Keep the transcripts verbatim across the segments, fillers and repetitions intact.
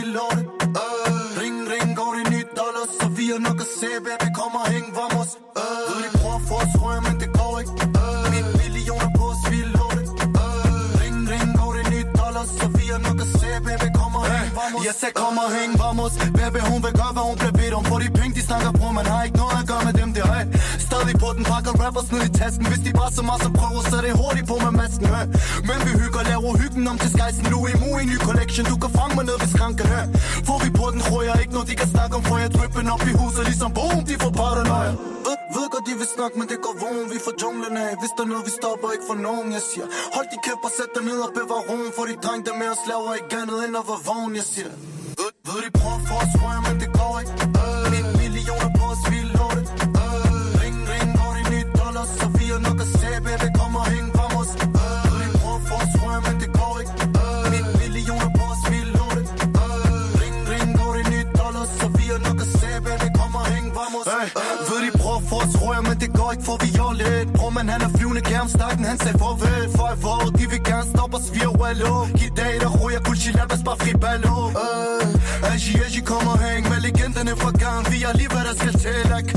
i lortet. Øh, ring, ring, går det nyt dollars, så vi er nok at se, baby, kom og hæng vom os. Øh, ved de prøver for os røg, men det går ikke. Øh, mit millioner på os, vi er lortet. Øh, ring, ring, går det nyt dollars, så vi er nok at se, baby, kom og hæng vom os. Jeg sagde, kom og hæng vom os, baby, hun vil gøre, hvad hun bliver bedt om. For de penge, de snakker på, man har ikke noget at gøre med dem, det er. Stadig på den pakker rappers ned i tasken. Hvis de bare så meget som prøver, så er det hurtigt på med masken, hø. Men vi hygger, laver hyggen om til skejsen. Nu er mu i ny collection, du kan fange mig ned ved skranken, hø. Får vi på den, tror jeg ikke noget, de kan snakke om. Får jeg drippen op i huset, ligesom boom, de får paranoia. Ved, ved godt, de vil snakke, men det går vågen. Vi får junglen af, hvis der er noget, vi stopper ikke for nogen. Jeg siger, hold de kæft og sæt dig ned og bevar roen. For de dreng, der med os laver ikke andet end at være vågen, jeg siger. Ved, ved de prøver for os, tror jeg, men det går ikke. Min millioner på os, vi lortet. Nok at se, baby, kom og hæng fra os. Vi prøver for os røg, men det går ikke. Mit millioner på os, vi låter. Ring, ring, går det nyt dollars. Så vi er nok at se, baby, kom og hæng fra os. Ved de prøver for os røg, men det går ikke, for vi er lidt. Bror, men han er flyvende gennem snakken, han sagde farvel. For jeg var, de vil gerne stoppe os, vi er wallo. I dag, der ryger Gucci, lad os bare fri ballo. Ashi, Ashi, kom og hæng med legenderne fra gang. Vi er lige, hvad der skal til, like.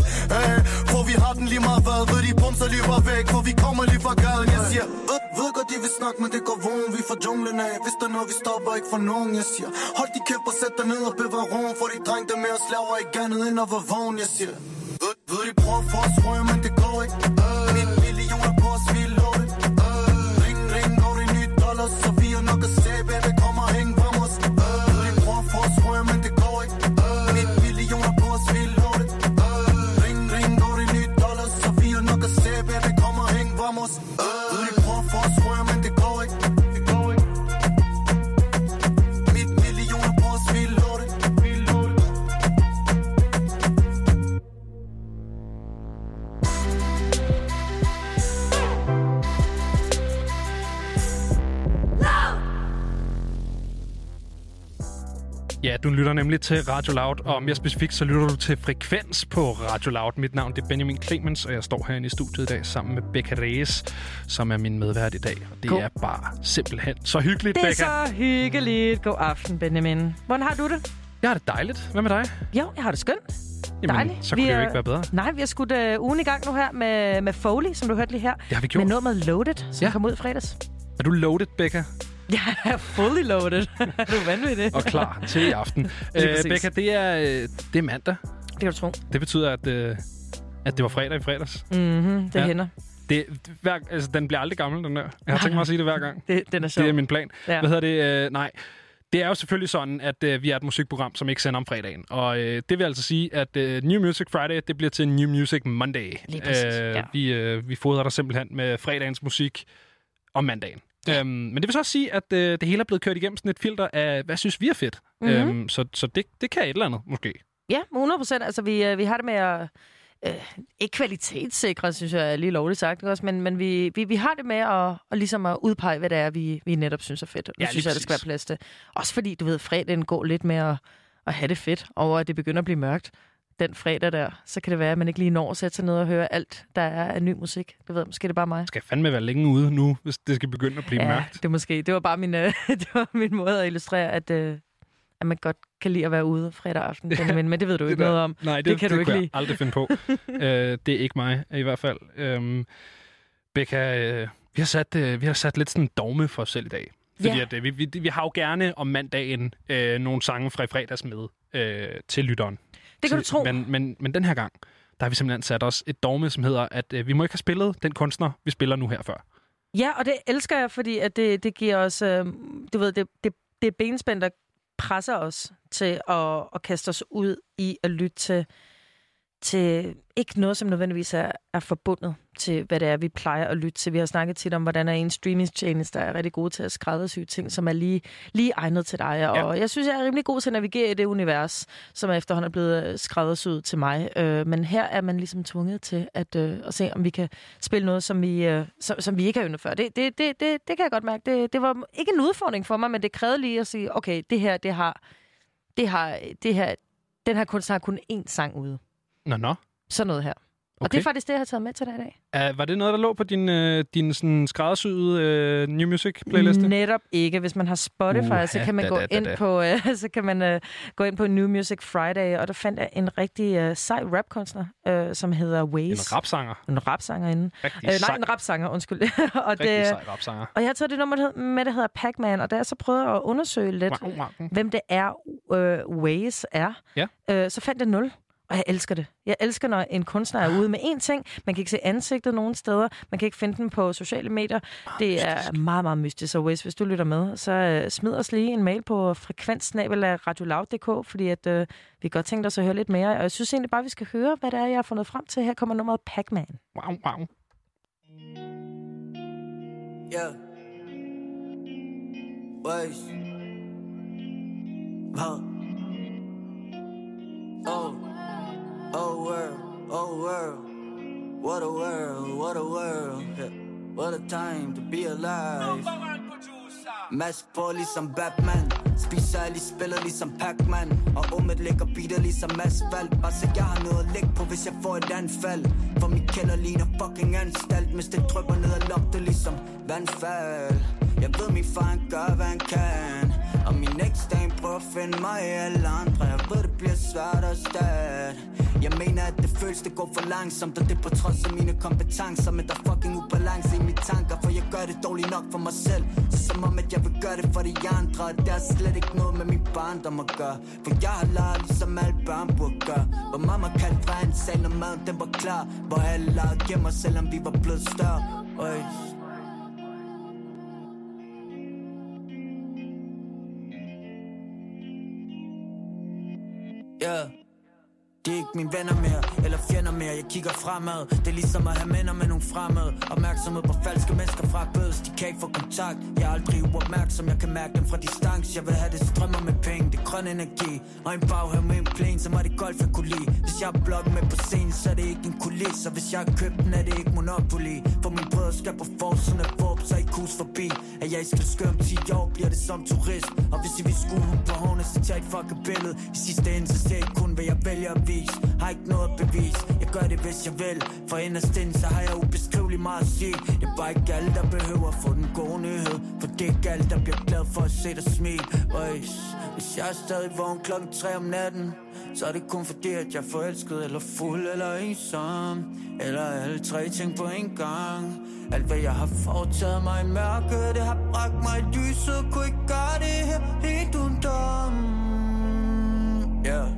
For vi har den lige meget hvad, ved de bumser løber væk, for vi kommer lige fra gaden. Jeg siger, ved, ved godt, de vil snakke, men det går vågen, vi får junglen af. Hvis der er noget, vi stopper ikke for nogen, jeg siger. Hold de kæft og sæt dig ned og bevar roen, for de dreng, der med os laver ikke andet end at være vågen, jeg siger. Ved, ved de prøver for os røg, men det går ikke. Min millioner på os, vi låter. Ring, ring, går det nyt dollars, så vi er nok at se, baby, kom og hæng fra os. Ved de prøver for os røg, men det går ikke. Min millioner på os, vi låter. Ring, ring, går det nyt dollars, så vi er nok at se, baby, kom og hæng fra os. Ved de prøver for os røg, men det går ikke. Mit millioner på os, vi låter. Ja, du lytter nemlig til Radio Loud, og mere specifikt så lytter du til Frekvens på Radio Loud. Mit navn det er Benjamin Clemens, og jeg står herinde i studiet i dag sammen med Becca Reyes, som er min medvært i dag. Og det God. Er bare simpelthen så hyggeligt, Becca. Det er Becca. Så hyggeligt. God aften, Benjamin. Hvordan har du det? Jeg har det dejligt. Hvad med dig? Jo, jeg har det skønt. Jamen, dejligt. Så kunne vi det jo er... ikke være bedre. Nej, vi har skudt uh, ugen i gang nu her med, med Foley, som du hørte lige her. Det har vi gjort. Med noget med Loaded, som ja. Kom ud i fredags. Er du loaded, Becca? Jeg er fully loaded. Er du vanvittig? Og klar til i aften. Æ, Becca, det er, det er mandag. Det kan du tro. Det betyder, at, øh, at det var fredag i fredags. Mhm, det ja. Hænder. Det, hver, altså, den bliver aldrig gammel, den der. Jeg har tænkt mig at sige det hver gang. Det, den er sjov. Det er min plan. Ja. Hvad hedder det? Øh, nej. Det er jo selvfølgelig sådan, at øh, vi er et musikprogram, som ikke sender om fredagen. Og øh, det vil altså sige, at øh, New Music Friday, det bliver til New Music Monday. Lige præcis, øh, ja. Vi, øh, vi fodrer dig simpelthen med fredagens musik om mandagen. Ja. Øhm, men det vil så også sige, at øh, det hele er blevet kørt igennem sådan et filter af, hvad synes vi er fedt? Mm-hmm. Øhm, så så det, det kan et eller andet, måske. Ja, hundrede procent. Altså, vi, øh, vi har det med at... Øh, ikke kvalitetssikre, synes jeg er lige lovligt sagt, også, men, men vi, vi, vi har det med at, at, ligesom at udpege, hvad det er, vi, vi netop synes er fedt. Og ja, synes jeg, det skal være plads til. Også fordi, du ved, fredagen går lidt med at, at have det fedt over, at det begynder at blive mørkt. Den fredag der, så kan det være, at man ikke lige når at sætte sig ned og høre alt, der er af ny musik. Du ved, måske det er bare mig. Skal fandme være længe ude nu, hvis det skal begynde at blive ja, mørkt? det måske. Det var bare min, øh, det var min måde at illustrere, at, øh, at man godt kan lide at være ude fredag aften. Ja, men, men det ved du det ikke der. Noget om. Nej, det, det kan det, du det ikke lide. Aldrig finde på. øh, det er ikke mig, i hvert fald. Øhm, Becca, øh, vi, har sat, øh, vi har sat lidt sådan en dogme for os selv i dag. Fordi ja. at, vi, vi, vi har jo gerne om mandagen øh, nogle sange fra i fredags med øh, til lytteren. Det kan du tro. Men, men, men den her gang, der har vi simpelthen sat os et dogme, som hedder, at øh, vi må ikke have spillet den kunstner, vi spiller nu her før. Ja, og det elsker jeg, fordi at det, det giver os, øh, du ved, det, det, det er benspænd, der presser os til at, at kaste os ud i at lytte til, til ikke noget, som nødvendigvis er, er forbundet til, hvad det er, vi plejer at lytte til. Vi har snakket tit om, hvordan er en streamingtjeneste, der er rigtig god til at skræddersy ting, som er lige, lige egnet til dig. Ja. Og jeg synes, jeg er rimelig god til at navigere i det univers, som efterhånden er blevet skræddersyet til mig. Øh, men her er man ligesom tvunget til at, øh, at se, om vi kan spille noget, som vi, øh, som, som vi ikke har øvnet før. Det, det, det, det, det kan jeg godt mærke. Det, det var ikke en udfordring for mig, men det krævede lige at sige, okay, det her, det har, det har, det her, den her kunstner har kun én sang ude. Nå, no, nå. No. Sådan noget her. Okay. Og det er faktisk det, jeg har taget med til dig i dag. Uh, var det noget, der lå på din, uh, din sådan, skræddersyede uh, New Music-playliste? Netop ikke. Hvis man har Spotify, uh, så kan man da, gå da, da, ind da. på uh, så kan man uh, gå ind på New Music Friday, og der fandt jeg en rigtig uh, sej rapkunstner, uh, som hedder Waves. En rapsanger. En rapsanger inden. Uh, nej, sej. en rapsanger, undskyld. og rigtig det, sej rapsanger. Og jeg har taget det nummer med, der hedder Pacman, og da jeg så prøvede at undersøge lidt, wow, wow. hvem det er, uh, Waves er, yeah. uh, så fandt jeg nul. Og jeg elsker det. Jeg elsker, når en kunstner er ude med én ting. Man kan ikke se ansigtet nogen steder. Man kan ikke finde den på sociale medier. Meget det mystisk. er meget, meget mystisk. Og hvis du lytter med, så smid os lige en mail på frekvens snabel-a radio loud punktum d k, fordi at, øh, vi godt tænkt os at høre lidt mere. Og jeg synes egentlig bare, vi skal høre, hvad det er, jeg har fundet frem til. Her kommer nummeret Pacman. Wow, wow. Yeah. Boys. Wow. Oh. Oh world, oh world, what a world, what a world, yeah. What a time to be alive. Mask på ligesom Batman, spiser jeg lige, spiller ligesom Pacman. Og ummet ligger bitter ligesom asfalt. Bare så jeg har noget at ligge på, hvis jeg får et anfald. For min kælder ligner fucking anstalt, mens den drypper ned og lugter ligesom vandfald. Jeg ved min far han gør hvad han kan, og min eksdame prøver at finde mig i alle andre. Jeg ved det bliver svært at starte. Jeg mener at det føles det går for langsomt, og det er på trods af mine kompetencer. Men der er fucking ubalance i mine tanker, for jeg gør det dårligt nok for mig selv. Så som om at jeg vil gøre det for de andre, og der er slet ikke noget med min barndom at gøre. For jeg har leget ligesom alle børn burde gøre. Hvor mamma kaldte fra en sal, når maden den var klar. Hvor alle legede hjemme, selvom vi var blevet større. Øj. Yeah. Det er ikke mine venner mere, eller fjender mere. Jeg kigger fremad, det er ligesom at have mænder med nogle fremad. Opmærksomhed på falske mennesker fra bøds, de kan ikke få kontakt. Jeg er aldrig uopmærksom, jeg kan mærke dem fra distance. Jeg vil have det strømmer med penge, det er grøn energi. Og en baghave med en plan, så var det golf jeg kunne lide. Hvis jeg er bloggen med på scenen, så er det ikke en kulisse. Og hvis jeg har købt den, er det ikke Monopoly. For min brødre skal på forsiden af Forb, så I kus forbi. At jeg skal skøre om ti år, bliver det som turist. Og hvis I vil skue ud på hårene, så tager I et fucking billede. I sidste ende, så ser I kun, hvad jeg vælger. Har ikke noget bevis, jeg gør det hvis jeg vil. For inderst inden, så har jeg ubeskrivelig meget at sige. Det er bare ikke alle, der behøver at få den gode nyhed. For det er ikke alle, der bliver glad for at se dig smil. Øjs, hvis jeg er stadig vågen klokken tre om natten, så er det kun fordi, at jeg er forelsket eller fuld eller ensom. Eller alle tre ting på en gang. Alt hvad jeg har foretaget mig i mørket, det har bragt mig i lyset. Kunne ikke gøre det her helt uden dom. Yeah.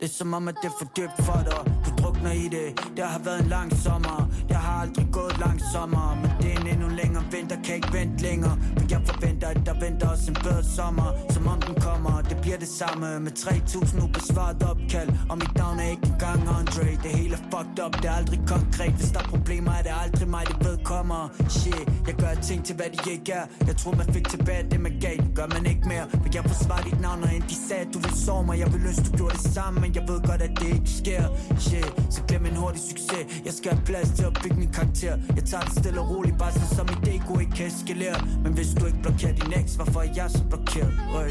Det er som om, at det er for dybt for dig. Du drukner i det. Det har været en lang sommer. Jeg har aldrig gået langsommere. Men det er en endnu længere vinter. Kan ikke vente længere. For jeg forventer, at der venter os en bedre sommer. Som om den kommer. Det bliver det samme. Med tre tusind ubesvaret opkald. Og mit navn er ikke engang Andre. Det hele er fucked up. Det er aldrig konkret. Hvis der er problemer, er det aldrig mig, det vedkommer. Shit, jeg gør ting til, hvad de ikke er. Jeg tror man fik tilbage det man gav. Gør man ikke mere. For jeg forsvarer dit navn, og end de sagde, du vil sove mig. Jeg vil ønske, du gjorde det samme. Men jeg ved godt, at det ikke sker. Shit, så glem en hurtig succes. Jeg skal have plads til at bygge min karakter. Jeg tager det stille og roligt, bare sådan som idé kunne ikke kan eskalere. Men hvis du ikke blokerer din ex, hvorfor er jeg så blokeret? Øj.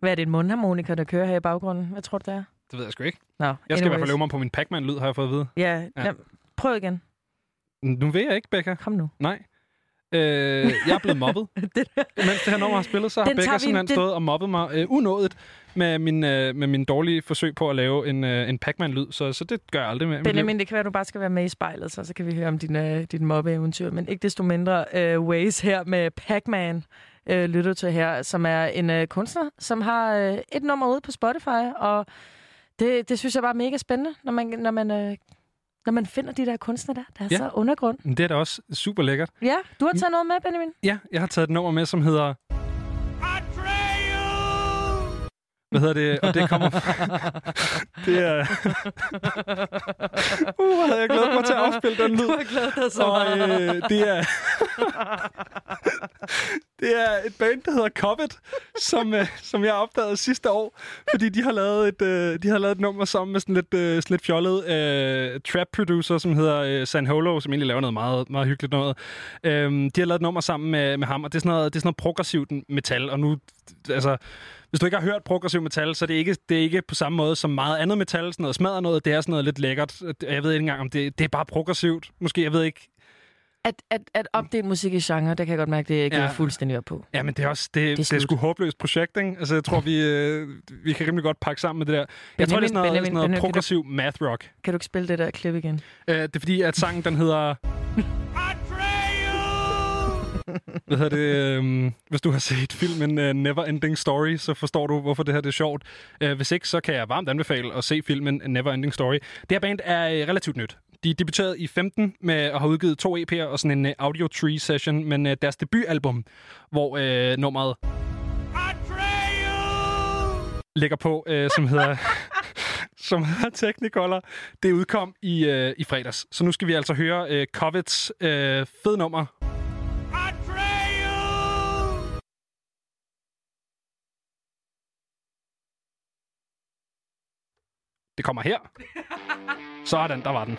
Hvad er det, en mundharmonika, der kører her i baggrunden? Hvad tror du, det er? Det ved jeg sgu ikke. No, jeg skal anyways. i hvert fald løbe mig på min Pacman-lyd, har jeg fået at vide. Yeah, ja, jamen, prøv igen. Nu ved jeg ikke, Becca. Kom nu. Nej. Øh, jeg er blevet mobbet. det Mens det her nummer har spillet, så har den Becca simpelthen stået og mobbet mig øh, unådigt med min, øh, med min dårlige forsøg på at lave en, øh, en Pacman-lyd. Så, så det gør jeg aldrig med. Benjamin, det kan være, du bare skal være med i spejlet, så, så kan vi høre om din, øh, din mobbe-eventyr. Men ikke desto mindre øh, Waze her med Pacman. Øh, lytter til her, som er en øh, kunstner, som har øh, et nummer ude på Spotify, og det, det synes jeg bare er mega spændende, når man, når man, øh, når man finder de der kunstnere der, der er ja. så undergrund. Det er da også super lækkert. Ja, du har taget noget med, Benjamin. Ja, jeg har taget et nummer med, som hedder... Hvad hedder det? Og det kommer fra... det er... Uh, havde jeg glædet mig til at afspille den lyd. Du har glædet dig så meget. Og, øh, det er... det er et band, der hedder Covet, som, øh, som jeg opdagede sidste år, fordi de har lavet et, øh, de har lavet et nummer sammen med sådan lidt, øh, lidt fjollet øh, trap-producer, som hedder øh, San Holo, som egentlig laver noget meget, meget hyggeligt noget. Øh, de har lavet et nummer sammen med, med ham, og det er sådan noget, det er sådan noget progressivt metal, og nu, altså... Hvis du ikke har hørt progressiv metal, så det er ikke, det er ikke på samme måde som meget andet metal, sådan noget smadrer noget, det er sådan noget lidt lækkert. Jeg ved ikke engang, om det, det er bare progressivt. Måske, jeg ved ikke. At, at, at opdele musik i genre, det kan jeg godt mærke, det ikke ja. er fuldstændig op på. Ja, men det er også, det, det er, er sgu håbløst projekt, ikke? Altså, jeg tror, vi, øh, vi kan rimelig godt pakke sammen med det der. Jeg Benjamin, tror, det er sådan noget, Benjamin, sådan noget Benjamin, progressiv du, math rock. Kan du ikke spille det der klip igen? Øh, det er fordi, at sangen, den hedder... Hvad hedder det, øh, hvis du har set filmen uh, Neverending Story, så forstår du, hvorfor det her det er sjovt. Uh, hvis ikke, så kan jeg varmt anbefale at se filmen Neverending Story. Det her band er uh, relativt nyt. De debuterede i femten med og har udgivet to E P'er og sådan en uh, audio tree session, men uh, deres debutalbum, hvor uh, nummeret ligger på, uh, som hedder... som hedder Technicolor, det udkom i, uh, i fredags. Så nu skal vi altså høre uh, Covets uh, fede nummer... Det kommer her. Sådan, der var den.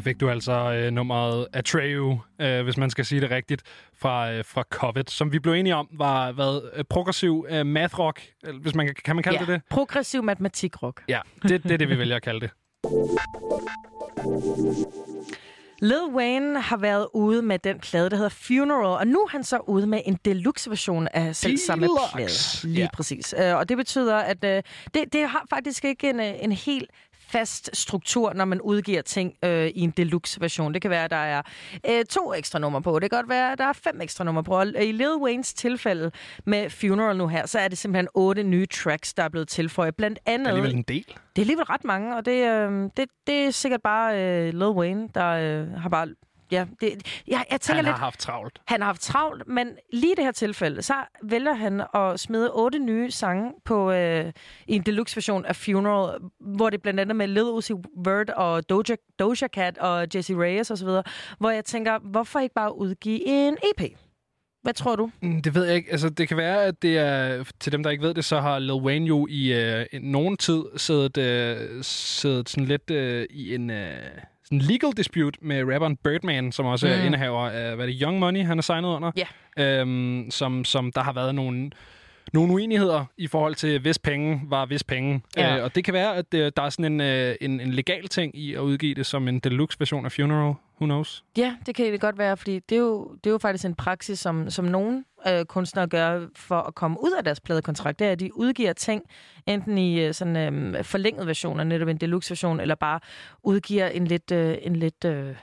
Der fik du altså øh, nummeret Atreu, øh, hvis man skal sige det rigtigt, fra, øh, fra Covet, som vi blev enige om var hvad, progressiv øh, math-rock, hvis man, kan man kalde ja, det det? Progressiv matematik-rock. Ja, det, det er det, vi vælger at kalde det. Lil Wayne har været ude med den plade, der hedder Funeral, og nu er han så ude med en deluxe-version af selv samme plade. Lige yeah. præcis. Og det betyder, at det, det har faktisk ikke en, en helt fast struktur, når man udgiver ting øh, i en deluxe-version. Det kan være, at der er øh, to ekstra numre på. Det kan godt være, at der er fem ekstra numre på. Og i Lil Waynes tilfælde med Funeral nu her, så er det simpelthen otte nye tracks, der er blevet tilføjet. Blandt andet... Det er alligevel en del. Det er alligevel ret mange, og det, øh, det, det er sikkert bare øh, Lil Wayne, der øh, har bare... Ja, det, jeg, jeg tænker han har lidt, haft travlt. Han har haft travlt, men lige i det her tilfælde, så vælger han at smide otte nye sange på øh, i en deluxe-version af Funeral, hvor det blandt andet med Lil Uzi Vert og Doja, Doja Cat og Jesse Reyes osv., hvor jeg tænker, hvorfor ikke bare udgive en E P? Hvad tror du? Det ved jeg ikke. Altså, det kan være, at det er... Til dem, der ikke ved det, så har Lil Wayne jo i øh, nogen tid siddet, øh, siddet sådan lidt øh, i en... Øh en legal dispute med rapperen Birdman, som også mm. er indehaver af, hvad er det, Young Money, han er signet under, yeah. øhm, som, som der har været nogle, nogle uenigheder i forhold til, hvis penge var hvis penge. Yeah. Øh, og det kan være, at øh, der er sådan en, øh, en, en legal ting i at udgive det som en deluxe-version af Funeral. Who knows? Ja, det kan det godt være, fordi det er jo, det er jo faktisk en praksis, som, som nogen øh, kunstnere gør for at komme ud af deres pladekontrakt. Det er, at de udgiver ting enten i sådan øh, forlænget version, netop en deluxe-version, eller bare udgiver en lidt... Øh, en lidt øh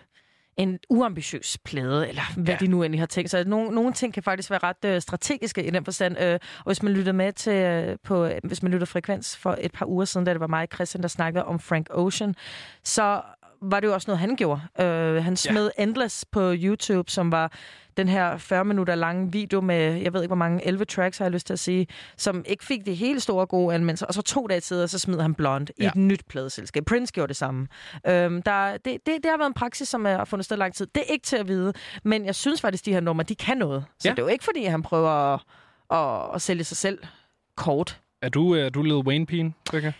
en uambitiøs plade, eller hvad ja. de nu endelig har tænkt sig. Nogle, nogle ting kan faktisk være ret øh, strategiske i den forstand. Øh, og hvis man lytter med til, øh, på, øh, hvis man lytter Frekvens for et par uger siden, da det var mig og Christian, der snakkede om Frank Ocean, så var det jo også noget, han gjorde. Øh, han smed ja. Endless på YouTube, som var den her fyrre minutter lange video med, jeg ved ikke, hvor mange elleve tracks, har jeg lyst til at sige, som ikke fik de helt store gode anmeldelser. Og så to dage tidligere, så smider han Blond ja. i et nyt pladeselskab. Prince gjorde det samme. Øhm, der, det, det, det har været en praksis, som har fundet sted lang tid. Det er ikke til at vide, men jeg synes faktisk, de her numre, de kan noget. Så ja. det er jo ikke, fordi han prøver at, at, at sælge sig selv kort. Er du, er du Lil Wayne-pigen, Becca?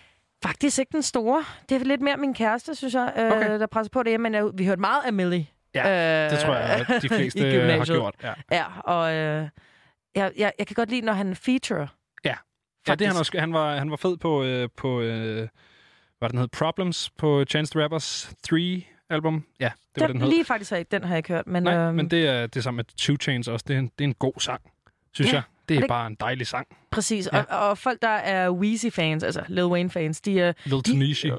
Faktisk ikke den store. Det er lidt mere min kæreste, synes jeg, øh, okay. der presser på det. Men jeg, vi hørte meget af Millie. Ja, øh, det tror jeg, at de fleste har gjort. Ja, ja og øh, jeg, jeg, jeg kan godt lide, når han feature. Ja, ja det han også. Han var, han var fed på, øh, på øh, hvad den hed, Problems på Chance the Rappers tre-album. Ja, det den, var den hed. Lige faktisk har jeg, den har jeg ikke hørt. Men, Nej, øh, men det er, det er sammen med to Chainz også. Det er, en, det er en god sang, synes ja. jeg. Det er det... bare en dejlig sang. Præcis, ja. og, og folk, der er Weezy-fans, altså Lil Wayne-fans, de er... Lil Tunisi.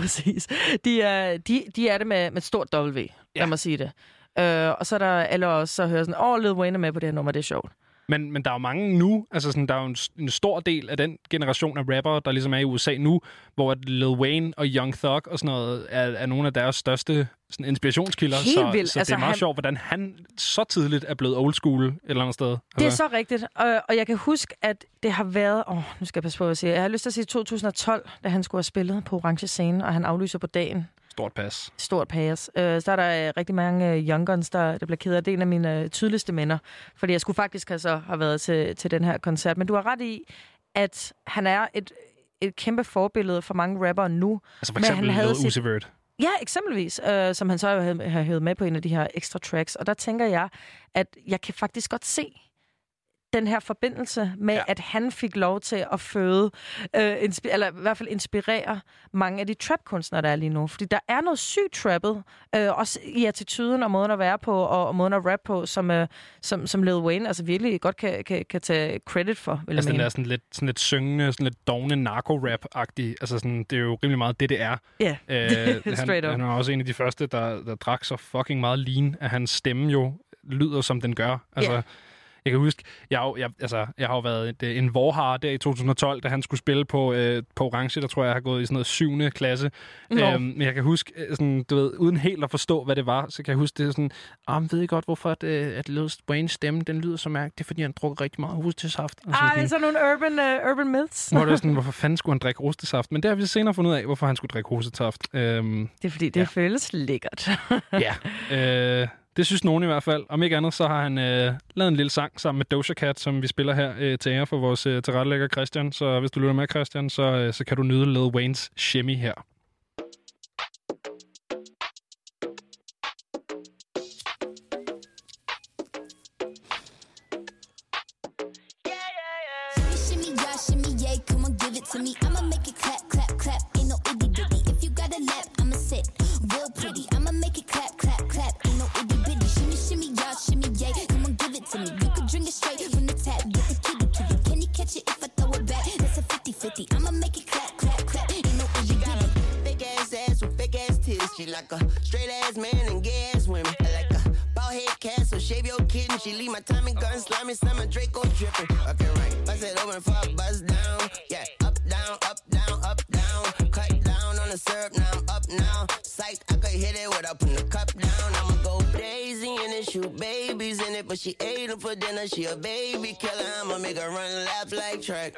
Præcis. De er, de, de er det med, med et stort W, lad ja. mig sige det. Øh, og så er der alle også så hører sådan, åh, oh, Lil Wayne er med på det her nummer, det er sjovt. Men, men der er jo mange nu, altså sådan, der er jo en, en stor del af den generation af rappere, der ligesom er i U S A nu, hvor Lil Wayne og Young Thug og sådan noget er, er nogle af deres største sådan, inspirationskilder. Helt så, vildt. Så altså, det er meget han... sjovt, hvordan han så tidligt er blevet old school et eller andet sted. Altså. Det er så rigtigt, og, og jeg kan huske, at det har været... Åh, nu skal jeg passe på, hvad jeg siger. Jeg har lyst til at sige to tusind og tolv, da han skulle have spillet på Orange Scene, og han aflyser på dagen. Stort pas. Stort pas. Øh, så er der rigtig mange øh, young guns, der, der bliver ked af. Det er en af mine øh, tydeligste minder, fordi jeg skulle faktisk have, så have været til, til den her koncert. Men du har ret i, at han er et, et kæmpe forbillede for mange rappere nu. Altså for eksempel Lil Uzi Vert. Ja, eksempelvis, øh, som han så har hævet med på en af de her ekstra tracks. Og der tænker jeg, at jeg kan faktisk godt se den her forbindelse med, ja. at han fik lov til at føde, øh, inspi- eller i hvert fald inspirere mange af de trap-kunstnere, der er lige nu. Fordi der er noget sygt trappet, øh, også i attituden og måden at være på, og, og måden at rappe på, som, øh, som, som Lil Wayne altså virkelig godt kan, kan, kan tage credit for. Vil altså den er sådan lidt, sådan lidt syngende, sådan lidt dogne narko-rap-agtig. Altså sådan, det er jo rimelig meget det, det er. Ja, yeah. øh, straight up. Han var også en af de første, der, der drak så fucking meget lean, at hans stemme jo lyder, som den gør. Altså... Yeah. Jeg kan huske, jeg har jo, jeg, altså, jeg har jo været et, en vorhar der i to tusind og tolv, da han skulle spille på, øh, på Orange, der tror jeg, jeg har gået i sådan noget syvende klasse. No. Øhm, men jeg kan huske, sådan, du ved, uden helt at forstå, hvad det var, så kan jeg huske, det er sådan, ah, men ved I godt, hvorfor at, at Lil Waynes stemme, den lyder så mærkeligt, det er, fordi han drukker rigtig meget hostesaft. Ej, sådan, sådan nogle urban, uh, urban myths. Hvor det var sådan, hvorfor fanden skulle han drikke hostesaft? Men der har vi senere fundet ud af, hvorfor han skulle drikke hostesaft. Øhm, det er, fordi det ja. føles lækkert. ja, øh... Det synes nogen i hvert fald. Om ikke andet, så har han øh, lavet en lille sang sammen med Doja Cat, som vi spiller her øh, til ære for vores øh, tilrettelægger Christian. Så hvis du lytter med, Christian, så, øh, så kan du nyde Lil Waynes shimmy her. to me. I'ma make it clap, clap, clap. Ain't no itty bitty. If you got a lap, I'ma sit real pretty. I'ma make it clap, clap, clap. Ain't no itty bitty. Shimmy, shimmy, y'all, shimmy, yay. Come on, give it to me. You could drink it straight from the tap. Get the kitty, kitty. Can you catch it if I throw it back? That's a fifty-fifty. I'ma make it clap, clap, clap. Ain't no itty bitty. She got a big ass ass with big ass titties. She like a straight ass man and gay ass women. I like a bald head cat, so shave your kitten. She leave my time and gun slimy, slimy Draco dripping. Okay, right. Bust it open for a buzz down. Yeah, up, down, up, down, up, down. Cut down on the syrup, now I'm up now. Psych, I could hit it without putting the cup down. I'ma go crazy in it, shoot babies in it. But she ate them for dinner, she a baby killer. I'ma make her run laps like track.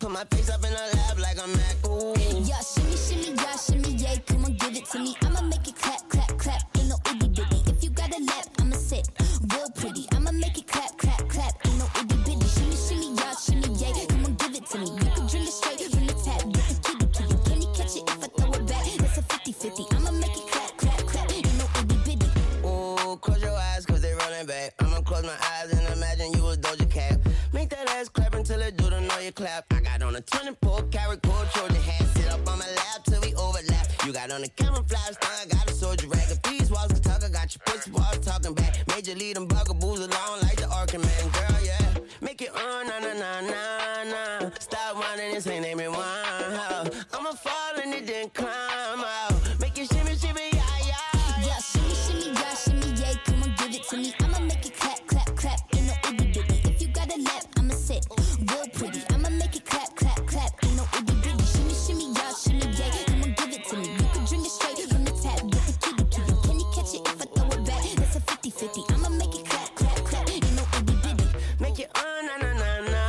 Put my face up in her lap like a Mac, ooh. Yeah, shimmy, shimmy, yeah, shimmy, yeah. Come on, give it to me. I'ma make it clap, clap, clap. Ain't no itty bitty. If you got a lap, I'ma sit real pretty. I'ma make it clap, clap, clap. Ain't no itty bitty. Shimmy, shimmy, y'all, shimmy, yay. Come on, give it to me. You can drink it straight from the tap. Get the kitty, kitty. Can you catch it if I throw it back? That's a fifty-fifty. I'ma make it clap, clap, clap. Ain't no itty bitty. Ooh, close your eyes, cause they rolling back. I'ma close my eyes and imagine you was Doja Cat. Make that ass clap until it do the know you clap. I got on a twenty-four carat gold Trojan hat. Sit up on my lap till we overlap. You got on a camouflage thong, I got a soldier rag. If these walls can talk, I got your pussy walls talking back. Major lead them bugaboos along like the Orkin man. Girl, yeah, make it on, na na na na na. Stop whining, this ain't Amy Winehouse. I'ma fall and it didn't climb out. Make it shimmy, shimmy, yeah, yeah. Yeah, shimmy, shimmy, yeah, shimmy, yeah. Come on, give it to me. I'ma make it clap, clap, clap. Ain't no itty bitty. If you got a lap, I'ma sit real pretty. I'ma make it clap, clap, clap. Ain't no itty bitty. Shimmy, shimmy, yeah, shimmy, yeah. Come on, give it to me. You can drink it straight from the tap. Get the kitty, kitty. Can you catch it if I throw it back? That's a fifty-fifty. I'ma make it clap, clap, clap. Ain't no itty bitty. Make it on, na na na na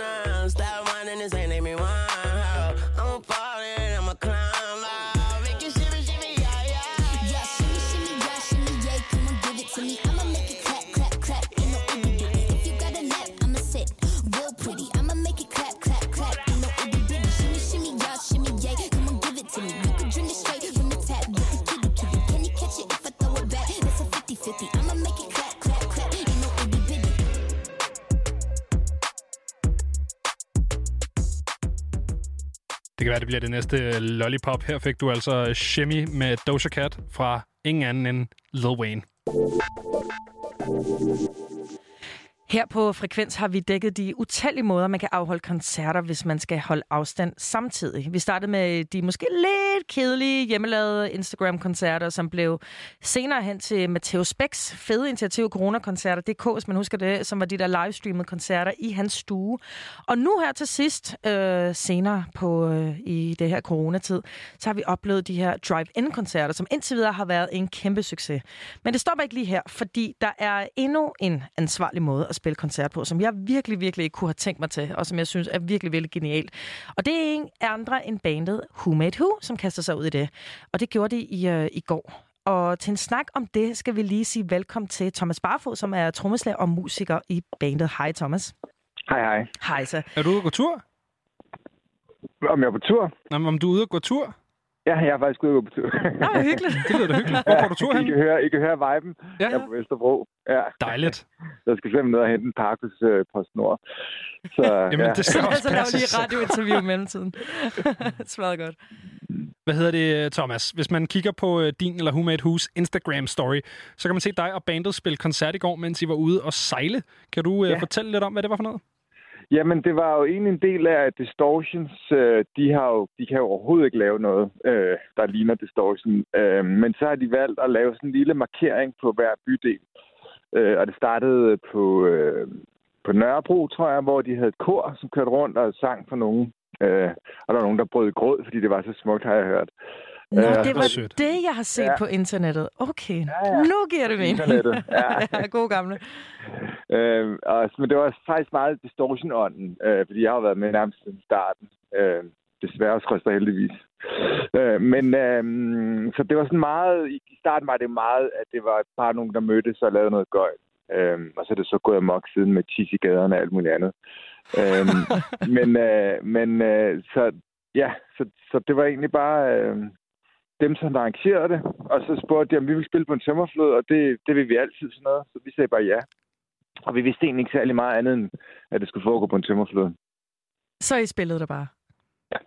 na. Stop whining, this ain't Amy Winehouse. I'ma fall in, I'ma climb out. Make it shimmy, shimmy, yeah, yeah. Yeah, shimmy, shimmy, yeah, shimmy, yeah. Come on, give it to me. I'ma make it clap, clap, clap. Ain't no itty bitty. If you got a lap, I'ma sit real pretty. I'ma make it clap, clap, clap. Ain't no itty bitty. Shimmy, shimmy, yeah, shimmy, yeah. Come on, give it to me. You can drink it straight from the tap. Get the kitty, kitty. Can you catch it if I throw it back? That's a fifty-fifty. I'ma make it clap, clap, clap. Ain't no itty bitty. Det kan være, det bliver det næste lollipop. Her fik du altså Shimmy med Doja Cat fra ingen anden end Lil Wayne. Her på Frekvens har vi dækket de utallige måder, man kan afholde koncerter, hvis man skal holde afstand samtidig. Vi startede med de måske lidt kedelige hjemmelavede Instagram-koncerter, som blev senere hen til Matheus Becks fede initiativ Corona-koncerter, D K, hvis man husker det, som var de der livestreamede koncerter i hans stue. Og nu her til sidst, øh, senere på øh, i det her coronatid, så har vi oplevet de her drive-in-koncerter, som indtil videre har været en kæmpe succes. Men det stopper ikke lige her, fordi der er endnu en ansvarlig måde at spille koncert på, som jeg virkelig, virkelig ikke kunne have tænkt mig til, og som jeg synes er virkelig, virkelig genialt. Og det er ingen andre end bandet Who Made Who, som kaster sig ud i det. Og det gjorde de i, øh, i går. Og til en snak om det, skal vi lige sige velkommen til Thomas Barfod, som er trommeslager og musiker i bandet. Hej, Thomas. Hej, hej. Hej, så. Er du ude at gå tur? Om jeg er på tur? Jamen, om du er ude at gå tur? Ja, jeg er faktisk ude at gå på tur. Nå, det er hyggeligt. Det lyder da hyggeligt. Hvor går du tur hen? I kan høre, I kan høre viben. Ja. Jeg er på Vesterbro. Ja. Dejligt. Jeg skal simpelthen ned og hente en pakke øh, på snor. Så, jamen, ja. Det skal også passe. Så laver lige et radiointerview i mellemtiden. Det smager godt. Hvad hedder det, Thomas? Hvis man kigger på øh, din eller Who Made Who's Instagram-story, så kan man se dig og bandet spille koncert i går, mens I var ude og sejle. Kan du øh, ja. fortælle lidt om, hvad det var for noget? Jamen, det var jo egentlig en del af, at Distortions, øh, de, har jo, de kan jo overhovedet ikke lave noget, øh, der ligner Distortion. Øh, men så har de valgt at lave sådan en lille markering på hver bydel. Øh, og det startede på, øh, på Nørrebro, tror jeg, hvor de havde et kor, som kørte rundt og sang for nogen. Øh, og der var nogen, der brød gråd, fordi det var så smukt, har jeg hørt. Nå, øh, det var sødt. Det, jeg har set ja. på internettet. Okay, ja, ja. Nu giver det mening. Ja. Ja, god gamle. Øh, og, men det var faktisk meget distortion-ånden, øh, fordi jeg har været med nærmest siden starten. Øh, desværre skrøster heldigvis. Øh, men øh, så det var sådan meget, i starten var det meget, at det var bare nogen, der mødtes og lavede noget gøjt. Øhm, og så er det så gået amok siden med tis i gaderne og alt muligt andet. Øhm, men øh, men øh, så, ja, så, så det var egentlig bare øh, dem, som arrangerede det. Og så spurgte de, om vi ville spille på en tømmerflod, og det, det vil vi altid sådan noget. Så vi sagde bare ja. Og vi vidste egentlig ikke særlig meget andet, end at det skulle foregå på en tømmerflod. Så I spillede der bare? Ja.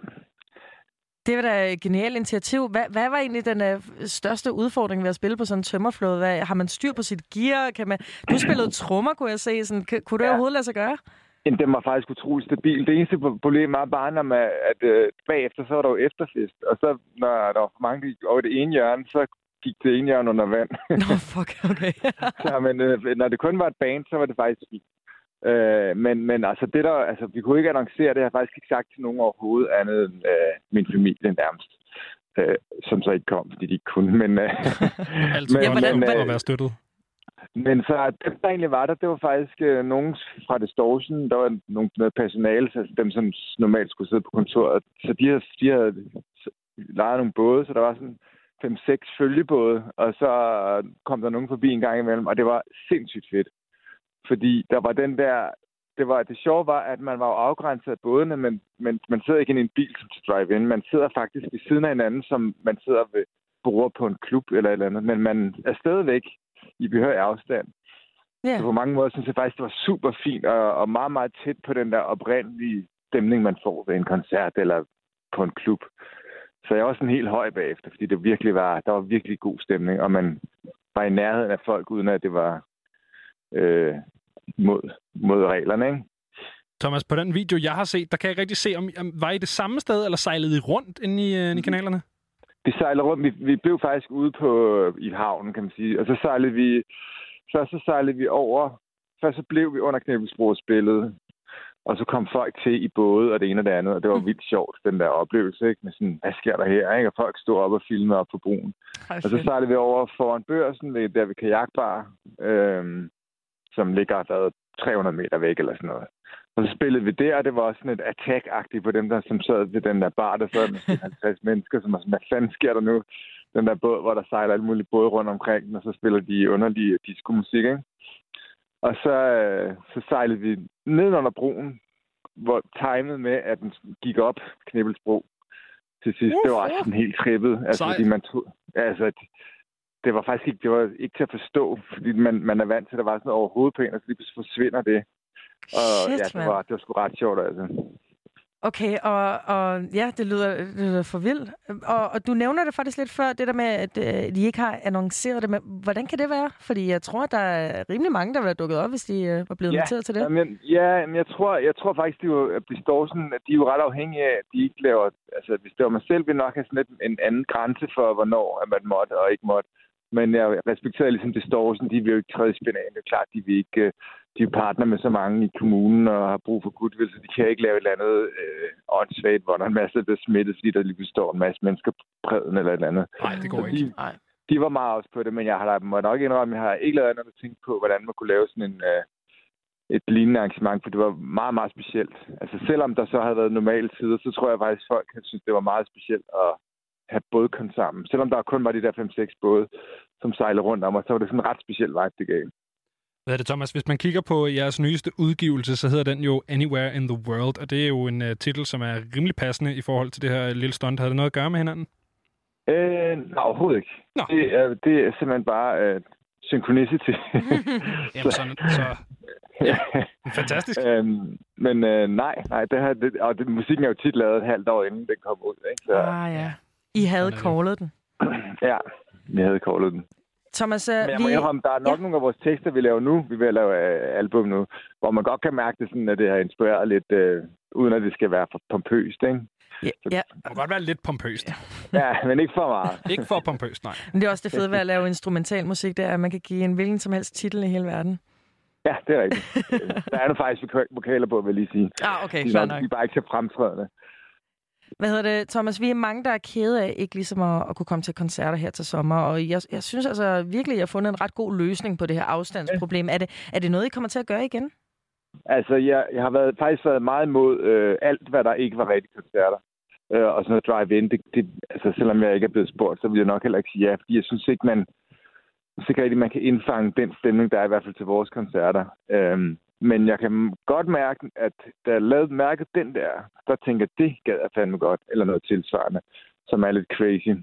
Det var da et genialt initiativ. Hvad, hvad var egentlig den øh, største udfordring ved at spille på sådan en tømmerflåde? Hvad, har man styr på sit gear? Kan man... Du spillede trommer, kunne jeg se. Sådan, kan, kunne det ja. overhovedet lade sig gøre? Jamen, den var faktisk utrolig stabil. Det eneste problem er bare, når man, at øh, bagefter, så var der jo efterfest. Og så, når der var for mange, der gik over det ene hjørne, så gik det ene hjørne under vand. Nå, fuck, okay. Så, men, øh, når det kun var et band, så var det faktisk fint. Øh, men, men altså, det der, altså, vi kunne ikke annoncere det. Jeg har faktisk ikke sagt til nogen overhovedet andet end øh, min familie nærmest. Øh, som så ikke kom, fordi de ikke kunne. Men, øh, men, ja, hvordan, men, hvordan, øh, være støttet? Men så dem, der egentlig var der, det var faktisk øh, nogen fra Distortion. Der var nogle, noget personale, så dem, som normalt skulle sidde på kontoret. Så de havde, de havde lejet nogle både, så der var sådan fem seks følgebåde. Og så kom der nogen forbi en gang imellem, og det var sindssygt fedt. Fordi der var den der... Det, var, det sjove var, at man var jo afgrænset af bådene, men, men man sidder ikke i en bil som til drive-in. Man sidder faktisk ved siden af hinanden, som man sidder ved bruger på en klub eller et eller andet. Men man er stadigvæk i behørig afstand. Yeah. Så på mange måder synes jeg faktisk, det var super fint og, og meget, meget tæt på den der oprindelige stemning, man får ved en koncert eller på en klub. Så jeg var sådan helt høj bagefter, fordi det virkelig var, der var virkelig god stemning, og man var i nærheden af folk, uden at det var... Øh, mod, mod reglerne, ikke? Thomas, på den video, jeg har set, der kan jeg rigtig se, om, om var I det samme sted, eller sejlede I rundt inde i, øh, i kanalerne? Vi sejlede rundt. Vi, vi blev faktisk ude på, i havnen, kan man sige. Og så sejlede vi... Først så sejlede vi over. Først så blev vi under Knebelsbroet spillet. Og så kom folk til i både, og det ene og det andet. Og det var vildt sjovt, den der oplevelse, ikke? Med sådan, hvad sker der her, ikke? Og folk stod op og filmede op på broen. Ej, og så sejlede vi over foran Børsen, der ved kajakbar. Øhm, som ligger der tre hundrede meter væk eller sådan noget. Og så spillede vi der, og det var også sådan et attack-agtigt på dem, der som sad ved den der bar, der sad med halvtreds mennesker, som var sådan, hvad fanden sker der nu? Den der båd, hvor der sejler alle mulige både rundt omkring, og så spiller de underlige disco-musik, ikke? Og så, så sejlede vi ned under broen, hvor timet med, at den gik op Knebelsbro til sidst. Yes, det var også sådan helt trippet. Altså, fordi man tog... Altså, det var faktisk ikke, det var ikke til at forstå, fordi man, man er vant til, at der var sådan noget overhovedpæn, og så lige pludselig forsvinder det. Og shit, ja, det var, det var sgu ret sjovt, altså. Okay, og, og ja, det lyder, det lyder for vildt. Og, og du nævner det faktisk lidt før, det der med, at øh, de ikke har annonceret det. Men hvordan kan det være? Fordi jeg tror, at der er rimelig mange, der ville have dukket op, hvis de øh, var blevet ja, inviteret til det. Jamen, ja, men jeg tror, jeg tror faktisk, de jo, at de står sådan, at de er jo ret afhængige af, at de ikke laver... Altså, hvis det var mig selv, ville nok have sådan lidt en anden grænse for, hvornår at man måtte og ikke måtte. Men jeg respekterer ligesom Distortion, de vil jo ikke træde i spinalen. Det er klart, de vil ikke, de er partner med så mange i kommunen og har brug for goodwill, så de kan ikke lave et eller andet øh, åndssvagt, hvor der er en masse, der bliver smittet, fordi der lige står en masse mennesker på bredden eller et eller andet. Nej, det går så ikke. De, de var meget også på det, men jeg har må nok indrømme, jeg har ikke lavet andet at tænke på, hvordan man kunne lave sådan en, øh, et lignende arrangement, for det var meget, meget specielt. Altså selvom der så havde været normale tider, så tror jeg faktisk, at folk synes, det var meget specielt at have både kom sammen. Selvom der kun var de der fem seks både, som sejlede rundt om, og så var det sådan en ret speciel vibe, det gav. Hvad er det, Thomas? Hvis man kigger på jeres nyeste udgivelse, så hedder den jo Anywhere in the World, og det er jo en uh, titel, som er rimelig passende i forhold til det her lille stunt. Har det noget at gøre med hinanden? Øh, nej, overhovedet ikke. Det er, det er simpelthen bare øh, synchronicity. Jamen sådan, så... Ja, fantastisk. Øhm, men øh, nej, nej, det her... Det, og det, musikken er jo tit lavet et halvt år inden den kom ud, ikke? Så... Ah, ja. I havde callet den. Ja, vi havde callet den. Thomas, men jeg må vi... indrømme, der er nok ja. nogle af vores tekster, vi laver nu. Vi vil lave uh, album nu, hvor man godt kan mærke det sådan, at det har inspireret lidt, uh, uden at det skal være for pompøst, ikke? Ja, så... ja. Det må godt være lidt pompøst. Ja, men ikke for meget. Ikke for pompøst, nej. Men det er også det fede ved at lave instrumental musik, det er, at man kan give en hvilken som helst titel i hele verden. Ja, det er rigtigt. Der er nu faktisk vokaler på, vil jeg lige sige. Ah, okay, de, nok. De er bare ikke så fremtrædende. Hvad hedder det, Thomas? Vi er mange, der er kede af ikke ligesom at, at kunne komme til koncerter her til sommer, og jeg, jeg synes altså virkelig, at jeg har fundet en ret god løsning på det her afstandsproblem. Er det, er det noget, I kommer til at gøre igen? Altså, jeg, jeg har været, faktisk været meget imod øh, alt, hvad der ikke var rigtige koncerter. Øh, og sådan noget drive-in, det, det, altså selvom jeg ikke er blevet spurgt, så vil jeg nok heller ikke sige ja, fordi jeg synes ikke, man, sikkert ikke, man kan indfange den stemning, der er i hvert fald til vores koncerter. Øh, Men jeg kan godt mærke, at da jeg lavede mærket den der, der tænker jeg, det gad jeg fandme godt, eller noget tilsvarende, som er lidt crazy.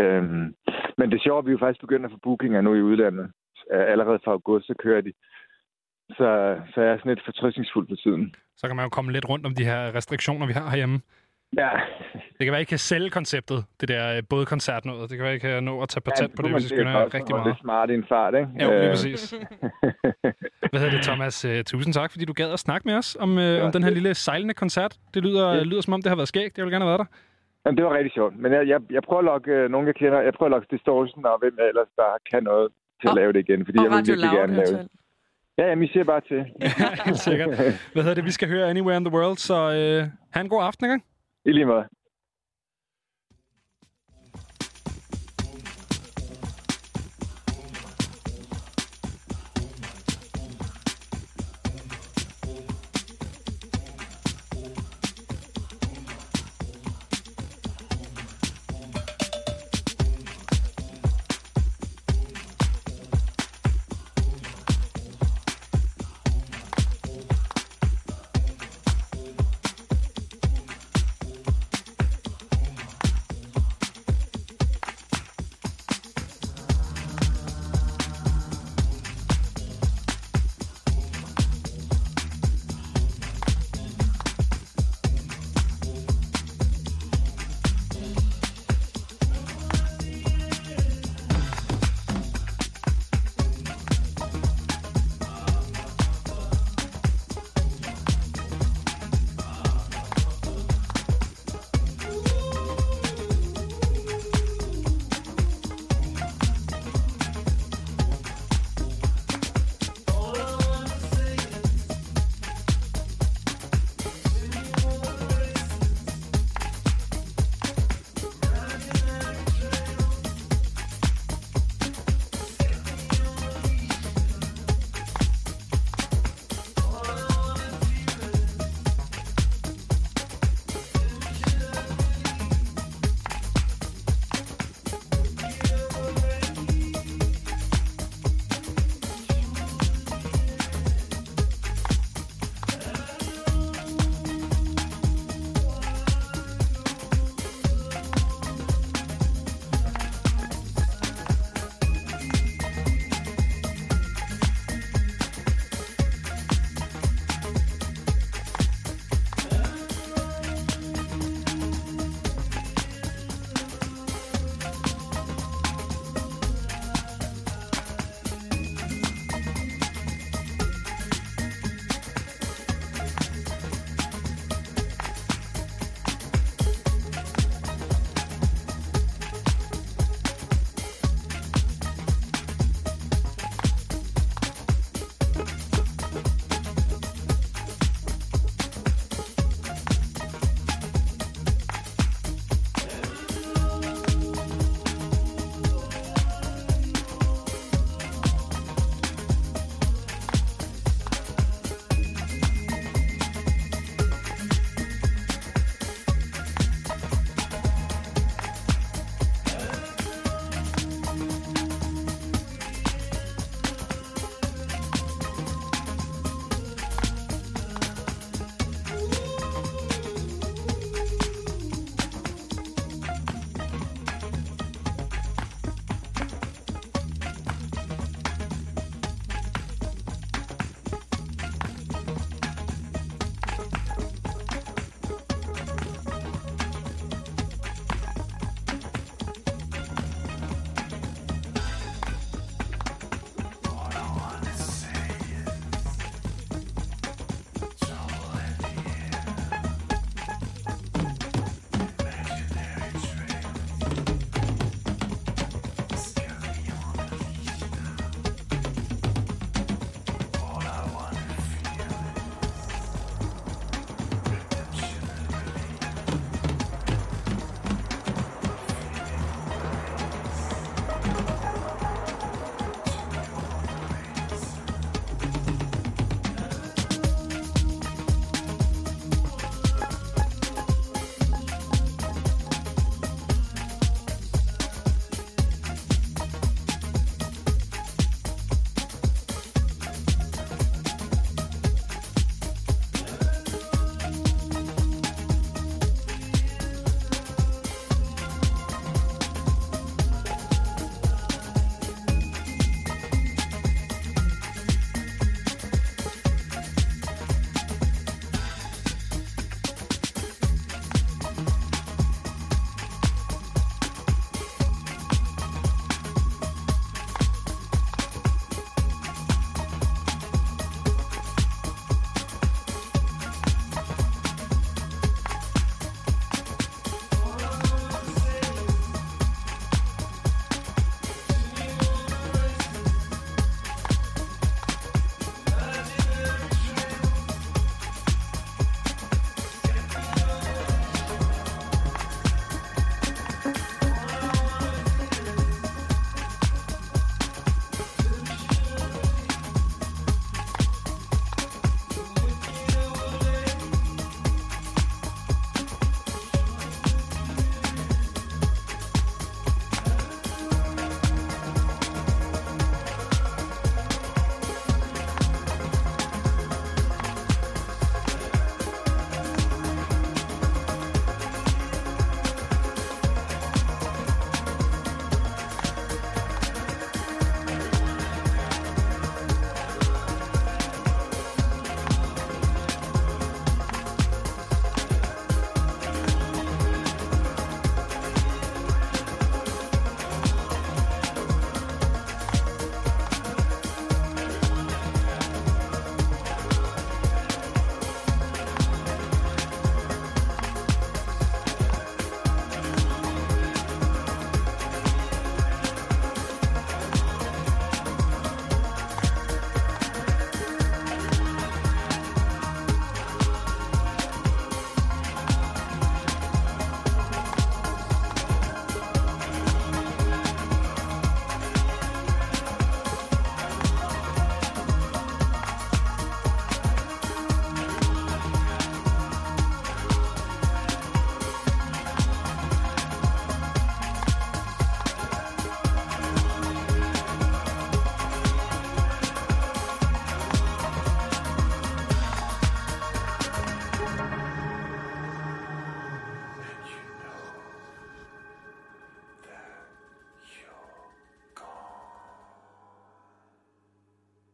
Øhm, men det sjove, vi jo faktisk begynder at få bookinger nu i udlandet. Allerede fra august, så kører de. Så, så jeg er sådan lidt fortrøstningsfuld på tiden. Så kan man jo komme lidt rundt om de her restriktioner, vi har herhjemme. Ja. Det kan være, I kan sælge konceptet, det der bådkoncert noget. Det kan være, I kan nå at tage patent ja, på det, hvis I skynder rigtig meget. Det er lidt smart i en fart, ikke? Ja, jo, lige præcis. Hvad hedder det, Thomas? Tusind tak, fordi du gad at snakke med os om, øh, om den her lille sejlende koncert. Det lyder, ja. lyder som om, det har været skægt. Jeg vil gerne have været der. Jamen, det var rigtig sjovt. Men jeg, jeg, jeg prøver at lokke nogle, jeg kender. Jeg prøver at lokke Distortion og hvem ellers, der kan noget til oh. at lave det igen. Fordi oh, jeg vil virkelig gerne lave det. Ja, jamen, I siger bare til. Ja, sikkert. Hvad hedder det? Vi skal høre Anywhere in the World, så øh, have en god aften, ikke? I lige måde.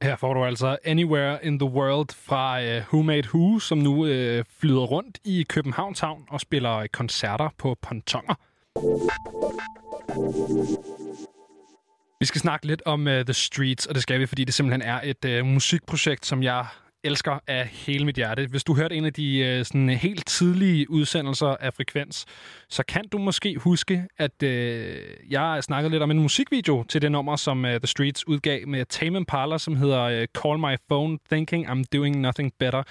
Her får du altså Anywhere in the World fra uh, Who Made Who, som nu uh, flyder rundt i Københavns Havn og spiller koncerter på pontoner. Vi skal snakke lidt om uh, The Streets, og det skal vi, fordi det simpelthen er et uh, musikprojekt, som jeg elsker af hele mit hjerte. Hvis du hørte en af de uh, sådan helt tidlige udsendelser af Frekvens, så kan du måske huske, at uh, jeg snakkede lidt om en musikvideo til det nummer, som uh, The Streets udgav med Tame Impala, som hedder uh, Call My Phone Thinking I'm Doing Nothing Better.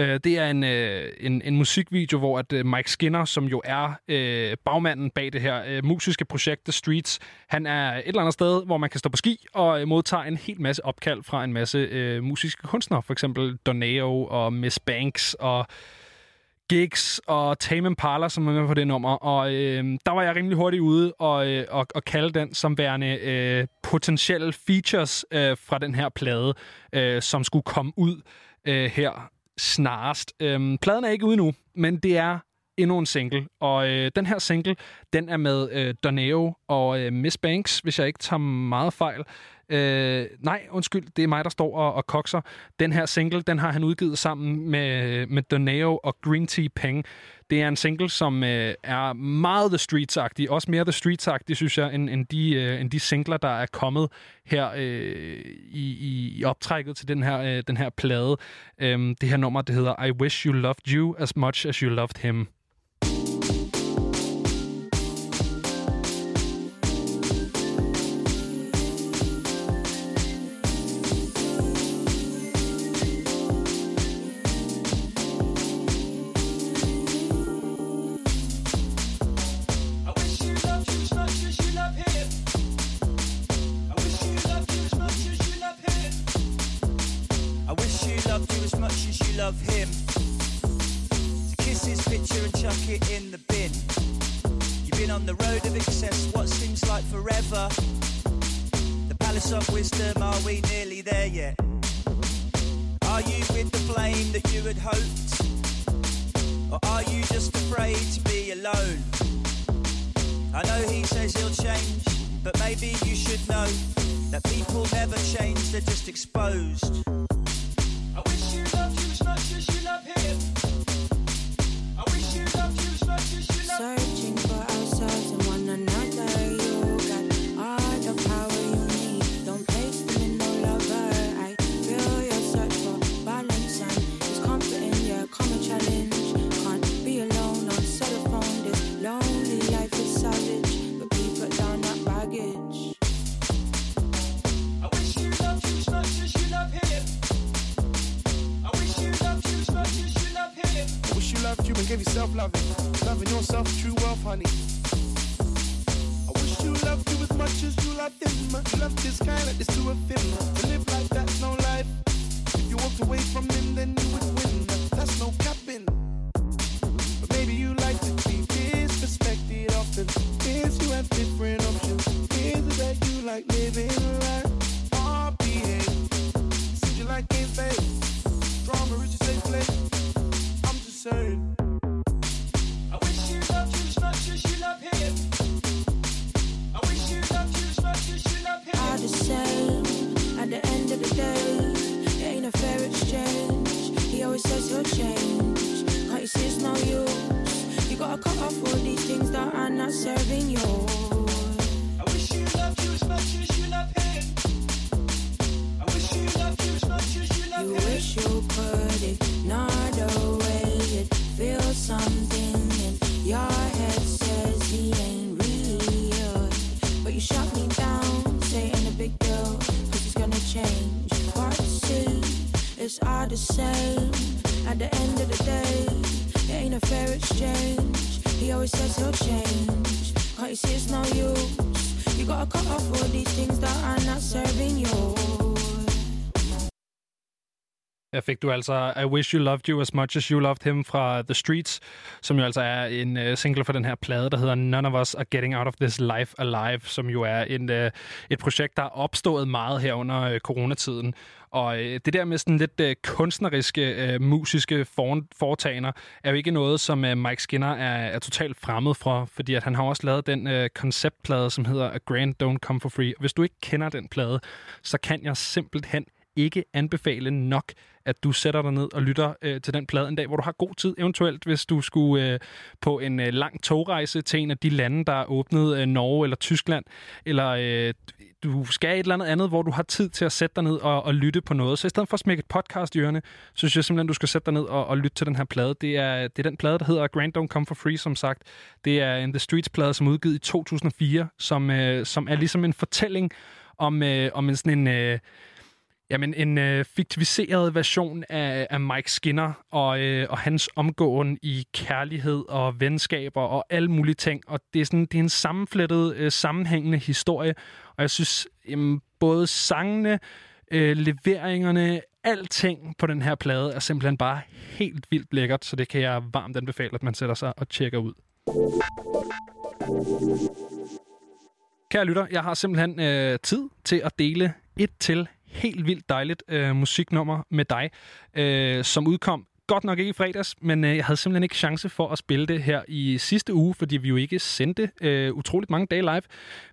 Uh, det er en, uh, en, en musikvideo, hvor at, uh, Mike Skinner, som jo er uh, bagmanden bag det her uh, musiske projekt The Streets, han er et eller andet sted, hvor man kan stå på ski og uh, modtager en hel masse opkald fra en masse uh, musiske kunstnere, for eksempel Donao og Miss Banks og Gigs og Tame Impala, som var med på det nummer. Og øh, der var jeg rimelig hurtigt ude og, øh, og, og kalde den som værende øh, potentielle features øh, fra den her plade, øh, som skulle komme ud øh, her snarest. Øh, pladen er ikke ude nu, men det er endnu en single. Og øh, den her single, den er med øh, Donao og øh, Miss Banks, hvis jeg ikke tager meget fejl. Øh, nej, undskyld, det er mig, der står og, og kokser. Den her single, den har han udgivet sammen med, med Donao og Green Tea Peng. Det er en single, som øh, er meget The Streets-agtig. Også mere The Streets-agtig, synes jeg, end, end, de, øh, end de singler, der er kommet her øh, i, i optrækket til den her, øh, den her plade. Øh, det her nummer, det hedder I Wish You Loved You As Much As You Loved Him. Fik du altså I Wish You Loved You As Much As You Loved Him fra The Streets, som jo altså er en uh, single for den her plade, der hedder None of Us Are Getting Out of This Life Alive, som jo er en, uh, et projekt, der er opstået meget her under uh, coronatiden. Og øh, det der med sådan lidt øh, kunstneriske, øh, musiske for- foretagender, er jo ikke noget, som øh, Mike Skinner er, er totalt fremmed fra, fordi at han har også lavet den øh, konceptplade, som hedder A Grand Don't Come For Free. Og hvis du ikke kender den plade, så kan jeg simpelthen ikke anbefale nok, at du sætter dig ned og lytter øh, til den plade en dag, hvor du har god tid, eventuelt hvis du skulle øh, på en øh, lang togrejse til en af de lande, der er åbnet, øh, Norge eller Tyskland, eller øh, du skal et eller andet andet, hvor du har tid til at sætte dig ned og, og lytte på noget. Så i stedet for at smække et podcast i ørene, så synes jeg simpelthen, du skal sætte dig ned og, og lytte til den her plade. Det er, det er den plade, der hedder Grand Don't Come For Free, som sagt. Det er en The Streets-plade, som er udgivet i to tusind og fire, som, øh, som er ligesom en fortælling om, øh, om en sådan en... Øh, Jamen, en øh, fiktiviseret version af, af Mike Skinner og, øh, og hans omgåen i kærlighed og venskaber og alle mulige ting. Og det er, sådan, det er en sammenflettet, øh, sammenhængende historie. Og jeg synes, øh, både sangene, øh, leveringerne, alting på den her plade er simpelthen bare helt vildt lækkert. Så det kan jeg varmt anbefale, at man sætter sig og tjekker ud. Kære lytter, jeg har simpelthen øh, tid til at dele et til helt vildt dejligt øh, musiknummer med dig, øh, som udkom godt nok ikke i fredags, men øh, jeg havde simpelthen ikke chance for at spille det her i sidste uge, fordi vi jo ikke sendte øh, utroligt mange dage live.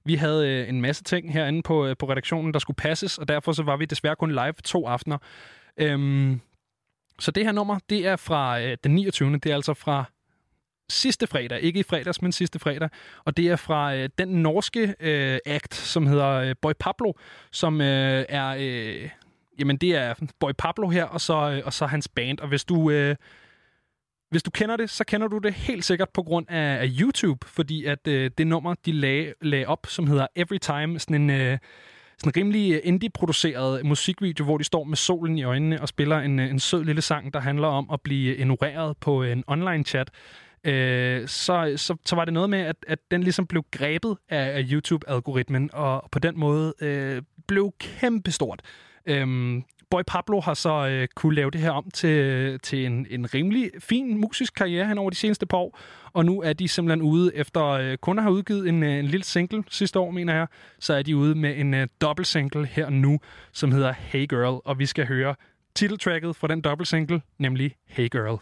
Vi havde øh, en masse ting herinde på, øh, på redaktionen, der skulle passes, og derfor så var vi desværre kun live to aftener. Øhm, så det her nummer, det er fra øh, den niogtyvende. Det er altså fra sidste fredag, ikke i fredags, men sidste fredag, og det er fra øh, den norske øh, act, som hedder øh, Boy Pablo, som øh, er, øh, jamen det er Boy Pablo her, og så, øh, og så hans band, og hvis du, øh, hvis du kender det, så kender du det helt sikkert på grund af, af YouTube, fordi at øh, det nummer, de lag, lag op, som hedder Every Time, sådan en... Øh, sådan en rimelig indie-produceret musikvideo, hvor de står med solen i øjnene og spiller en, en sød lille sang, der handler om at blive ignoreret på en online-chat, øh, så, så, så var det noget med, at, at den ligesom blev grebet af, af YouTube-algoritmen, og på den måde øh, blev kæmpestort. Øhm, Boy Pablo har så øh, kunne lave det her om til, til en, en rimelig fin musisk karriere hen over de seneste par år, og nu er de simpelthen ude efter øh, kun at have udgivet en, øh, en lille single sidste år, mener jeg, så er de ude med en øh, dobbelt single her nu, som hedder Hey Girl, og vi skal høre titeltracket fra den dobbelt single, nemlig Hey Girl.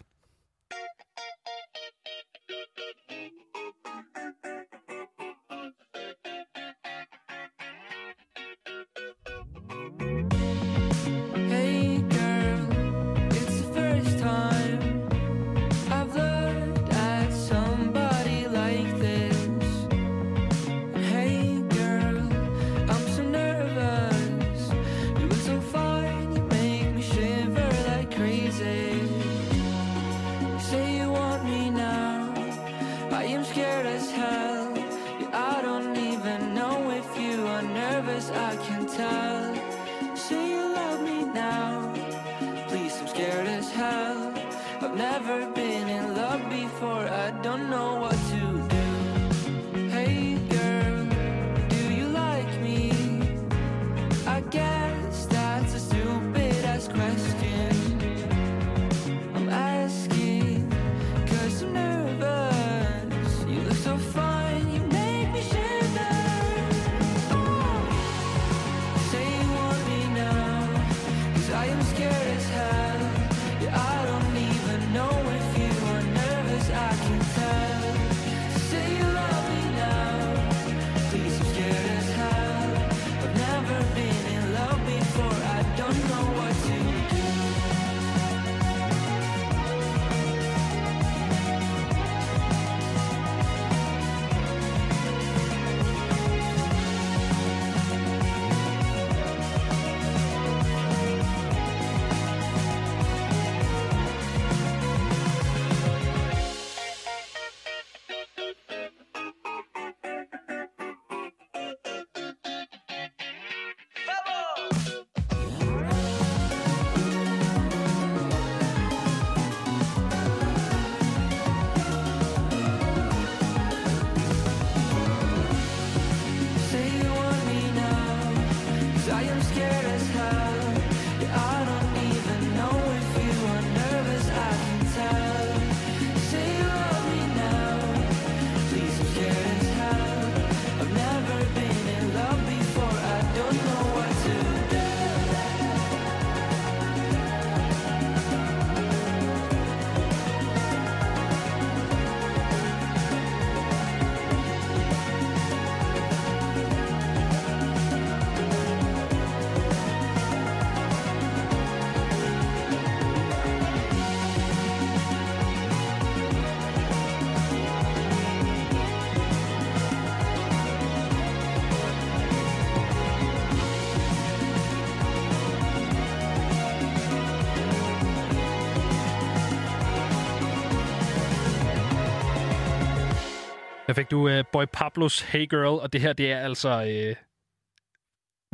Der fik du øh, Boy Pablos Hey Girl, og det her, det er altså øh,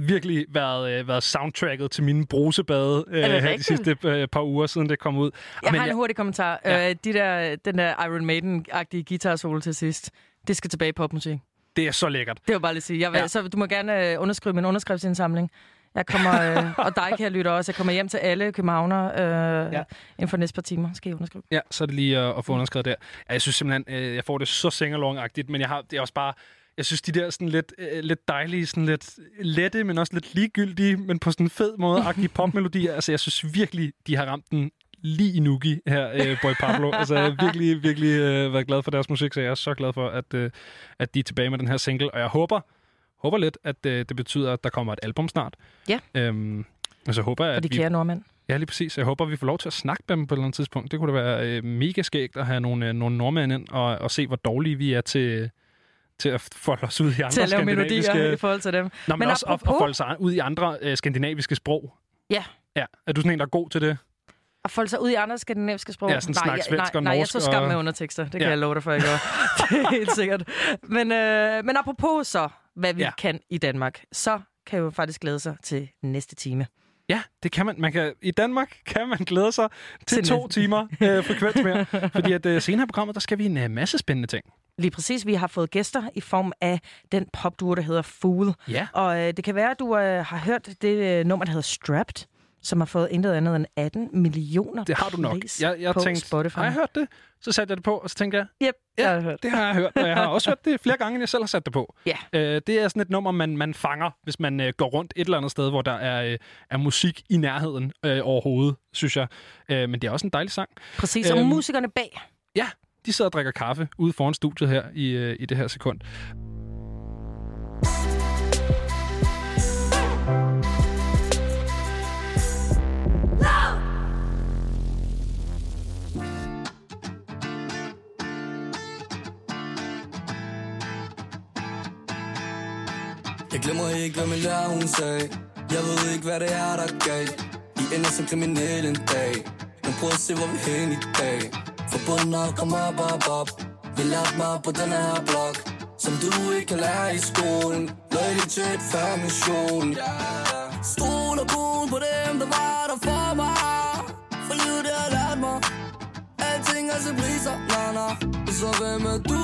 virkelig været, øh, været soundtracket til mine brusebade øh, her de sidste øh, par uger, siden det kom ud. Jeg Men har en jeg... hurtig kommentar. Ja. Øh, de der, den der Iron Maiden-agtige guitar-solo til sidst, det skal tilbage i popmusik. Det er så lækkert. Det var bare lige sige. Jeg vil, ja. Så du må gerne øh, underskrive min underskriftsindsamling. Jeg kommer, øh, og dig, kære lytter, også. Jeg kommer hjem til alle københavnere øh, ja. inden for næste par timer. Skal I underskrive? Ja, så er det lige øh, at få underskrevet der. Ja, jeg synes simpelthen, øh, jeg får det så singalong-agtigt, men jeg har, det er også bare... Jeg synes, de der sådan lidt, øh, lidt dejlige, sådan lidt lette, men også lidt ligegyldige, men på sådan en fed måde-agtige popmelodier. Altså, jeg synes virkelig, de har ramt den lige i nuki her, øh, Boy Pablo. Altså, jeg har virkelig, virkelig øh, været glad for deres musik, så jeg er så glad for, at, øh, at de er tilbage med den her single. Og jeg håber... håber lidt, at øh, det betyder, at der kommer et album snart. Ja. Øhm, altså, håber, at for de kære vi... nordmænd. Ja, lige præcis. Jeg håber, vi får lov til at snakke med dem på et eller andet tidspunkt. Det kunne da være øh, mega skægt at have nogle, øh, nogle nordmænd ind og, og se, hvor dårlige vi er til, til at folde os ud i andre skandinaviske... Til at lave melodier i forhold til dem. Nå, men, men også apropos... at folde sig ud i andre øh, skandinaviske sprog. Ja. Ja. Er du sådan en, der er god til det? At folde sig ud i andre skandinaviske sprog? Ja, sådan snakke svensk og norsk. Nej, jeg tog skam og... med undertekster. Det ja. kan jeg love dig for, jeg gør. Det er helt sikkert. Men, øh, men apropos så... hvad vi ja. kan i Danmark, så kan jo faktisk glæde sig til næste time. Ja, det kan man. man kan, I Danmark kan man glæde sig til, til to næste. timer øh, frekvens mere, fordi at øh, senere i programmet, der skal vi en øh, masse spændende ting. Lige præcis. Vi har fået gæster i form af den popduo, der hedder Fool. Ja. Og øh, det kan være, at du øh, har hørt det øh, nummer, der hedder Strapped, som har fået intet andet end atten millioner. Det har du nok. Jeg, jeg tænkte, Spotify. Har jeg hørt det? Så satte jeg det på, og så tænkte jeg, yep, ja, har jeg hørt. Det har jeg hørt, og jeg har også hørt det flere gange, end jeg selv har sat det på. Yeah. Øh, det er sådan et nummer, man, man fanger, hvis man øh, går rundt et eller andet sted, hvor der er, øh, er musik i nærheden øh, overhovedet, synes jeg. Øh, men det er også en dejlig sang. Præcis, og øh, musikerne bag. Ja, de sidder og drikker kaffe ude foran studiet her i, øh, i det her sekund. Jeg glemmer ikke, hvad min lærer hun sagde. Jeg ved ikke, hvad det er, der er galt. I ender som kriminelle en dag. Men prøv at se, hvor vi hen i dag. For bunden op, kom op, op, op. Vi lærte mig på den her blok, som du ikke kan lære i skolen. Løjde til et før missionen. Stoler kun på dem, der var der for mig. For livet, det har lært mig. Alting er til priser, nej, nej. Så hvem er du?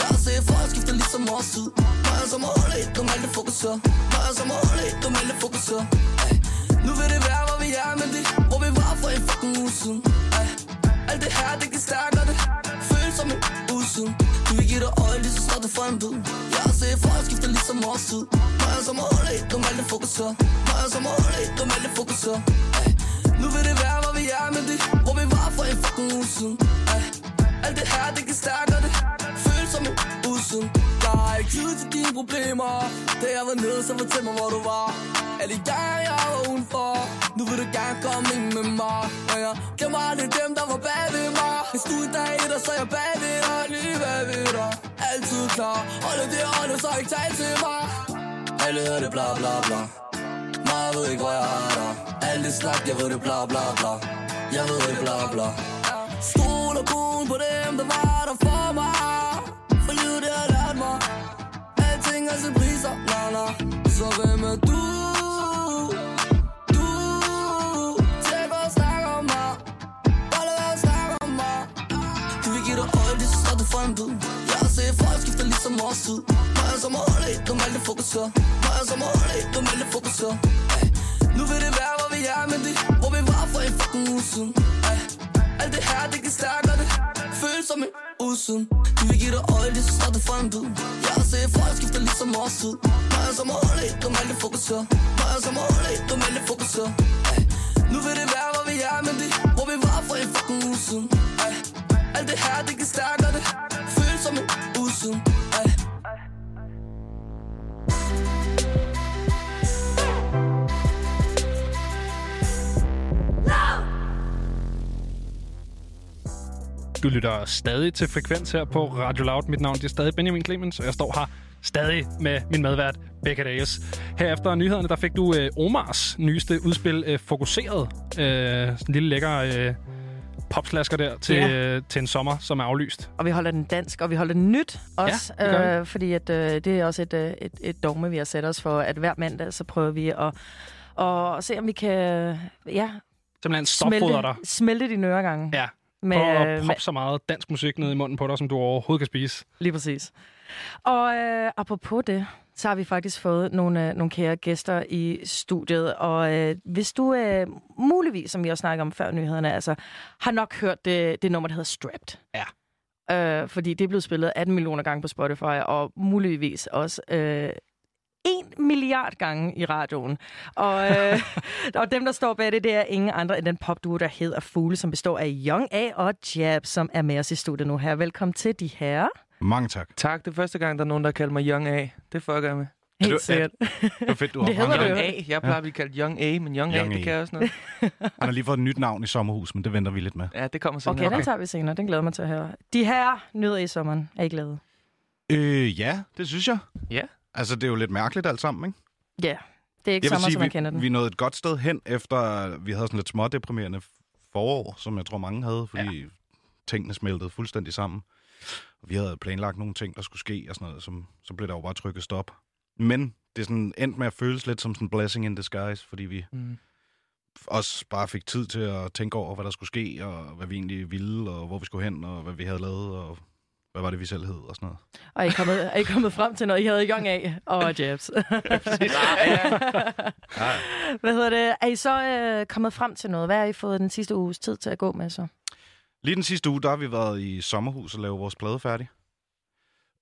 Jeg har set folk skifte ligesom vores tid. Når jeg som har holdet et, om alle fokuser. Når jeg som har holdet et, om alle fokuser. Ey. Nu vil det være, hvor vi er, men det hvor vi var for en fucking uge siden. Ey. Alt det her, det kan stærkere det. Føles som en uge siden. Du vil give dig øje, lige så snart du får en bid. Jeg har set folk skifte ligesom vores tid. Når jeg som har holdet et, om alle fokuser. Når jeg som har holdet et, om alle fokuser. Ey. Nu vil det være, hvor vi er, men det hvor vi var for en fucking uge siden. Ey. Alt det her, det kan stærkere det. Føles som en usyn. Der er ikke tid til dine problemer. Da jeg var nede, så fortæl mig, hvor du var. Alle gang, jeg var udenfor. Nu vil du gerne komme ind med mig. Og jeg glemmer aldrig dem, der var bag ved mig. Hvis du i dag er der, så er jeg bag ved dig. Lige bag ved dig. Altid klar. Hold det og nu så ikke tal til mig. Alle hører det bla bla bla. Men jeg ved ikke, hvor jeg er der. Alt det snak, jeg ved det bla bla bla. Jeg ved det bla bla. Stoler kun på dem, der var der for mig. For livet, det har lært mig. Alting er til priser, nej, nej. Så hvem er du? Du tæt på at snakke om mig. Bare lad være at snakke om mig. Du vil give dig øje, lige så snart du får en bid. Jeg har set folk skifte ligesom vores tid. Når jeg som har holdet et, om alle fokuser. Når jeg som har holdet et, om alle fokuser. Ey. Nu vil det være, hvor vi er, men det hvor vi var for en fucking uge siden. Ey. Alt det her, det kan stærkere det. Føles som en usyn. Du vil give dig øje, lige så snart du får en bid. Jeg har set folk skifte ligesom vores tid. Når jeg som har holdet et, om alle fokuser. Når jeg som har holdet et, om alle fokuser. Ey. Nu vil det være, hvor vi er, men det hvor vi var for en fucking uge siden. Ey. Alt det her, det kan stærkere det. Føles som en usyn. Ey. Du lytter stadig til Frekvens her på Radio Loud. Mit navn er stadig Benjamin Clemens, og jeg står her stadig med min medvært, Becca Reyes. Herefter nyhederne, der fik du øh, Omars nyeste udspil, øh, Fokuseret. Øh, en lille lækker øh, popslasker der til, ja. øh, til en sommer, som er aflyst. Og vi holder den dansk, og vi holder den nyt også. Ja, øh, fordi at, øh, det er også et, øh, et, et dogme, vi har sat os for, at hver mandag, så prøver vi at og se, om vi kan ja, smelte, smelte dine øregange. Ja. Med, prøv at proppe så meget dansk musik ned i munden på dig, som du overhovedet kan spise. Lige præcis. Og øh, apropos det, så har vi faktisk fået nogle, øh, nogle kære gæster i studiet. Og øh, hvis du øh, muligvis, som vi også snakkede om før nyhederne, altså, har nok hørt det, det nummer, der hedder Strapped. Ja. Øh, fordi det er blevet spillet atten millioner gange på Spotify, og muligvis også Øh, en milliard gange i radioen. Og, øh, og dem, der står bag det, det er ingen andre end den popduo, der hedder Fool, som består af Young A og Jabs, som er med os i studiet nu her. Velkommen til de herrer. Mange tak. Tak. Det er første gang, der er nogen, der kalder mig Young A. Det fucker jeg med. Helt er du, sikkert. Er, det var fedt, du har det hedder Young A. Jeg plejer at blive kaldt Young A, men Young, Young A, A, det kan også noget. Han har lige fået et nyt navn i sommerhus, men det venter vi lidt med. Ja, det kommer senere. Okay, okay. Den tager vi senere. Den glæder mig til at høre. De herrer nyder i sommeren. Er I glade? Øh, ja, det synes jeg. Ja. Altså, det er jo lidt mærkeligt alt sammen, ikke? Ja, yeah. Det er ikke sommer, som man kender den. Vi nåede et godt sted hen, efter vi havde sådan lidt smådeprimerende forår, som jeg tror mange havde, fordi ja. tingene smeltede fuldstændig sammen. Og vi havde planlagt nogle ting, der skulle ske og sådan noget, som, så blev der jo bare trykket stop. Men det er sådan endt med at føles lidt som sådan en blessing in disguise, fordi vi mm. også bare fik tid til at tænke over, hvad der skulle ske, og hvad vi egentlig ville, og hvor vi skulle hen, og hvad vi havde lavet, og hvad var det, vi selv hed og sådan noget? Og I kommet, er I kommet frem til, når I havde Young A og Jabs? Ja, præcis. Hvad hedder det? Er I så øh, kommet frem til noget? Hvad har I fået den sidste uges tid til at gå med så? Lige den sidste uge, der har vi været i sommerhus og lavet vores plade færdig.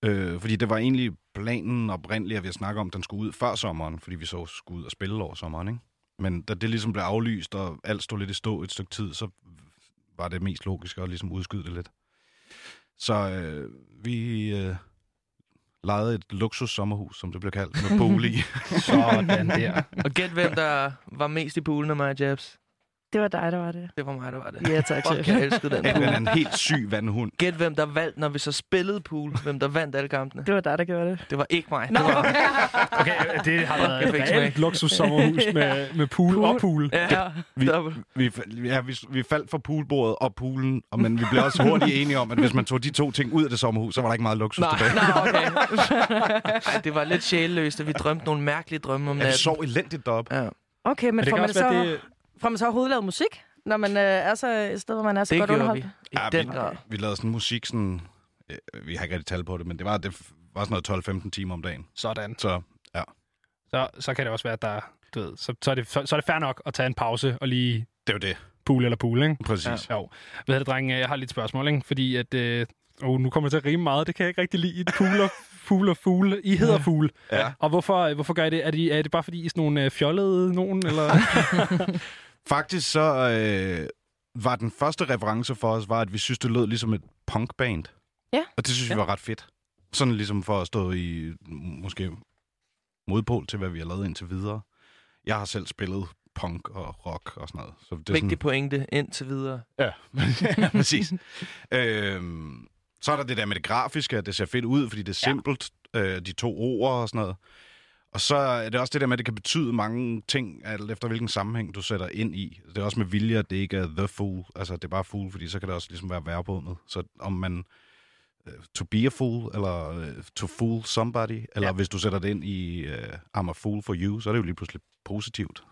Øh, fordi det var egentlig planen oprindeligt, at vi snakker om, den skulle ud før sommeren, fordi vi så skulle ud og spille over sommeren, ikke? Men da det ligesom blev aflyst, og alt stod lidt i stå et stykke tid, så var det mest logiske at ligesom udskyde det lidt. Så øh, vi øh, lejede et luksussommerhus, som det blev kaldt, med pool i. Sådan der. Og gæt hvem, der var mest i poolen af mig og Jabs. Det var dig, der var det. Det var mig, der var det. Ja, tak. Fuck, jeg elskede den pool. Den er en helt syg vandhund. Gæt hvem, der valgte, når vi så spillede pool. Hvem, der vandt alle kampene. Det var dig, der gjorde det. Det var ikke mig. Nå, det var okay. Okay, det har været et luksussommerhus med, med pool, pool og pool. Ja, vi, vi, ja, vi, vi faldt for poolbordet og poolen, og, men vi blev også hurtigt enige om, at hvis man tog de to ting ud af det sommerhus, så var der ikke meget luksus nå, tilbage. Nå, okay. Ej, det var lidt sjælløst, at vi drømte nogle mærkelige drømme om natten. Ja, vi sov elendigt deroppe. Ja. Okay, men, men får man så det Fra man så har hovedlavet musik, når man øh, er så et sted, hvor man er så det godt underholdt? Det gjorde vi. I den grad. Vi lavede sådan musik, sådan, øh, vi har ikke rigtig tal på det, men det var, det var sådan noget tolv femten timer om dagen. Sådan. Så, ja. Så, så kan det også være, at der du ved, så, så, er det, så, så er det fair nok at tage en pause og lige det er jo det. Pool eller pool, ikke? Præcis. Ja. Jo. Hvad er det, drenge? Jeg har lidt spørgsmål, ikke? Fordi at Øh, oh, nu kommer det til at rime meget. Det kan jeg ikke rigtig lide. Pool og pool og fugle. I hedder Fugle. Ja. Og hvorfor, hvorfor gør I det? Er, de, er det bare fordi, I er sådan nogle øh, fjollede nogen? Eller? Faktisk så øh, var den første reference for os, var, at vi synes, det lød ligesom et punkband. Ja. Og det synes ja. vi var ret fedt. Sådan ligesom for at stå i måske modpol til, hvad vi har lavet indtil videre. Jeg har selv spillet punk og rock og sådan noget. Så det er vigtige sådan pointe indtil videre. Ja, ja præcis. øhm, Så er der det der med det grafiske, at det ser fedt ud, fordi det er simpelt, ja. øh, de to ord og sådan noget. Og så er det også det der med, at det kan betyde mange ting, alt efter hvilken sammenhæng du sætter ind i. Det er også med vilje, at det ikke er the fool, altså det er bare fool, fordi så kan det også ligesom være værbundet. Så om man uh, to be a fool, eller uh, to fool somebody, eller ja. hvis du sætter det ind i uh, I'm a fool for you, så er det jo lige pludselig positivt.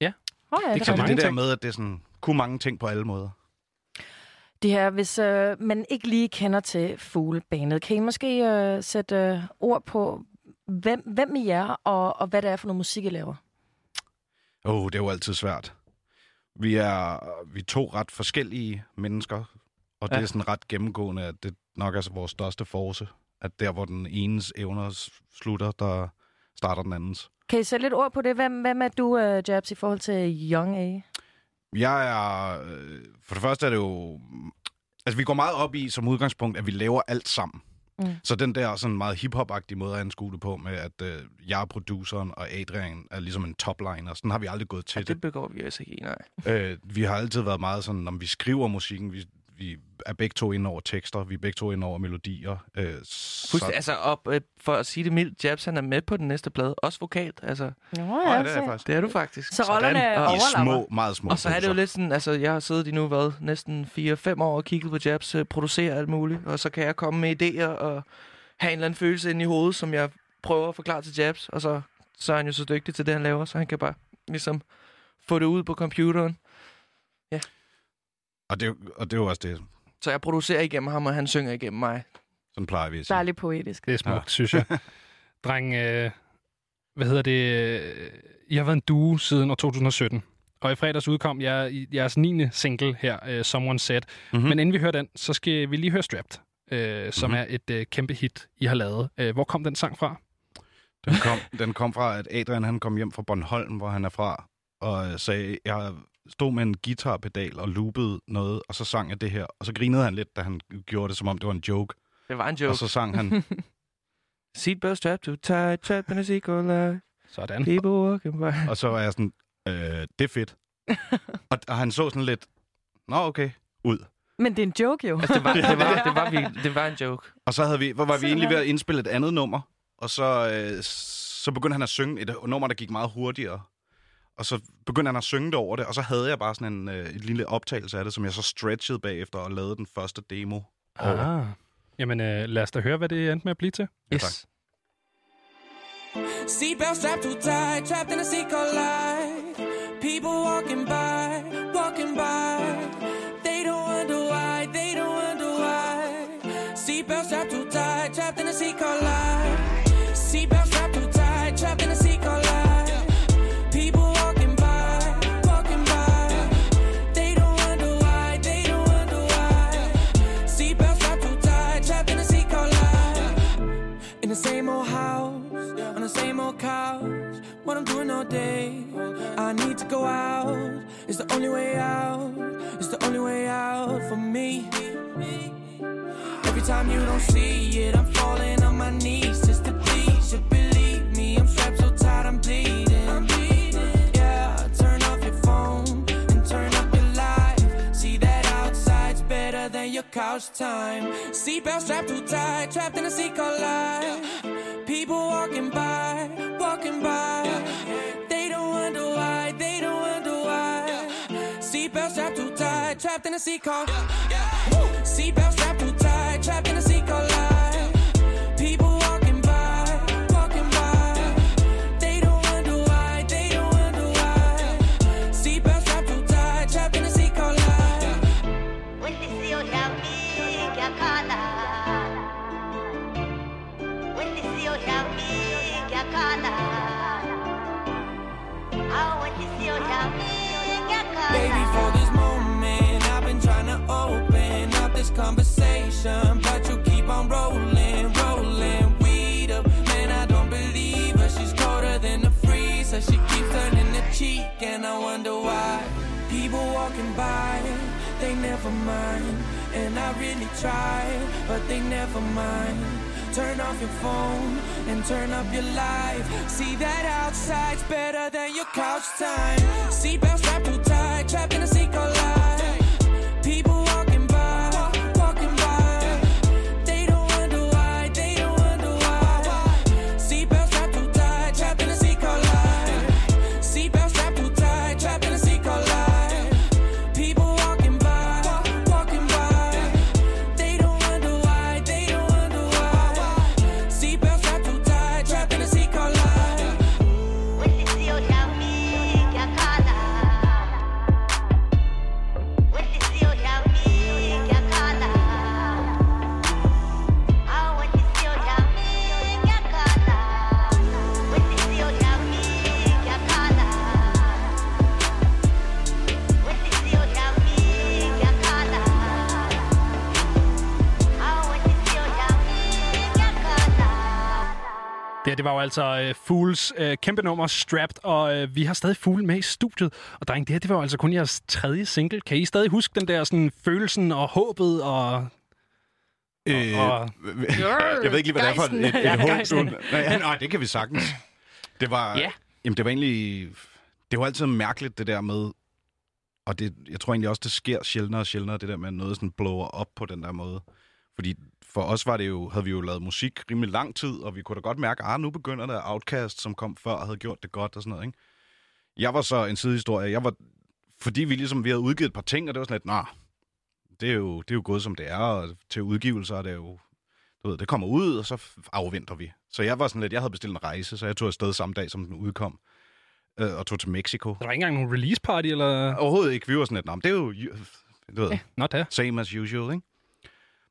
Ja. Oh, ja det, det kan det, det der ting med, at det er sådan, kunne mange ting på alle måder. Det her, hvis øh, man ikke lige kender til Fuglebanet, kan I måske øh, sætte øh, ord på, hvem, hvem I er, og, og hvad det er for noget musik, I laver? Åh, oh, det er jo altid svært. Vi er, vi er to ret forskellige mennesker, og det ja. er sådan ret gennemgående, at det nok er vores største force, at der, hvor den enes evner slutter, der starter den andens. Kan I sætte lidt ord på det? Hvem, hvem er du, øh, Jabs, i forhold til Young A? Jeg er, for det første er det jo, altså vi går meget op i som udgangspunkt, at vi laver alt sammen. Mm. Så den der sådan meget hiphop-agtige måde at anskue det på, med at øh, jeg er produceren, og Adrian er ligesom en topliner. Sådan har vi aldrig gået til ja, det. det begår vi også ikke, nej. Øh, vi har altid været meget sådan, om vi skriver musikken, vi, vi er begge to ind over tekster, vi er begge to ind over melodier. Øh, Husk, så... altså op, øh, for at sige det mildt, Jabs han er med på den næste plade, også vokalt. Altså. Nå, ja, Øj, det, er det er du faktisk. Så rollerne er små, meget små. Og så er det jo lidt sådan, altså jeg har siddet i nu hvad, næsten fire fem år og kigget på Jabs, øh, producere alt muligt, og så kan jeg komme med idéer og have en eller anden følelse inde i hovedet, som jeg prøver at forklare til Jabs, og så, så er han jo så dygtig til det, han laver, så han kan bare ligesom få det ud på computeren. Ja. Og det, og det er jo også det. Så jeg producerer igennem ham, og han synger igennem mig. Sådan plejer vi at sige. Dejligt poetisk. Det er smukt, ja, synes jeg. Dreng, øh, hvad hedder det? Jeg har været en duo siden år to tusind og sytten. Og i fredags udkom jeg, jeres niende single her, øh, Someone Said. Mm-hmm. Men inden vi hører den, så skal vi lige høre Strapped, øh, som mm-hmm. er et øh, kæmpe hit, I har lavet. Øh, hvor kom den sang fra? Den kom, den kom fra, at Adrian han kom hjem fra Bornholm, hvor han er fra, og øh, sagde... Jeg stod med en guitarpedal og loopede noget, og så sang jeg det her. Og så grinede han lidt, da han gjorde det, som om det var en joke. Det var en joke. Og så sang han... Seatbelt strapped too tight, trapped in a sequel life. Sådan. People walking by. Og så var jeg sådan, øh, det er fedt. og, og han så sådan lidt, nå okay, ud. Men det er en joke jo. Altså, det, var, det, var, det, var, det, var, det, var, det var en joke. Og så havde vi, hvor var vi egentlig ved at indspille et andet nummer, og så, øh, så begyndte han at synge et nummer, der gik meget hurtigere. Og så begyndte han at synge det over det, og så havde jeg bare sådan en, øh, en lille optagelse af det, som jeg så stretchede bagefter og lavede den første demo. Ah. Jamen øh, lad os da høre, hvad det endte med at blive til. Yes. Ja, tak. Seatbelt strapped too tight, trapped in a sequel life. People walking by, walking by. They don't wonder why, they don't wonder why. Seatbelt strapped too tight, trapped in a sequel life. Seatbelt strapped too tight, trapped in a sequel life. Same old house, yeah. On the same old couch. What I'm doing all day, okay. I need to go out. It's the only way out. It's the only way out for me. Every time you don't see it, I'm falling on my knees just to please you. Believe me, I'm strapped so tight, I'm bleeding. I'm bleeding. Yeah, turn off your phone and turn up your life. See that outside's better than your couch time. Seatbelt strapped too tight, trapped in a seatbelt life. People walking by, walking by. They don't wonder why, they don't wonder why. Seatbelt strapped too tight, trapped in a seat car. Seatbelt strapped too tight, trapped in a seat car life. People walking by, walking by. They don't wonder why, they don't wonder why. Seatbelt strapped too tight, trapped in a seat car life. Baby, for this moment, I've been trying to open up this conversation, but you keep on rolling, rolling weed up. Man, I don't believe her. She's colder than the freezer. She keeps turning the cheek, and I wonder why. People walking by, they never mind, and I really tried, but they never mind. Turn off your phone and turn up your life. See that outside's better than your couch time. Seatbelt strapped too tight, trapped in a sequel life. People walking by, walking by. They don't wonder why, they don't wonder why. Seatbelt strapped too tight, trapped in a sequel life. Seatbelt strapped too tight, trapped in a sequel life. People walking by, walking by. They don't wonder why, they don't wonder why. Seatbelt strapped too tight, trapped in a sequel life. What is your yummy, your color? What is your yummy, your color? I want to see your yummy, your color. What is your yummy, your color? What is your yummy, your color? I want to see your yummy, your color. Det her, det var jo altså uh, Fools uh, kæmpe nummer, Strapped, og uh, vi har stadig Fool med i studiet. Og dreng, det her, det var jo altså kun jeres tredje single. Kan I stadig huske den der sådan, følelsen og håbet og... Øh, og, og... jeg ved ikke lige, hvad det er for et, et ja, håb. Du... Nej, nej, det kan vi sagtens. Det var, yeah. Jamen, det var egentlig... Det var altid mærkeligt, det der med... Og det, jeg tror egentlig også, det sker sjældnere og sjældnere, det der med noget sådan blower op på den der måde. Fordi for os var det jo, havde vi jo lavet musik rimelig lang tid, og vi kunne da godt mærke, at ah, nu begynder der Outkast, som kom før og havde gjort det godt og sådan noget, ikke? Jeg var så en sidehistorie. Jeg var, fordi vi ligesom, vi havde udgivet et par ting, og det var sådan lidt, nej, det er jo, det er jo gået som det er, og til udgivelser er det jo, du ved, det kommer ud, og så afventer vi. Så jeg var sådan lidt, jeg havde bestilt en rejse, så jeg tog afsted samme dag, som den udkom, øh, og tog til Mexico. Der var ikke engang nogen release party, eller? Overhovedet ikke. Vi var sådan lidt, nej, det er jo, du ved, yeah, not that. Same as usual, ikke?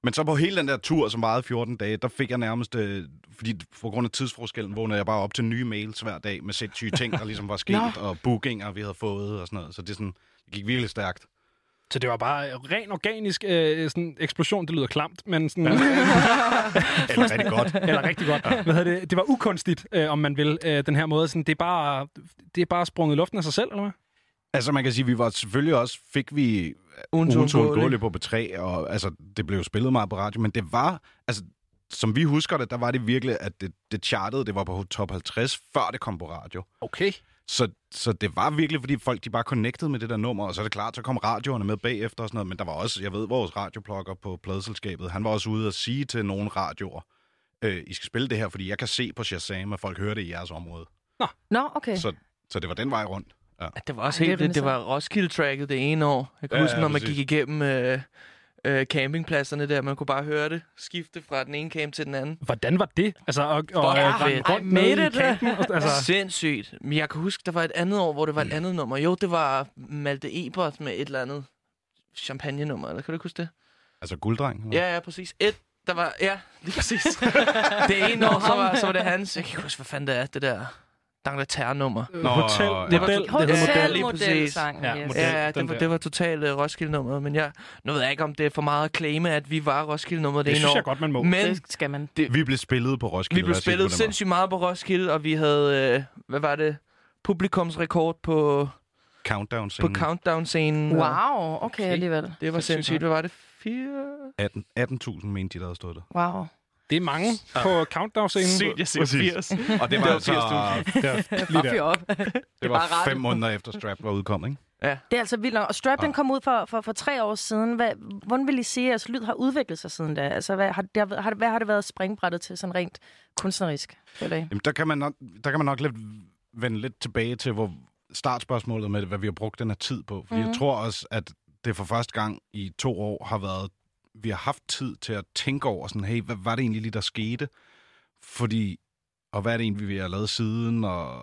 Men så på hele den der tur, som varede fjorten dage, der fik jeg nærmest, øh, fordi på grund af tidsforskellen, vågnede jeg bare op til nye mails hver dag med sindssyge ting, der ligesom var sket, no. og bookinger, vi havde fået og sådan noget. Så det, sådan, det gik virkelig stærkt. Så det var bare ren organisk øh, sådan eksplosion, det lyder klamt, men sådan... Ja. Eller rigtig godt. Eller rigtig godt. Ja. Hvad det? Det var ukunstigt, øh, om man vil, øh, den her måde. Sådan, det, er bare, det er bare sprunget i luften af sig selv, eller hvad? Altså man kan sige, vi var selvfølgelig også, fik vi uundgåeligt på B tre, og altså, det blev jo spillet meget på radio, men det var, altså som vi husker det, der var det virkelig, at det, det chartede, det var på top halvtreds, før det kom på radio. Okay. Så, så det var virkelig, fordi folk de bare connectede med det der nummer, og så er det klart, så kom radioerne med bagefter og sådan noget, men der var også, jeg ved, vores radioplukker på pladeselskabet, han var også ude og sige til nogle radioer, øh, I skal spille det her, fordi jeg kan se på Shazam, at folk hører det i jeres område. Nå, Nå okay. Så, så det var den vej rundt. Ja. Det var også helt det, det var Roskilde-tracket det ene år. Jeg kan ja, huske, når man præcis. gik igennem øh, øh, campingpladserne der, man kunne bare høre det skifte fra den ene camp til den anden. Hvordan var det? Altså, og, og ja, fedt. Rundt med i campen? Altså. Sindssygt. Men jeg kan huske, der var et andet år, hvor det var et andet nummer. Jo, det var Malte Ebert med et eller andet champagne-nummer, eller kan du huske det? Altså Gulddreng? Ja, ja, præcis. Et, der var, ja, lige præcis. Det ene år, så var, så var det hans. Jeg kan ikke huske, hvad fanden det er, det der... Dangleterre-nummer. Hotel, det var, model, hotel, det hotel, model-sang. Ja, yes. model, ja det, var, det var totalt uh, Roskilde-nummer, men jeg, nu ved jeg ikke, om det er for meget at claime, at vi var Roskilde-nummer det, det ene år. Det synes jeg godt, man må. Men det skal man. Det, vi blev spillet på Roskilde. Vi blev spillet sindssygt meget på Roskilde, og vi havde, øh, hvad var det, publikumsrekord på... Countdown-scenen. På Countdown-scenen. Wow, okay alligevel. Det var sindssygt. Hvad var det? atten tusind, mente de, der havde stået der. Wow. Det er mange ja. på Countdown-scenen. Sygt, jeg siger firs. Og det var altså... Det var fem måneder efter Strapped var udkommet, ikke? Ja. Det er altså vildt nok. Og Strapped, ja. den kom ud for, for, for tre år siden. Hvad, hvordan vil I sige, at jeres lyd har udviklet sig siden da? Altså, hvad har, der, har, hvad har det været springbrættet til sådan rent kunstnerisk? Jamen, der kan man nok, der kan man nok lidt vende lidt tilbage til hvor startspørgsmålet med, hvad vi har brugt den her tid på. Fordi mm. jeg tror også, at det for første gang i to år har været... Vi har haft tid til at tænke over sådan, hey, hvad var det egentlig lige, der skete? Fordi, og hvad er det egentlig, vi har lavet siden? Og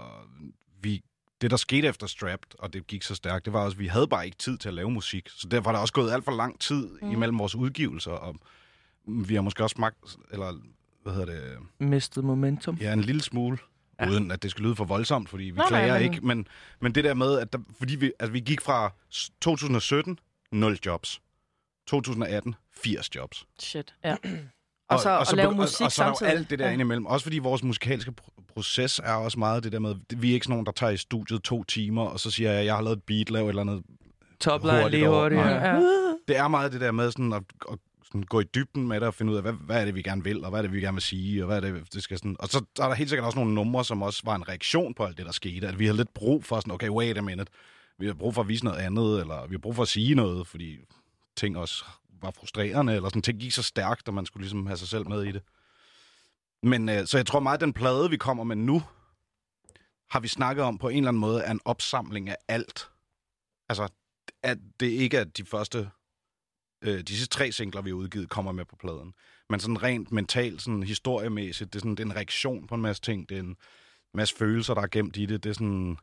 vi, det, der skete efter Strapped, og det gik så stærkt, det var også, vi havde bare ikke tid til at lave musik. Så derfor er der også gået alt for lang tid mm. imellem vores udgivelser, og vi har måske også magt, eller hvad hedder det? Mistet momentum. Ja, en lille smule. Ja. Uden at det skal lyde for voldsomt, fordi vi Nå, klager nej, nej. ikke. Men, men det der med, at der, fordi vi, altså, vi gik fra to tusind sytten, nul jobs. to tusind atten, firs jobs. Shit, ja. Og, og så, og så at lave musik og, og så er der alt det der ja. indimellem. Også fordi vores musikalske proces er også meget det der med, vi er ikke sådan nogen, der tager i studiet to timer, og så siger jeg, jeg har lavet et beat, lav eller andet Topline lige hurtigt. Ja. Det er meget det der med sådan at, at sådan gå i dybden med det og finde ud af, hvad, hvad er det, vi gerne vil, og hvad er det, vi gerne vil sige, og hvad er det, det skal sådan... Og så er der helt sikkert også nogle numre, som også var en reaktion på alt det, der skete. At vi har lidt brug for sådan, okay, wait a minute. Vi har brug for at vise noget andet, eller vi har brug for at sige noget, fordi... ting også var frustrerende, eller sådan ting gik så stærkt, og man skulle ligesom have sig selv med i det. Men øh, så jeg tror meget, at den plade, vi kommer med nu, har vi snakket om på en eller anden måde, er en opsamling af alt. Altså, at det ikke er de første, øh, de sidste tre singler, vi har udgivet, kommer med på pladen. Men sådan rent mentalt, sådan historiemæssigt, det er, sådan, det er en reaktion på en masse ting, det er en masse følelser, der er gemt i det, det er sådan,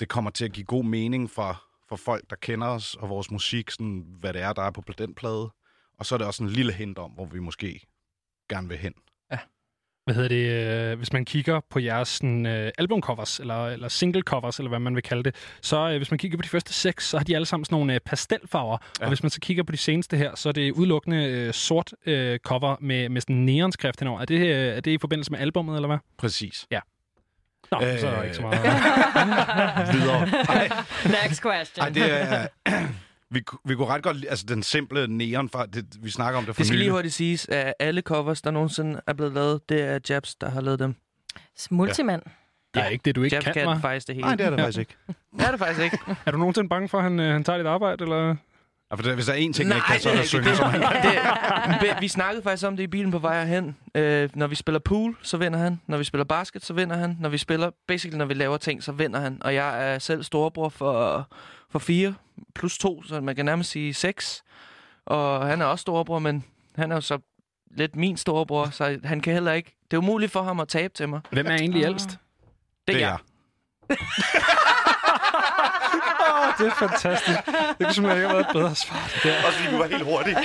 det kommer til at give god mening for for folk, der kender os og vores musik, sådan, hvad det er, der er på den plade. Og så er det også en lille hint om, hvor vi måske gerne vil hen. Ja. Hvad hedder det? Øh, hvis man kigger på jeres sådan, øh, albumcovers, eller, eller singlecovers, eller hvad man vil kalde det, så øh, hvis man kigger på de første seks, så har de alle sammen sådan nogle øh, pastelfarver. Ja. Og hvis man så kigger på de seneste her, så er det udelukkende øh, sort øh, cover med, med sådan neonskrift henover. Er det, øh, er det i forbindelse med albummet, eller hvad? Præcis. Ja. Nå, øh, så er der ikke så meget. Videre. Next question. Ej, det er, vi, vi kunne ret godt lide, altså den simple neon, det, vi snakker om det for nylig. Det skal lige hurtigt siges, at alle covers, der nogensinde er blevet lavet, det er Jabs, der har lavet dem. Multimand. Ja. Der er ja. ikke det, du ikke Jab kan, mig. Faktisk det hele. Nej, det er det ja. faktisk ikke. Det er det faktisk ikke. Er du nogensinde bange for, at han, øh, han tager dit arbejde, eller...? Ja, for der, hvis der er én ting, nej, jeg kan, så er der synge, som han kan. Vi snakkede faktisk om det i bilen på vej herhen. Øh, når vi spiller pool, så vinder han. Når vi spiller basket, så vinder han. Når vi spiller... Basically, når vi laver ting, så vinder han. Og jeg er selv storebror for, for fire plus to, så man kan nærmest sige seks. Og han er også storebror, men han er jo så lidt min storebror, så han kan heller ikke... Det er umuligt for ham at tabe til mig. Hvem er egentlig ældst? Det, det er jeg. Oh, det er fantastisk. Det kunne simpelthen ikke være et bedre svar. Også fordi du var helt hurtig.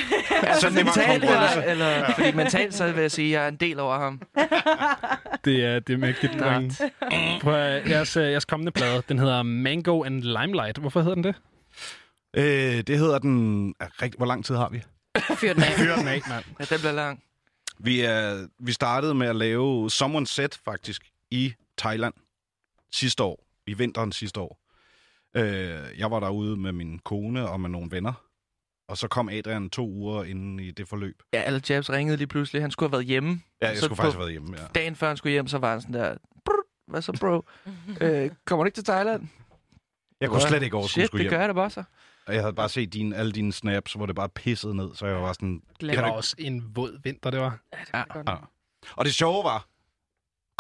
Altså, det mentalt, eller, eller, ja. Fordi mentalt, så vil jeg sige, at jeg er en del over ham. Det er, det er mægtigt. På jeres, jeres kommende plade, den hedder Mango and Limelight. Hvorfor hedder den det? Øh, det hedder den... Hvor lang tid har vi? Fyr den af. Fyr den af, mand. Ja, det bliver lang. Vi, er, vi startede med at lave Someone Said, faktisk, i Thailand sidste år. I vinteren sidste år. Øh, jeg var derude med min kone og med nogle venner. Og så kom Adrian to uger inden i det forløb. Ja, alle Jabs ringede lige pludselig. Han skulle have været hjemme. Ja, jeg så skulle faktisk have været hjemme, ja. Dagen før han skulle hjem, så var han sådan der... Hvad så, bro? øh, kommer du ikke til Thailand? Jeg kunne slet ikke overskue at skulle hjem. Shit, det gør det bare så. Jeg havde bare set dine, alle dine snaps, hvor det bare pissede ned, så jeg var sådan... Det var også en våd vinter, det var. Ja, det var ja. Godt. Ja. Og det sjove var,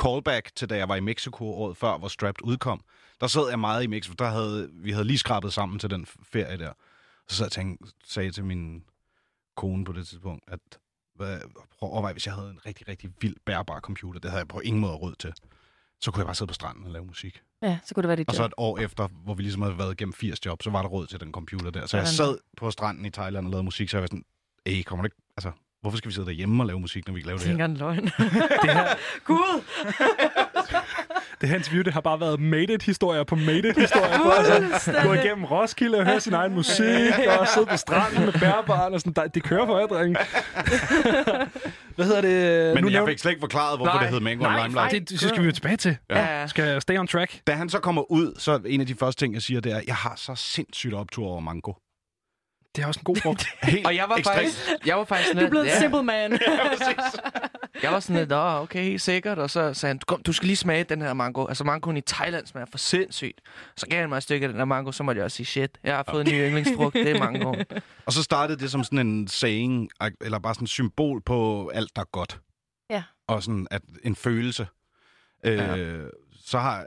callback til da jeg var i Mexico året før, hvor Strapped udkom. Der sad jeg meget i Mexico, der havde vi havde lige skrabet sammen til den ferie der. Så sad jeg tænkte, sagde til min kone på det tidspunkt, at hvad, prøv at overveje, hvis jeg havde en rigtig, rigtig vild bærbar computer, det havde jeg på ingen måde råd til. Så kunne jeg bare sidde på stranden og lave musik. Ja, så kunne det være dit job. Og så et år efter, hvor vi ligesom havde været igennem firs job, så var der råd til den computer der. Så jeg sad på stranden i Thailand og lavede musik, så jeg var sådan, ej, kommer det ikke, altså, hvorfor skal vi sidde derhjemme og lave musik, når vi ikke laver det her? Tænker en løgn. Det her... Gud! Det her interview, det har bare været made it-historier på made it-historier. Altså, gå igennem Roskilde og høre sin egen musik, og sidde på stranden med bærbaren og sådan, der, det kører for jer, drenge. Hvad hedder det? Men nu jeg nævnt... fik slet ikke forklaret, hvorfor nej, det hed Mango nej, og Limelight. Det, det skal vi jo tilbage til. Ja. Skal stay on track. Da han så kommer ud, så en af de første ting, jeg siger, det er, jeg har så sindssygt optur over mango. Det er også en god frugt. Og jeg var ekstremt. faktisk, jeg var faktisk sådan, du blev ja. simple man. Ja, jeg var sådan lidt, åh, okay, sikkert. Og så sagde han, kom, du skal lige smage den her mango. Altså mangoen i Thailand smager for sindssygt. Så gav han mig et stykke af den her mango, så måtte jeg også sige, shit, jeg har fået ja. en ny yndlingsfrugt, det er mangoen. Og så startede det som sådan en saying, eller bare sådan et symbol på alt, der er godt. Ja. Og sådan at, en følelse. Øh, ja. Så har,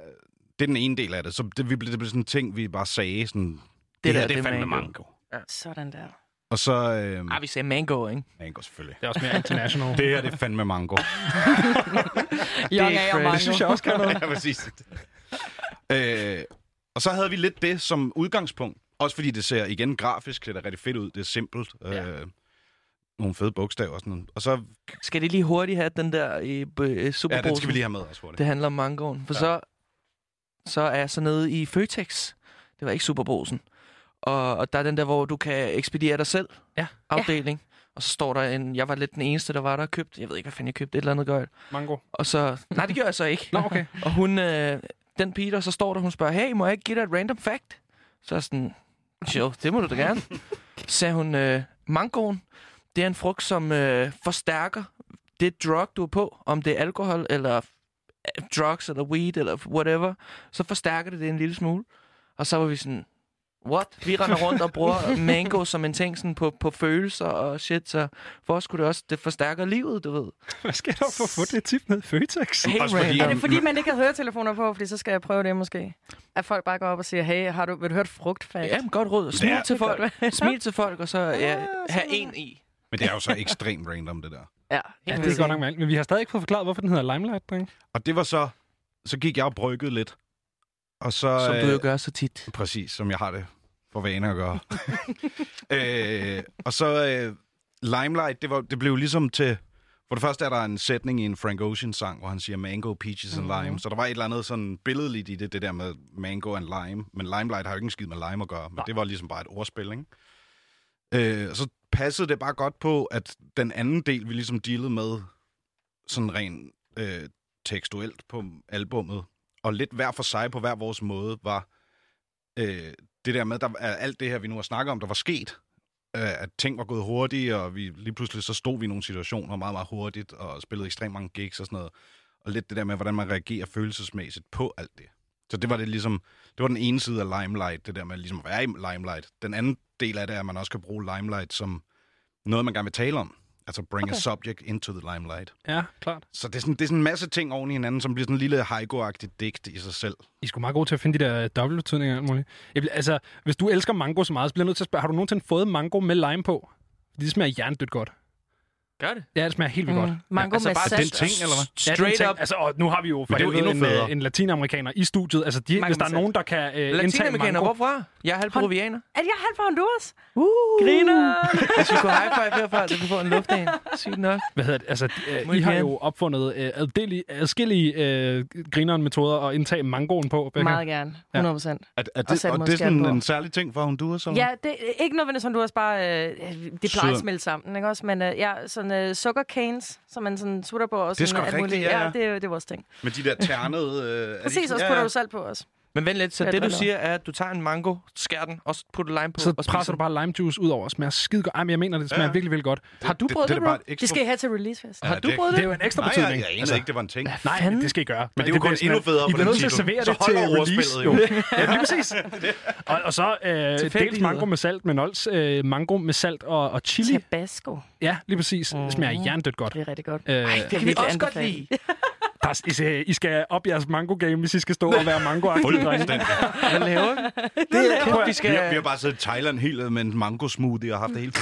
det er den ene del af det. Så det, vi, det blev sådan en ting, vi bare sagde sådan, det, det der, her, det er fandme mango. mango. Ja. Sådan der. Og så... Øh... Ah, vi sagde mango, ikke? Mango, selvfølgelig. Det er også mere international. Det her, det er fandme mango. Young A og mango. Det synes jeg også kan noget. Ja, præcis. øh, og så havde vi lidt det som udgangspunkt. Også fordi det ser igen grafisk, det er rigtig fedt ud. Det er simpelt. Ja. Øh, nogle fede bogstaver og sådan noget. Og så... Skal det lige hurtigt have den der i øh, Superbrosen? Ja, den skal vi lige have med også hurtigt. Det handler om mangoen. For ja. så, så er jeg så nede i Føtex. Det var ikke Superbrosen. Og, og der er den der, hvor du kan ekspediere dig selv, ja. afdeling. Ja. Og så står der en, jeg var lidt den eneste, der var der og købte, jeg ved ikke, hvad fanden jeg købte, et eller andet gøjt. Mango. Og så, nej, det gjorde jeg så ikke. Nå, okay. Og hun, øh, den pige der, så står der, hun spørger, hey, må jeg ikke give dig et random fact? Så er sådan, jo, det må du da gerne. Så sagde hun, øh, mangoen, det er en frugt, som øh, forstærker det drug, du er på, om det er alkohol, eller drugs, eller weed, eller whatever. Så forstærker det det en lille smule. Og så var vi sådan... What? Vi render rundt og bruger mango som en ting sådan på, på følelser og shit, så for os kunne det også, det forstærker livet, du ved. Hvad skal der for at få det tip med Føtex? Hey, fordi, er det fordi, man ikke har høretelefoner på, fordi så skal jeg prøve det måske? At folk bare går op og siger, hey, har du, vil du høre et frugtfag? Jamen, godt råd. Smil ja. til folk, smil til folk, og så ja, have en i. Men det er jo så ekstremt random, det der. Ja, ja det er godt nok med alt. Men vi har stadig ikke fået forklaret, hvorfor den hedder Limelight, dreng. Og det var så, så gik jeg og bryggede lidt. Og så, som du jo gør så tit. Præcis, som jeg har det for vaner at gøre. øh, og så øh, Limelight, det, var, det blev ligesom til... For det første er der en sætning i en Frank Ocean-sang, hvor han siger mango, peaches mm-hmm. and lime. Så der var et eller andet sådan billedligt i det, det der med mango and lime. Men Limelight har jo ikke en skid med lime at gøre, men Nej. det var ligesom bare et ordspil, ikke? Øh, og så passede det bare godt på, at den anden del, vi ligesom dealede med sådan rent øh, tekstuelt på albummet, og lidt hver for sig på hver vores måde, var øh, det der med, at alt det her, vi nu har snakket om, der var sket. Øh, at ting var gået hurtigt, og vi, lige pludselig så stod vi i nogle situationer meget, meget hurtigt, og spillede ekstremt mange gigs og sådan noget. og lidt det der med, hvordan man reagerer følelsesmæssigt på alt det. Så det var det ligesom, det var den ene side af Limelight, det der med ligesom at være i Limelight. Den anden del af det er, at man også kan bruge Limelight som noget, man gerne vil tale om. Altså bring okay. a subject into the limelight. Ja, klart. Så det er sådan, det er sådan en masse ting oven i hinanden, som bliver sådan en lille haiku-agtig digt i sig selv. I er sgu meget gode til at finde de der dobbeltbetydninger og alt muligt. Jeg, altså, hvis du elsker mango så meget, så bliver jeg nødt til at spørge, har du nogensinde fået mango med lime på? Det smager jerndødt godt. Gør det? Ja, det smager helt vildt mm. godt. Mango ja, altså med bare salt. Den ting, eller hvad? Straight ja, den ting. Up. Altså, og nu har vi jo for helvede en, en, en latinamerikaner i studiet. Altså, de, hvis der er nogen, der kan uh, indtage mango. Latinamerikaner, hvorfra? Jeg er halv peruvianer. Er jeg halv fra Honduras? Uh, griner! Hvis vi kunne high five herfra, så kunne få en luftdagen. Sygt nok. Hvad hedder det? Altså, uh, I har jo opfundet uh, addelige, adskillige uh, grineren metoder at indtage mangoen på. Becca. Meget gerne. hundrede procent. Ja. Er, er det, og og det er sådan en særlig ting fra Honduras? Eller? Ja, det er ikke nødvendigvis Honduras, bare det plejer at smelte sammen, ikke også? Men ja, sådan uh, sugar canes, som man sådan sutter på. Og det sådan, er sgu rigtigt, ja. Ja, det er, det er vores ting. Men de der ternede... Uh, præcis, de, også ja, putter du salt på os. Men vent lidt, så det, det du siger, er, at du tager en mango, skærer den, og putter lime på. Så og presser du bare limejuice ud over og smager skide godt. Ej, men jeg mener, det smager ja. virkelig, virkelig godt. Det, har du det, prøvet det? Det, det, det, ekstra... det skal I have til releasefest. Ja, har du det, prøvet det? Det er jo en ekstra nej, betydning. Nej, jeg, jeg altså, ikke, det var en ting. Nej, fanden? Det skal I gøre. Men det er jo kun endnu bedre på den titel. I bliver nødt til at servere det til release. Jo. Ja, lige præcis. Og så dels mango med salt, men også mango med salt og chili. Tabasco. Ja, lige præcis. Det smager jerndødt godt. Det er rigtig godt. Ej, det kan vi også godt lide. I skal op jeres mango-game, hvis I skal stå og være mango-agtige drenge. Hvad laver vi? Det er kæft, vi skal... Vi har, vi har bare siddet i Thailand helt med en mango-smoothie og haft det hele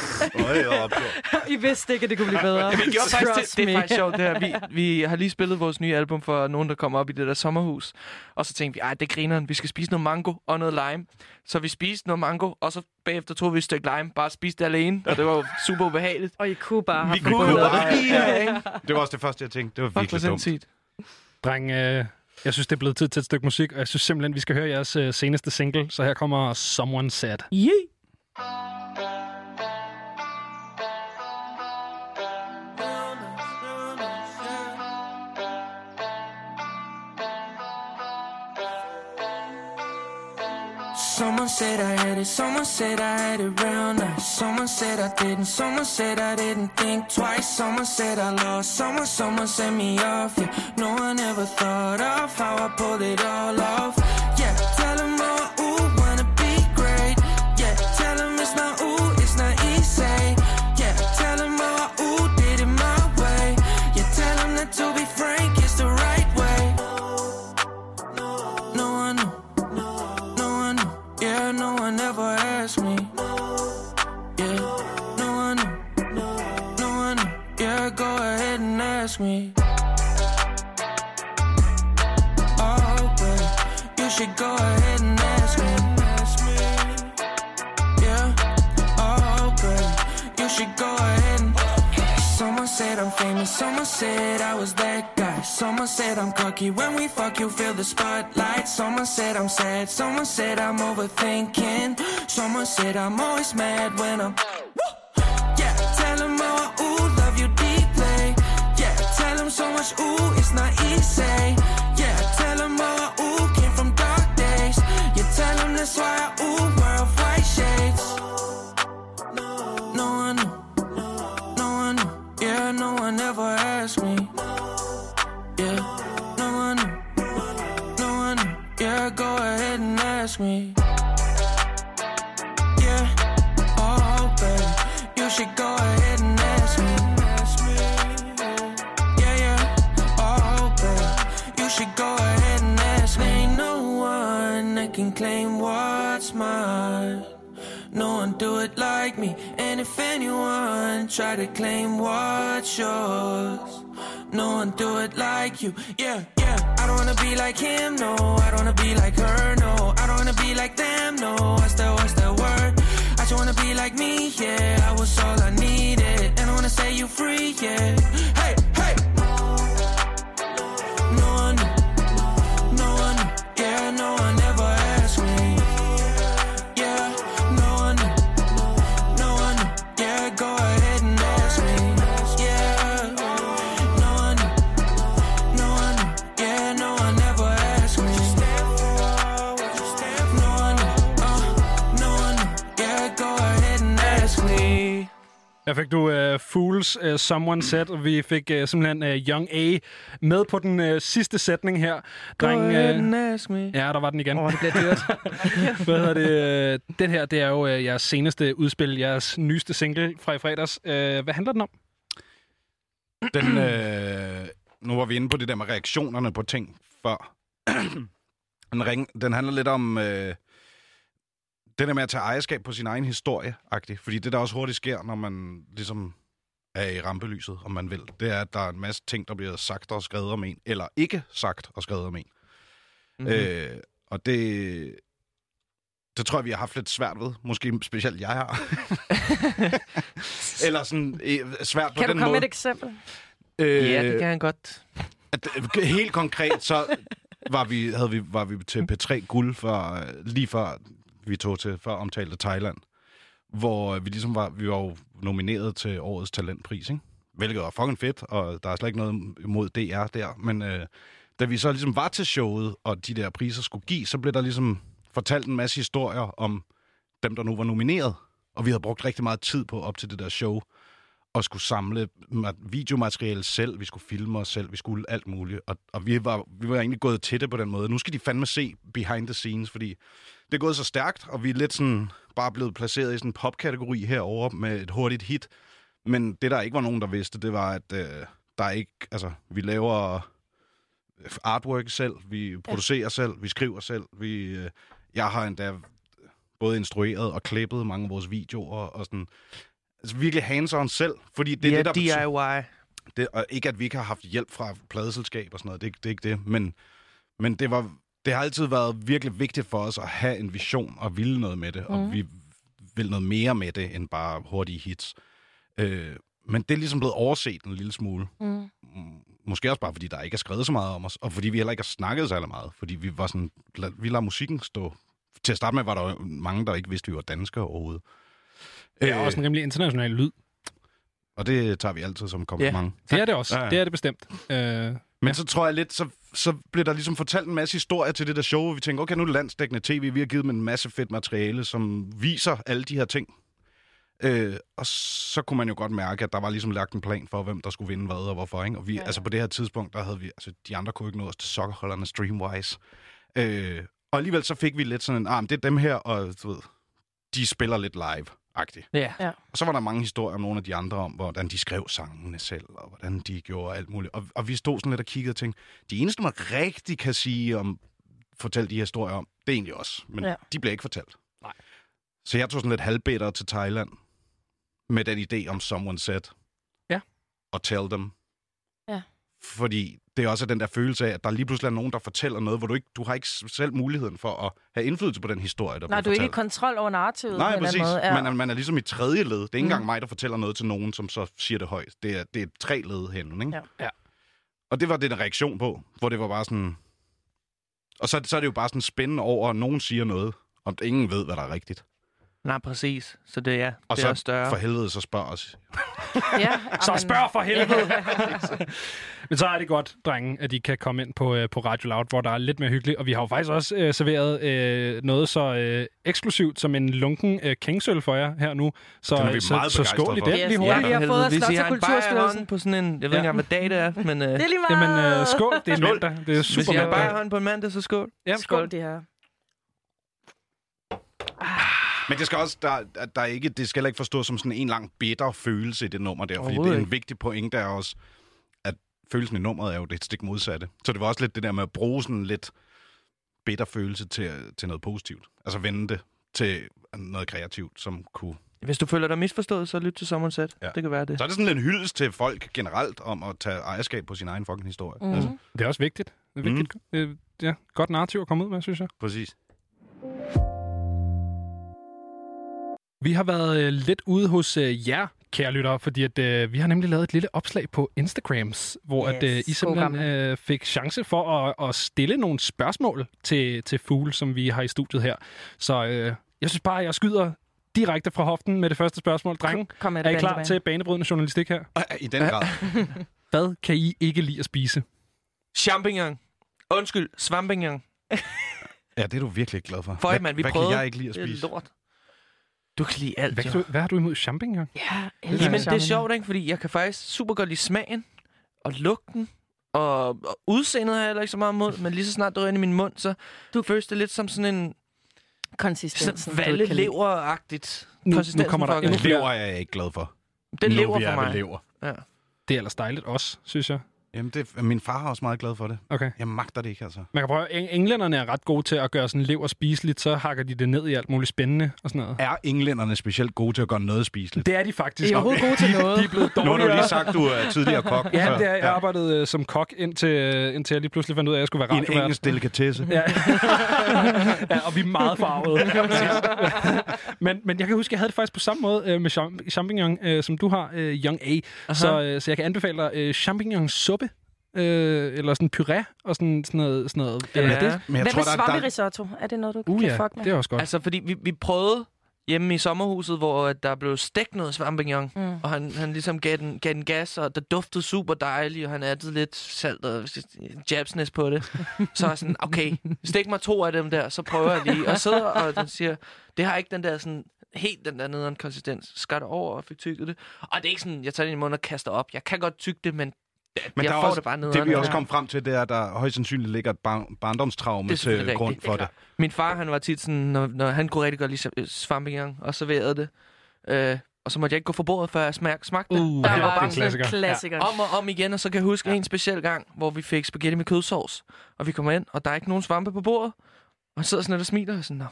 øje og opgjort. I vidste ikke, at det kunne blive bedre. Jamen, det, faktisk, det er faktisk sjovt, det her. Vi, vi har lige spillet vores nye album for nogen, der kommer op i det der sommerhus. Og så tænkte vi, ej, det griner vi skal spise noget mango og noget lime. Så vi spiste noget mango, og så bagefter tog vi et stykke lime, bare spiste det alene. Og det var jo super ubehageligt. Og I kunne bare have det. Ja, ja. Det var også det første, jeg tænkte. Det var virkelig dumt. Dreng, øh, jeg synes, det er blevet tid til et stykke musik, og jeg synes simpelthen, vi skal høre jeres øh, seneste single. Så her kommer Someone Said. Yeah. Someone said I had it, someone said I had it real nice. Someone said I didn't, someone said I didn't think twice. Someone said I lost, someone, someone set me off. Yeah, no one ever thought of how I pulled it all off. Yeah, tell them all, ooh, wanna be great. Yeah, tell them it's not, ooh, it's not easy. Yeah, tell them all, ooh, did it my way. Yeah, tell them that to be frank is the right way. No one knew. Yeah, no one ever asked me. Yeah, no one, no one. Yeah, go ahead and ask me. Oh, but you should go ahead and ask me. Yeah, oh, but you should go ahead and. Someone said I'm famous, someone said I was that guy. Someone said I'm cocky, when we fuck you feel the spotlight. Someone said I'm sad, someone said I'm overthinking. Someone said I'm always mad when I'm. Yeah, tell them how I ooh, love you deeply. Yeah, tell them so much ooh, it's not easy. Yeah, tell them how I ooh, came from dark days. Yeah, tell them that's why I ooh, wear white shades. No one knew. Yeah, no one ever asked me. Yeah, no one, no one. Yeah, go ahead and ask me. Yeah, oh, babe, you should go ahead and ask me. Yeah, yeah, oh, babe, you should go ahead and ask me. Ain't no one that can claim what's mine. No one do it like me. And if anyone try to claim what's yours, no one do it like you. Yeah, yeah. I don't wanna be like him, no. I don't wanna be like her, no. I don't wanna be like them, no. What's that, what's that word? I just wanna be like me, yeah. I was all I needed. And I wanna say you free, yeah. Hey, hey. No one, no one, yeah, no one ever asked me. Der fik du uh, Fools, uh, Someone Said, og vi fik uh, simpelthen uh, Young A med på den uh, sidste sætning her. Drengen, uh... Ja, der var den igen. Åh, oh, det bliver dyrt. Hvad hedder det? Uh, den her, det er jo uh, jeres seneste udspil, jeres nyeste single fra i fredags. Uh, hvad handler den om? Den, øh... nu var vi inde på det der med reaktionerne på ting før. den, ring... den handler lidt om... Øh... Det der med at tage ejerskab på sin egen historie-agtigt. Fordi det, der også hurtigt sker, når man ligesom er i rampelyset, om man vil, det er, at der er en masse ting, der bliver sagt og skrevet om en, eller ikke sagt og skrevet om en. Mm-hmm. Øh, og det... Det tror jeg, vi har haft lidt svært ved. Måske specielt jeg har. eller sådan svært på den måde. Kan du komme med et eksempel? Øh, ja, det kan han godt. At, helt konkret, så var vi, havde vi, var vi til P tre Guld, for, lige før vi tog til før omtalte Thailand, hvor vi ligesom var, vi var jo nomineret til årets talentpris, ikke? Hvilket var fucking fedt, og der er slet ikke noget imod D R der. Men øh, da vi så ligesom var til showet, og de der priser skulle give, så blev der ligesom fortalte en masse historier om dem, der nu var nomineret. Og vi havde brugt rigtig meget tid på op til det der show, og skulle samle videomateriale selv, vi skulle filme os selv, vi skulle alt muligt. Og, og vi, var, vi var egentlig gået til det på den måde. Nu skal de fandme se behind the scenes, fordi det er gået så stærkt, og vi er lidt sådan bare blevet placeret i sådan en popkategori herover med et hurtigt hit. Men det, der ikke var nogen, der vidste, det var, at øh, der ikke... Altså, vi laver artwork selv, vi producerer ja. selv, vi skriver selv, vi... Øh, Jeg har endda både instrueret og klippet mange af vores videoer, og sådan altså virkelig hands-on selv, fordi det er yeah, det, der betyder... D I Y. Det, og ikke, at vi ikke har haft hjælp fra pladeselskab og sådan noget, det, det er ikke det, men, men det, var, det har altid været virkelig vigtigt for os at have en vision og ville noget med det, mm. og vi vil noget mere med det, end bare hurtige hits. Øh, men det er ligesom blevet overset en lille smule. Mm. Måske også bare, fordi der ikke er skrevet så meget om os, og fordi vi heller ikke har snakket så meget, fordi vi var sådan, vi lader musikken stå. Til at starte med var der jo mange, der ikke vidste, at vi var danskere overhovedet. Det er øh, også en rimelig international lyd. Og det tager vi altid som kompliment. Ja, det er det også. Ja, ja. Det er det bestemt. Øh, Men ja. så tror jeg lidt, så, så bliver der ligesom fortalt en masse historier til det der show, hvor vi tænker, okay, nu er det landsdækkende tv, vi har givet dem en masse fedt materiale, som viser alle de her ting. Øh, og så kunne man jo godt mærke, at der var ligesom lagt en plan for, hvem der skulle vinde hvad og hvorfor, ikke? Og vi, ja. altså på det her tidspunkt, der havde vi, altså de andre kunne ikke nå os til sokkerholderne Streamwise. Øh, og alligevel så fik vi lidt sådan en, ah, men det er dem her, og du ved, de spiller lidt live-agtigt. Ja. Ja. Og så var der mange historier om nogle af de andre om, hvordan de skrev sangene selv, og hvordan de gjorde alt muligt. Og, og vi stod sådan lidt og kiggede og tænkte, de eneste, man rigtig kan sige om, fortælle de her historier om, det er egentlig os, men ja. de bliver ikke fortalt. Nej. Så jeg tog sådan lidt halvbedre til Thailand, med den idé om Someone Said. Ja. Og Tell Them. Ja. Fordi det er også den der følelse af, at der lige pludselig er nogen, der fortæller noget, hvor du ikke, du har ikke selv muligheden for at have indflydelse på den historie, der Nej, bliver du er ikke i kontrol over narrativet. Nej, præcis. Måde, ja. man, er, man er ligesom i tredje led. Det er ikke mm. engang mig, der fortæller noget til nogen, som så siger det højt. Det er, det er tre led hen, ikke? Ja. ja. Og det var det, der reaktion på, hvor det var bare sådan... Og så, så er det jo bare sådan spændende over, at nogen siger noget, om ingen ved, hvad der er rigtigt. Nej, præcis. Så det er ja, og det så er større. For helvede, så spørg os. ja, så spørg for helvede! Men så er det godt, drenge, at de kan komme ind på, øh, på Radio Loud, hvor der er lidt mere hyggeligt. Og vi har jo faktisk også øh, serveret øh, noget så øh, eksklusivt som en lunken øh, kingsøl for jer her nu. Så, den er vi så, meget så skål i den yes. lige hurtigt. Ja, vi har fået at slå til kulturstyrelsen på sådan en... Jeg ved ja. ikke engang, hvad dag det er, men... Øh, det er lige meget! Jamen, øh, skål, det er mandag. Det er super. Hvis I har bagerhånd på en mandag, så skål. Jamen, skål. Skål, det her. Men det skal også der, der ikke det skal ikke forstås som sådan en lang bitter følelse i det nummer der, fordi det er en vigtig pointe der er også, at følelsen i nummeret er jo det stik modsatte. Så det var også lidt det der med at bruge sådan lidt bitter følelse til til noget positivt. Altså vende det til noget kreativt, som kunne. Hvis du føler dig misforstået, så lyt til Someone Said. Ja. Det kan være det. Så er det sådan lidt en hyldest til folk generelt om at tage ejerskab på sin egen fucking historie. Mm-hmm. Altså. Det er også vigtigt. Det er vigtigt. Mm-hmm. Ja, godt narrativ at komme ud med, synes jeg. Præcis. Vi har været øh, lidt ude hos øh, jer, kære lyttere, fordi at, øh, vi har nemlig lavet et lille opslag på Instagrams, hvor yes, at, øh, I simpelthen øh, fik chance for at, at stille nogle spørgsmål til, til Fugle, som vi har i studiet her. Så øh, jeg synes bare, at jeg skyder direkte fra hoften med det første spørgsmål. Drenge, kom, er I bane klar bane. til banebrydende journalistik her? I den grad. Hvad kan I ikke lide at spise? Champignon. Undskyld, svampignon. Ja, det er du virkelig glad for. For hvad, man, vi hvad kan jeg ikke lide at spise? Lort. Du kan lide alt, hvad, du, hvad har du imod champignon? Ja, elsker Jamen, det er sjovt, ikke? Fordi jeg kan faktisk super godt lide smagen og lugten. Og, og udseendet har jeg heller ikke så meget mod, men lige så snart du er inde i min mund, så du føles det lidt som sådan en... Konsistensen. Vallelever-agtigt. Nu, nu kommer der en lever, jeg er ikke glad for. Det lever for mig. Lever. Ja. Det er ellers dejligt også, synes jeg. Jamen, det, min far er også meget glad for det. Okay. Jeg magter det ikke, altså. Man kan prøve, englænderne er ret gode til at gøre sådan lever spiseligt, så hakker de det ned i alt muligt spændende og sådan noget. Er englænderne specielt gode til at gøre noget spiseligt? Det er de faktisk. De er overhovedet gode til noget. De, de er blevet dårligere. Nu har du lige sagt, du er tidligere kok. Ja, det er, jeg arbejdede øh, som kok, indtil, øh, indtil jeg lige pludselig fandt ud af, at jeg skulle være radiovært. En engelsk delikatesse. Ja. Ja, og vi er meget farvede. men, men jeg kan huske, jeg havde det faktisk på samme måde øh, med champ- champignon, øh, som du har, øh, Young A. Uh-huh. Så, øh, så jeg kan anbefale dig øh, champignon-suppe. Øh, eller sådan puré og sådan, sådan noget. Sådan noget. Ja. Er det? Men jeg Hvad tror, med svamperisotto? Er det noget, du uh, kan ja, fuck med? Det er også godt. Altså, fordi vi, vi prøvede hjemme i sommerhuset, hvor der blev stegt noget svampignon, mm. og han, han ligesom gav den, gav den gas, og der duftede super dejligt, og han attede lidt salt og jabsness på det. Så er sådan, okay, stik mig to af dem der, så prøver jeg lige. Og sidder, og den siger, det har ikke den der sådan... helt den der nederen konsistens. Skar det over og fik tykket det. Og det er ikke sådan, jeg tager det i munden og kaster op. Jeg kan godt tygge det, men, men jeg får også, det bare nederen. Det vi også kom frem til, det er, at der højst sandsynligt ligger et bar- barndomstraume til grund det. for det, det. Min far, han var tit sådan, når, når han kunne rigtig godt lide svampignon og serverede det. Øh, og så måtte jeg ikke gå for bordet, før jeg smag, smagte det. Uh, der ja, var bare en klassiker. klassiker. Ja. Om og om igen, og så kan jeg huske ja. en speciel gang, hvor vi fik spaghetti med kødsovs. Og vi kommer ind, og der er ikke nogen svampe på bordet. Og så sidder sådan lidt og smiler og sådan, nå.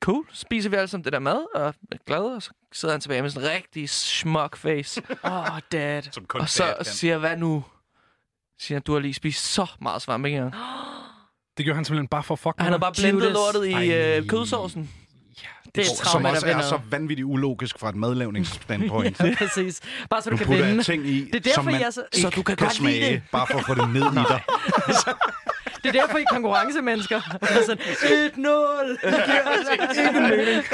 Cool, spiser vi alle sammen det der mad, og er glade, og så sidder han tilbage med sådan en rigtig smug face. Åh, oh, dad. Og så siger hvad nu? Siger han, du har lige spist så meget svampignon. Det gjorde han simpelthen bare for fuck. Han har bare blendet lortet i øh, kødsovsen. Ja, det, det er trauma, som også er noget. Så vanvittigt ulogisk fra et madlavningsstandpoint. Ja, præcis. Bare så du, du kan vende. Ting i, det er derfor, man jeg så, ikke så du kan, kan godt smage, lide det. Bare for at få det ned i dig. Det er derfor, I er konkurrencemennesker. Altså, et nul! Det giver altså ikke mening.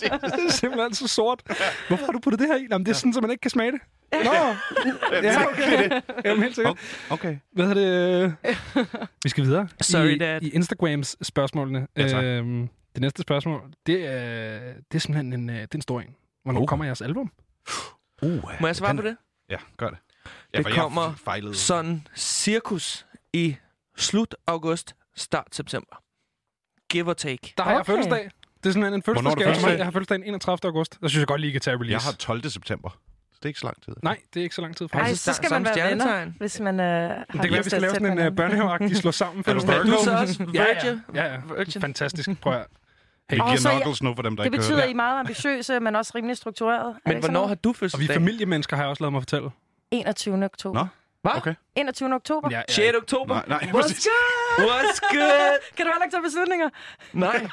Det er simpelthen så sort. Hvorfor har du puttet det her i? Jamen, det er sådan, så man ikke kan smage det. Nå! Ja, okay. Jamen, helt sikkert. Okay. Hvad er det? Vi skal videre. Sorry, Dad. I, i Instagrams spørgsmålene. Ja, øhm, det næste spørgsmål, det er, det er simpelthen en, det er en stor en. Hvornår oh. kommer jeres album? Uh, Må jeg svare den... på det? Ja, gør det. Ja, det kommer fejlede. Sådan cirkus i... slut august, start september. Give or take. Der har okay. jeg fødselsdag. Det er sådan en fødselsdagsgave. Jeg har fødselsdag den enogtredivte august. Der synes jeg godt lige, I kan tage release. Jeg har tolvte september. Så det er ikke så lang tid. Nej, det er ikke så lang tid. Nej, så skal man være venner, hvis man øh, har det kan være, vi skal lave sådan en øh, børnehaveagtig slå sammen. Er du så også virgin? Ja, ja. Virgin. Fantastisk, prøv at... Hey, vi giver knuckles nu for dem, der ikke hører. Det betyder, at I er meget ambitiøse, men også rimelig struktureret. Men hvornår har du fødselsdag? Og vi familiemennesker har jeg også lavet mig fortælle. enogtyvende oktober. Nå? Hvad? Okay. enogtyvende oktober? Ja, ja. sjette oktober? Nej, nej. What's good? What's good? Kan du heller ikke tage beslutninger? Nej.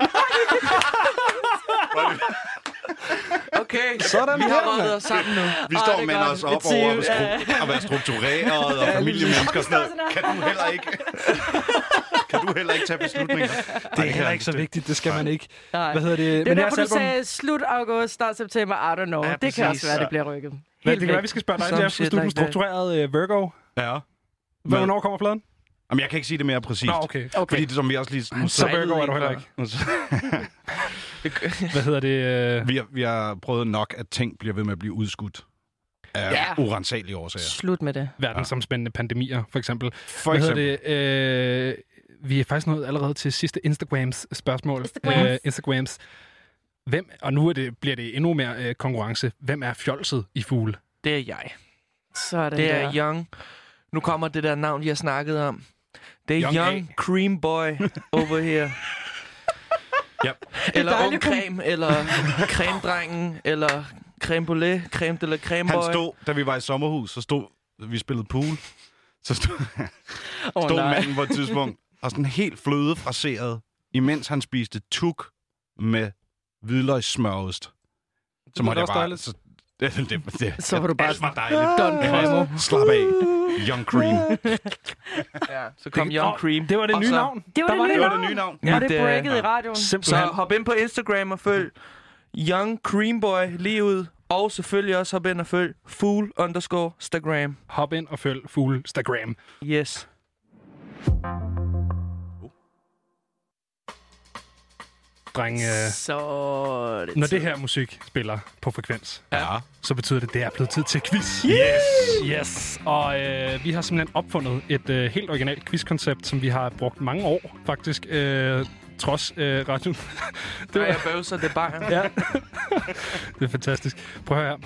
Okay, sådan vi har røget os sammen nu. Vi oh, står med os op over at stru- være struktureret og familiemennesker og sådan noget. Kan du heller ikke... kan du heller ikke tage beslutninger? Det er heller ikke så vigtigt, det skal man ikke. Nej. Hvad hedder det? Det er derfor, du sagde slut august, start september, I don't know. Ja, det kan også være, det bliver rykket. Men det kan være, vi skal spørge dig, Jabs, hvis du er en struktureret uh, Virgo. Ja. Hvornår kommer pladen? Jamen, jeg kan ikke sige det mere præcist. Nå, okay. okay. Fordi det som vi også lige... Sådan, så Virgo er du heller ikke. Hvad hedder det? Uh... Vi, har, vi har prøvet nok, at ting bliver ved med at blive udskudt. Af yeah. urensagelige årsager. Slut med det. Verdensomspændende pandemier, for eksempel. For eksempel. Hvad hedder det? Uh... Vi er faktisk nået allerede til sidste Instagrams spørgsmål. Instagrams. Uh, Instagrams. Hvem, og nu er det, bliver det endnu mere øh, konkurrence. Hvem er fjolset i Fool? Det er jeg. Sådan det er der. Young. Nu kommer det der navn, jeg snakkede om. Det er Young, young Cream Boy over her. Yep. Eller Ung Creme, eller Cremedrengen, eller Creme Brûlée, Creme de la Creme Boy. Han stod, da vi var i sommerhus, så stod, vi spillede pool, så stod, oh, stod manden på et tidspunkt, og sådan helt flødefraseret, imens han spiste tuk med hvidløgssmørgest. Så må det bare... Så, det, det, det, så var det, du bare... Det var dejligt. Don slap af. Young Cream. Ja, så kom det, Young oh, Cream. Det var det og nye så, navn. Det var, det, var det, nye det, navn. det nye navn. Ja, det breakede ja. i radioen. Simpelthen. Så hop ind på Instagram og følg Young Cream Boy lige ud. Og selvfølgelig også hop ind og følg Fool underscore Instagram. Hop ind og følg Fool Instagram. Yes. drenge. Så det når det her musik spiller på Frekvens, ja, så betyder det, at det er blevet tid til quiz. Yes! Yes! Og øh, vi har simpelthen opfundet et øh, helt originalt quizkoncept, som vi har brugt mange år, faktisk. Øh, trods øh, radioen. Nej, jeg bøvser, det er bare. Ja. Det er fantastisk. Prøv at høre.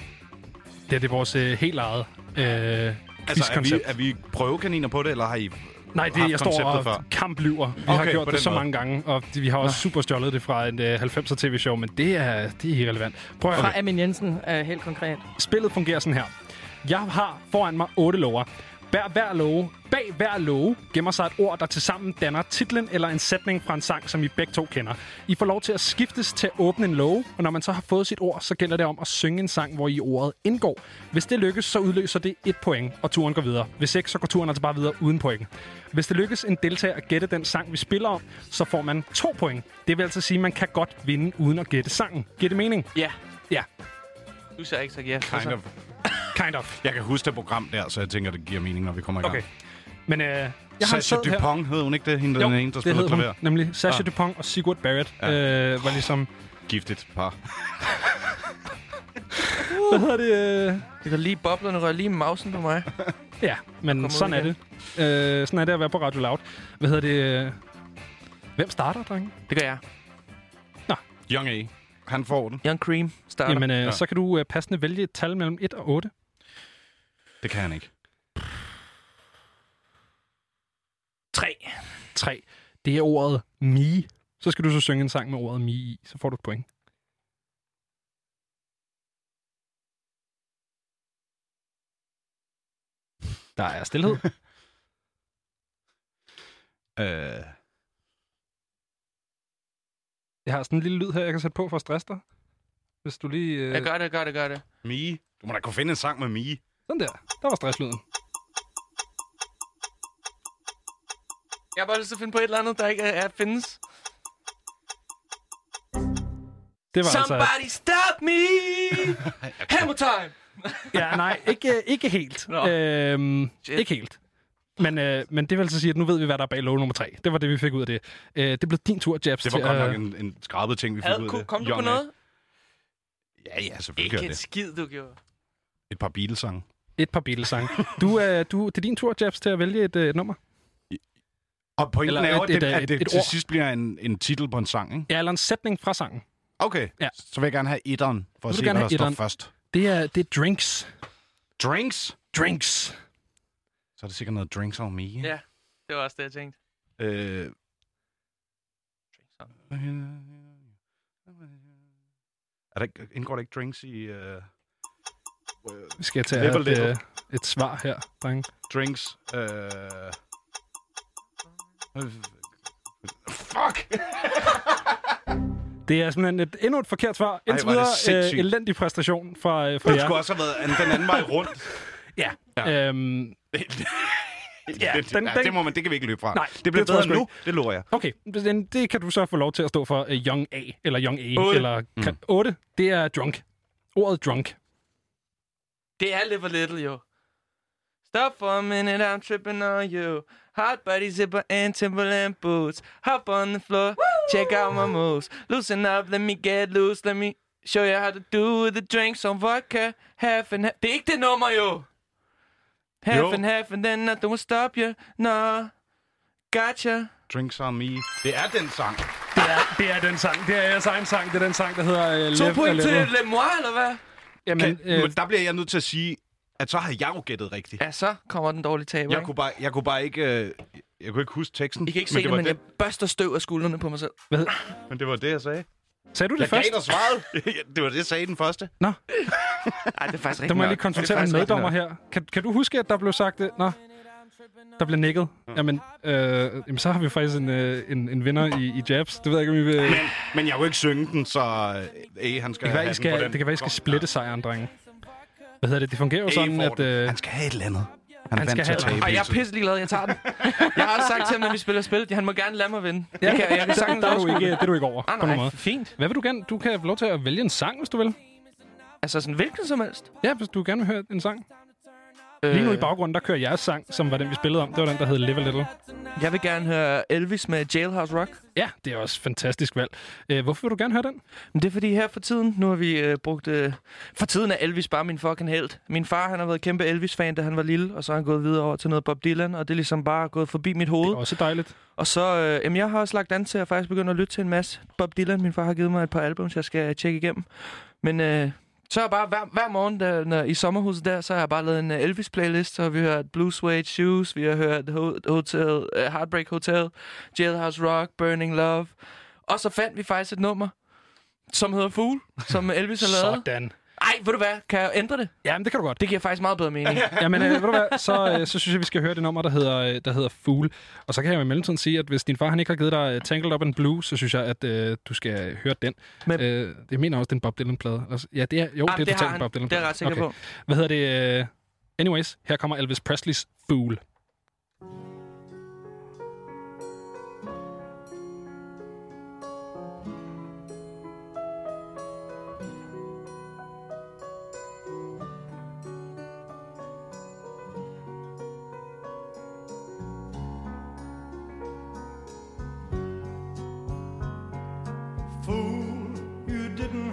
Det her, det er vores øh, helt eget øh, quizkoncept. Altså, er vi, er vi prøvekaniner på det, eller har I... Nej, det jeg står og kamplyver. Vi okay, har gjort det så måde. mange gange, og vi har også super stjålet det fra en uh, halvfemser tv-show, men det er, det er irrelevant. Prøv at høre. Fra Amin Jensen, uh, helt konkret. Spillet fungerer sådan her. Jeg har foran mig otte låger. Bag hver låge, bag hver låge gemmer sig et ord, der tilsammen danner titlen eller en sætning fra en sang, som I begge to kender. I får lov til at skiftes til at åbne en låge, og når man så har fået sit ord, så gælder det om at synge en sang, hvor I ordet indgår. Hvis det lykkes, så udløser det et point, og turen går videre. Hvis ikke, så går turen altså bare videre uden point. Hvis det lykkes en deltager at gætte den sang, vi spiller om, så får man to point. Det vil altså sige, at man kan godt vinde uden at gætte sangen. Giver det mening? Ja. Yeah. Ja. Yeah. Du siger ikke så ja. Kind of. Kind of. Jeg kan huske det program der, så jeg tænker, det giver mening, når vi kommer i gang. Okay. Men øh, jeg har Sasha Dupont her. Hed hun ikke det? Hende, jo, den ene, der spillede klaver. Hun, nemlig Sasha ah. Dupont og Sigurd Barrett ja. øh, var ligesom... Giftigt par. Hvad hedder det? Øh... Det var lige boblerne røg lige mausen på mig. Ja, men sådan er det. Øh, sådan er det at være på Radio Loud. Hvad hedder det? Øh... Hvem starter, drenge? Det gør jeg. Nå. Young A. Han får den. Young Cream starter. Jamen, øh, ja. så kan du øh, passende vælge et tal mellem et og otte. Det kan han ikke. tre. tre. Det er ordet mi. Så skal du så synge en sang med ordet mi i. Så får du et point. Der er stillhed. øh... Jeg har sådan en lille lyd her, jeg kan sætte på for at stresse dig. Hvis du lige... Øh... Jeg gør det, gør det, gør det. Mie. Du må da kunne finde en sang med Mie. Sådan der. Der var stresslyden. Jeg har bare lyst til at finde på et eller andet, der ikke er, findes. Det var Somebody altså... stop me! Hammer time! Ja, nej. Ikke, ikke helt. No. Øhm, ikke helt. Men, øh, men det vil altså sige, at nu ved vi, hvad der er bag låge nummer tre. Det var det, vi fik ud af det. Øh, det blev din tur, Jabs. Det var godt nok en, en skrabet ting, vi fik Ad, ud af det. Kom du på noget? Ja, ja, selvfølgelig. Ikke et skid, du gjorde. Et par Beatles-sange. Et par Beatles-sange. du, øh, du, det er din tur, Jabs, til at vælge et, øh, et nummer. Ja. Og pointen eller er jo, at det, at det et til ord. Sidst bliver en, en titel på en sang, ikke? Ja, eller en sætning fra sangen. Okay, ja. Så vil jeg gerne have etteren, for at se, hvad der står først. Det er, det er drinks. Drinks? Drinks. Så er det sikkert noget Drinks on Me. Ja, yeah, det var også det, jeg tænkte. Øh... Er der ikke, indgår der ikke drinks i... Uh... Vi skal tage et, et, et svar her, drenge. Drinks... Uh... Fuck! Det er simpelthen et, endnu et forkert svar. Indtil videre øh, elendig præstation fra, fra jer. Det skulle også have været den anden vej rundt. Ja. Ja. Øhm... ja, den, den... Ja, det må man, det kan vi ikke løbe fra. Nej, det bliver det bedre nu. Det lover jeg. Okay, den, det kan du så få lov til at stå for uh, Young A eller Young A otte. Eller kan, mm. otte. Det er drunk. Ordet drunk. Det er lidt little, jo. Stop for a minute, I'm tripping on you. Hot body zipper and Timberland boots. Hop on the floor, woo! Check out my moves. Loosen up, let me get loose, let me show you how to do the drink. Some vodka, half and half. Det er ikke det nummer, jo. Half jo. And half, and then nothing will stop you. No, gotcha. Drinks on me. Det er den sang. Det er, det er den sang. Det er jeres egen sang. Det er den sang, der hedder... Uh, to point til Le Moi, eller hvad? Jamen, kan, øh, der bliver jeg nødt til at sige, at så har jeg jo gættet rigtigt. Ja, så kommer den dårlige taber, jeg kunne bare, Jeg kunne bare ikke... Øh, jeg kunne ikke huske teksten. I kan ikke men se det, men det. Jeg børster støv af skuldrene på mig selv. Hvad? Men det var det, jeg sagde. Sagde du det jeg først? Jeg gav dig svaret. Det var det, jeg sagde den første. Nå. Ej, det er faktisk rigtigt. Der må jeg lige konsultere en meddommer her. Kan, kan du huske, at der blev sagt det? Nå, der blev nikket. Ja. Jamen, øh, jamen, så har vi faktisk en, øh, en, en vinder i, i Jabs. Det ved jeg ikke, om I vil... Men, men jeg vil ikke synge den, så A, han skal have den på den. Det kan være, I skal splitte sejren, drenge. Hvad hedder det? Det fungerer jo sådan, at... Øh, han skal have et eller andet. Han, han skal have et. Og jeg er pisselig glad, jeg tager den. Jeg har sagt til ham, når vi spiller spil, han må gerne lade mig vinde. Ja. Det, kan, jeg kan sagtens, det, er du ikke, det er du ikke over, ah, på nogen måde. Fint. Hvad vil du gerne? Du kan få lov til at vælge en sang, hvis du vil. Altså sådan hvilken som helst? Ja, hvis du gerne vil høre en sang. Lige nu i baggrunden, der kører jeres sang, som var den, vi spillede om. Det var den, der hed Live a Little. Jeg vil gerne høre Elvis med Jailhouse Rock. Ja, det er også fantastisk valg. Øh, hvorfor vil du gerne høre den? Men det er fordi her for tiden, nu har vi øh, brugt... Øh, for tiden er Elvis bare min fucking helt. Min far, han har været kæmpe Elvis-fan, da han var lille, og så har han gået videre over til noget Bob Dylan, og det er ligesom bare gået forbi mit hoved. Det er også dejligt. Og så, øh, jamen jeg har også lagt an til at faktisk begynde at lytte til en masse Bob Dylan. Min far har givet mig et par albums, jeg skal tjekke igennem. Men... Øh, Så er jeg bare hver, hver morgen der, når, i sommerhuset der, så har jeg bare lavet en uh, Elvis-playlist, så vi har hørt Blue Suede Shoes, vi har hørt ho- hotel, uh, Heartbreak Hotel, Jailhouse Rock, Burning Love. Og så fandt vi faktisk et nummer, som hedder Fool, som Elvis har lavet. Sådan. Ej, ved du hvad? Kan jeg ændre det? Jamen, det kan du godt. Det giver faktisk meget bedre mening. Jamen, øh, ved du hvad? Så, øh, så synes jeg, vi skal høre det nummer, der hedder, der hedder Fool. Og så kan jeg jo i mellemtiden sige, at hvis din far han ikke har givet dig Tangled Up and Blue, så synes jeg, at øh, du skal høre den. Men... Øh, jeg mener også, den Bob Dylan-plade. Ja, det er, jo, ah, det er totalt Bob Dylan-plade. Det er jeg ret sikker okay. på. Hvad hedder det? Anyways, her kommer Elvis Presleys Fool.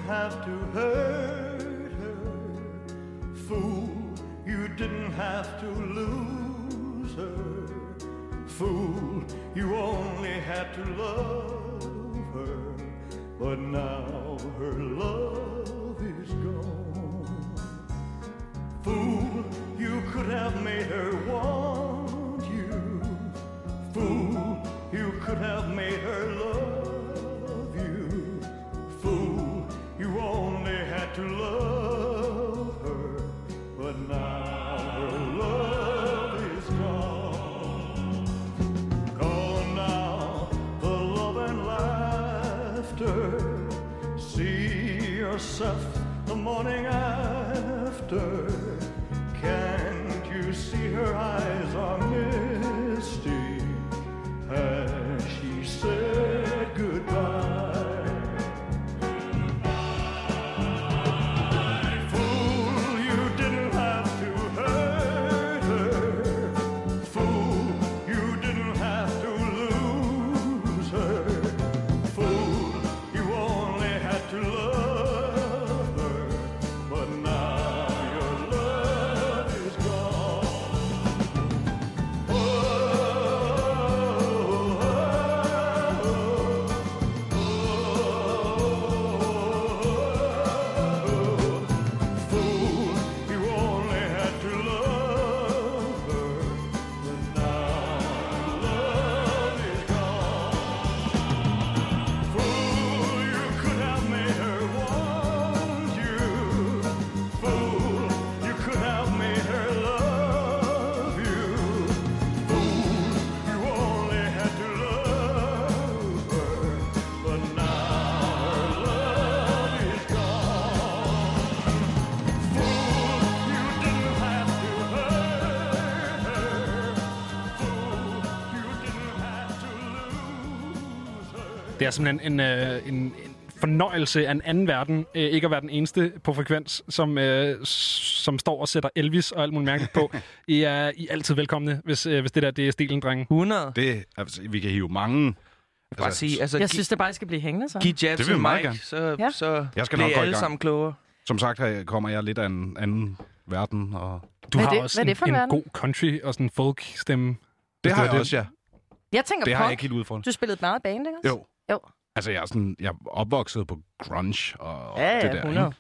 Have to hurt her, fool, you didn't have to lose her, fool, you only had to love her, but now her love is gone, fool, you could have made her want you, fool, you could have made her love. To love her, but now her love is gone. Gone now, the love and laughter. See yourself the morning after. Can't you see her eyes are misty as she said goodbye? Det er simpelthen en, øh, en, en fornøjelse af en anden verden, øh, ikke at være den eneste på Frekvens, som, øh, som står og sætter Elvis og alt muligt mærkeligt på. I er, I er altid velkomne, hvis, øh, hvis det der det er stilen, drenge. hundrede Det, altså, vi kan hive mange. Altså, bare sige, altså, jeg gi- synes, det bare skal blive hængende, så. Giv Jabs det og Mike, så, ja. så jeg skal nok gå alle sammen klogere. Som sagt, her kommer jeg lidt af en anden verden. Og... Du hvad har det? Også en, en god country og sådan en folk-stemme. Det har jeg det. også, ja. Jeg tænker det på, har jeg ikke helt ude for. Du spillede meget band, ikke også? Jo. Jo. Altså, jeg er, sådan, jeg er opvokset på grunge og ja, det der, hundrede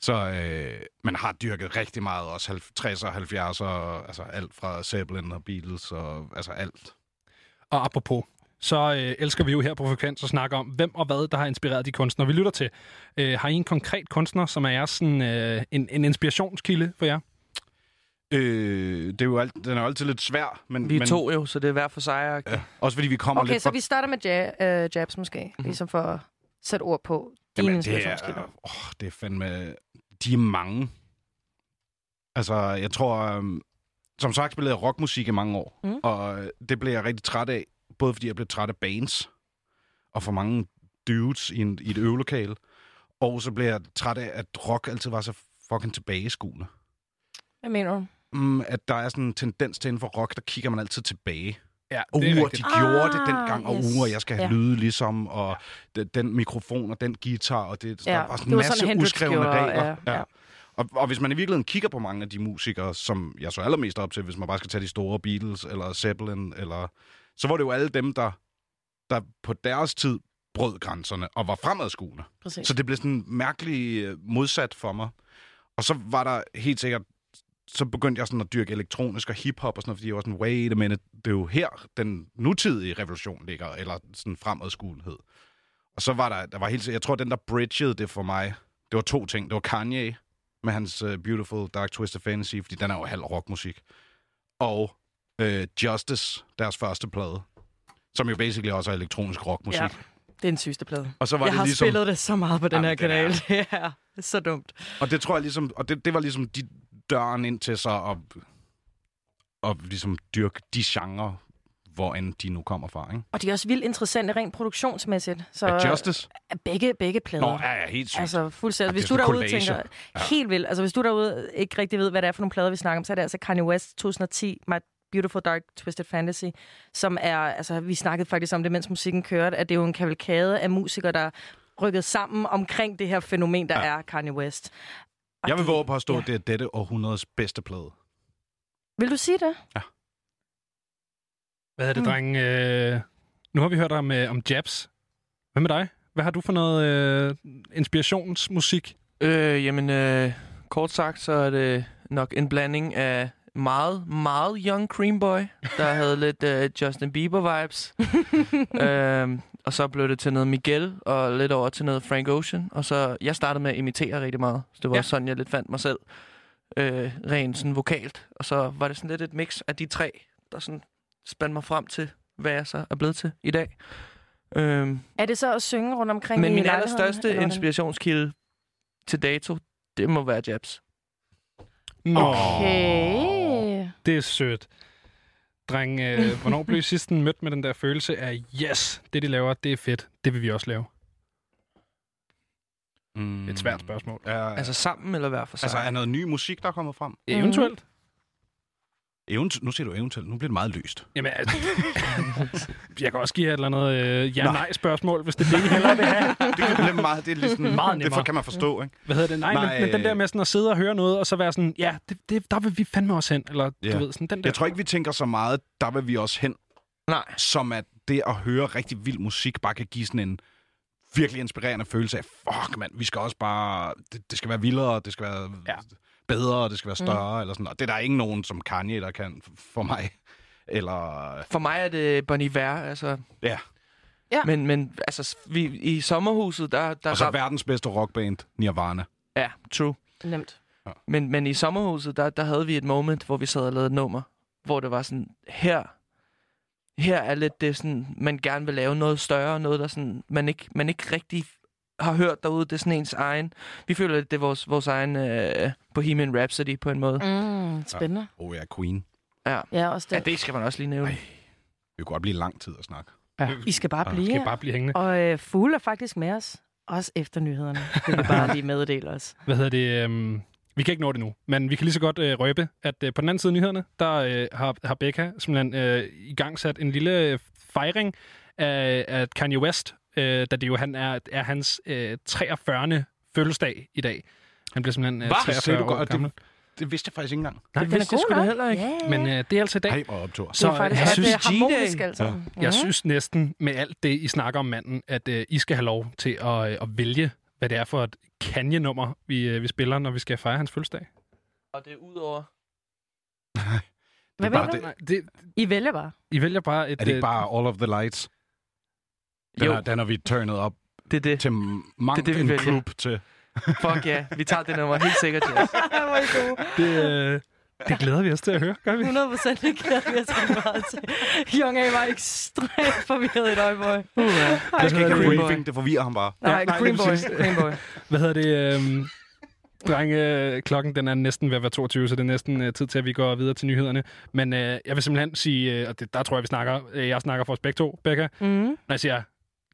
Så øh, man har dyrket rigtig meget også tresserne og halvfjerdserne og altså alt fra Zeppelin og Beatles og altså alt. Og apropos, så øh, elsker vi jo her på Frekvens at snakke om, hvem og hvad, der har inspireret de kunstnere, vi lytter til. Øh, har I en konkret kunstner, som er jeres, sådan, øh, en, en inspirationskilde for jer? Øh, det er jo alt, den er jo altid lidt svær, men... Vi er men, to jo, så det er hver for sig. Ja. Også fordi vi kommer okay, lidt... Okay, så fra... vi starter med ja, øh, Jabs måske, mm-hmm. ligesom for at sætte ord på dine inspirationskilder. Åh, oh, det er fandme... De er mange. Altså, jeg tror... Øh, som sagt spillede jeg rockmusik i mange år, mm. og det blev jeg rigtig træt af. Både fordi jeg blev træt af bands, og for mange dudes i, en, i et øvelokale. Og så blev jeg træt af, at rock altid var så fucking tilbageskuende. Hvad mener du? mm, at der er sådan en tendens til inden for rock, der kigger man altid tilbage. Ja, og uh, de gjorde ah, det dengang, og yes. uh, jeg skal have ja. lyde ligesom, og d- den mikrofon og den guitar, og det, ja. der var sådan en masse sådan uskrevne regler. Ja, ja. Ja. Og, og hvis man i virkeligheden kigger på mange af de musikere, som jeg så allermest op til, hvis man bare skal tage de store Beatles eller Zeppelin, eller, så var det jo alle dem, der, der på deres tid brød grænserne og var fremadskuende. Præcis. Så det blev sådan mærkeligt modsat for mig. Og så var der helt sikkert, så begyndte jeg sådan at dyrke elektronisk og hiphop og sådan noget, fordi jeg var sådan, wait a minute, det er jo her, den nutidige revolution ligger, eller sådan fremadskuenhed. Og så var der, der var helt sikkert, jeg tror, den der bridgede det for mig, det var to ting. Det var Kanye med hans uh, Beautiful Dark Twisted Fantasy, fordi den er jo halv rockmusik. Og uh, Justice, deres første plade, som jo basically også er elektronisk rockmusik. Ja. Det er den sygeste plade. Og så var jeg det har ligesom... spillet det så meget på den Jamen, her kanal. Det er... det er så dumt. Og det tror jeg ligesom, og det, det var ligesom de døren ind til sig og og ligesom dyrke de genre, hvor end de nu kommer fra, ikke? Og det er også vildt interessante rent produktionsmæssigt. Så Justice? Begge begge plader. Nå, ja, ja, helt sygt. Altså fuldstændig. Hvis du derude tænker ja. helt vildt, altså hvis du derude ikke rigtig ved, hvad det er for nogle plader vi snakker om, så er det altså Kanye West to tusind ti, My Beautiful Dark Twisted Fantasy, som er, altså vi snakkede faktisk om det, mens musikken kørte, at det er jo en kavalkade af musikere, der rykkede sammen omkring det her fænomen, der ja. er Kanye West. Og jeg vil våge på at stå, ja. det er dette århundredes bedste plade. Vil du sige det? Ja. Hvad er det, mm. dreng? Øh, nu har vi hørt om, øh, om Jabs. Hvad med dig? Hvad har du for noget øh, inspirationsmusik? Øh, jamen, øh, kort sagt, så er det nok en blanding af meget, meget young cream boy, der havde lidt uh, Justin Bieber-vibes. øhm, og så blev det til noget Miguel, og lidt over til noget Frank Ocean. Og så, jeg startede med at imitere rigtig meget. Så det var ja. sådan, jeg lidt fandt mig selv. Øh, rent sådan vokalt. Og så var det sådan lidt et mix af de tre, der sådan spændte mig frem til, hvad jeg så er blevet til i dag. Øhm, er det så at synge rundt omkring men i min allerstørste inspirationskilde til dato, det må være Jabs. Okay. Det er sødt. Dreng, øh, hvornår blev I sidst mødt med den der følelse af, yes, det de laver, det er fedt, det vil vi også lave? Mm. Et svært spørgsmål. Ja, altså sammen eller hver for sig? Altså er noget ny musik, der er kommet frem? Eventuelt. Mm. Event- nu siger du eventuelt, nu bliver det meget løst. Jamen, altså, jeg kan også give et eller andet øh, ja-nej-spørgsmål, hvis det er det, I hellere vil have. Det kan blive meget, det er ligesom, meget nemmere. Det kan man forstå, ikke? Hvad hedder det? Nej, nej men, øh... men den der med sådan at sidde og høre noget, og så være sådan, ja, det, det, der vil vi fandme også hen. Eller, yeah. du ved, sådan, den der. Jeg tror ikke, vi tænker så meget, der vil vi også hen. Nej. Som at det at høre rigtig vild musik bare kan give sådan en virkelig inspirerende følelse af, fuck mand, vi skal også bare, det, det skal være vildere, det skal være... Ja. bedre, og det skal være større, mm. eller sådan noget. Det er der ikke nogen som Kanye, der kan for mig. Eller... For mig er det Bon Iver, altså... Ja. ja. Men, men altså, vi, i sommerhuset, der... der og så der... verdens bedste rockband, Nirvana. Ja, true. Nemt. Ja. Men, men i sommerhuset, der, der havde vi et moment, hvor vi sad og lavede et nummer, hvor det var sådan, her... Her er lidt det sådan, man gerne vil lave noget større, noget der sådan, man ikke, man ikke rigtig... har hørt derude, det er sådan ens egen. Vi føler, at det er vores, vores egen øh, Bohemian Rhapsody på en måde. Mm, spændende. Ja. Oh ja, Queen. Ja. Ja, også det. Ja, det skal man også lige nævne. Ej, det kunne godt blive lang tid at snakke. Ja. I skal bare ja. blive. I skal bare blive hængende. Og øh, Fool er faktisk med os, også efter nyhederne. Det vil bare lige meddele os. Hvad hedder det? Um, vi kan ikke nå det nu, men vi kan lige så godt øh, røbe, at øh, på den anden side af nyhederne, der øh, har, har Becca simpelthen øh, i gang sat en lille øh, fejring af, af Kanye West, Øh, da det jo han er, er hans øh, treogfyrrende fødselsdag i dag. Han bliver simpelthen øh, treogfyrre år gammel. Det, det vidste jeg faktisk ikke engang. Nej, det vidste jeg sgu da heller ikke. Yeah. Men øh, det er altså i dag. Ej, og optur. Så det er faktisk, jeg synes, det er harmonisk, altså. Ja. Jeg synes næsten med alt det, I snakker om manden, at øh, I skal have lov til at, øh, at vælge, hvad det er for et Kanye-nummer, vi, øh, vi spiller, når vi skal fejre hans fødselsdag. Og det er ud over... Nej. Hvad mener du? Det... Det... I vælger bare? I vælger bare et... Er det ikke bare All of the Lights? Den jo. Er, den har vi turnet op det det. til mange det det, en klub til. Fuck ja, vi tager det nummer helt sikkert til os. det, det glæder vi os til at høre, gør vi? hundrede procent det glæder vi os rigtig meget til. Young A var ekstremt forvirret i et øjebøj. Uh, ja. Jeg skal ikke have briefing, det forvirrer ham bare. Nej, Nej Green Boy. Green Boy. Hvad hedder det? Um, drenge, klokken den er næsten ved at være toogtyve, så det er næsten uh, tid til, at vi går videre til nyhederne. Men uh, jeg vil simpelthen sige, uh, og det, der tror jeg, vi snakker, uh, jeg snakker for os begge to, Becca, mm. når jeg siger...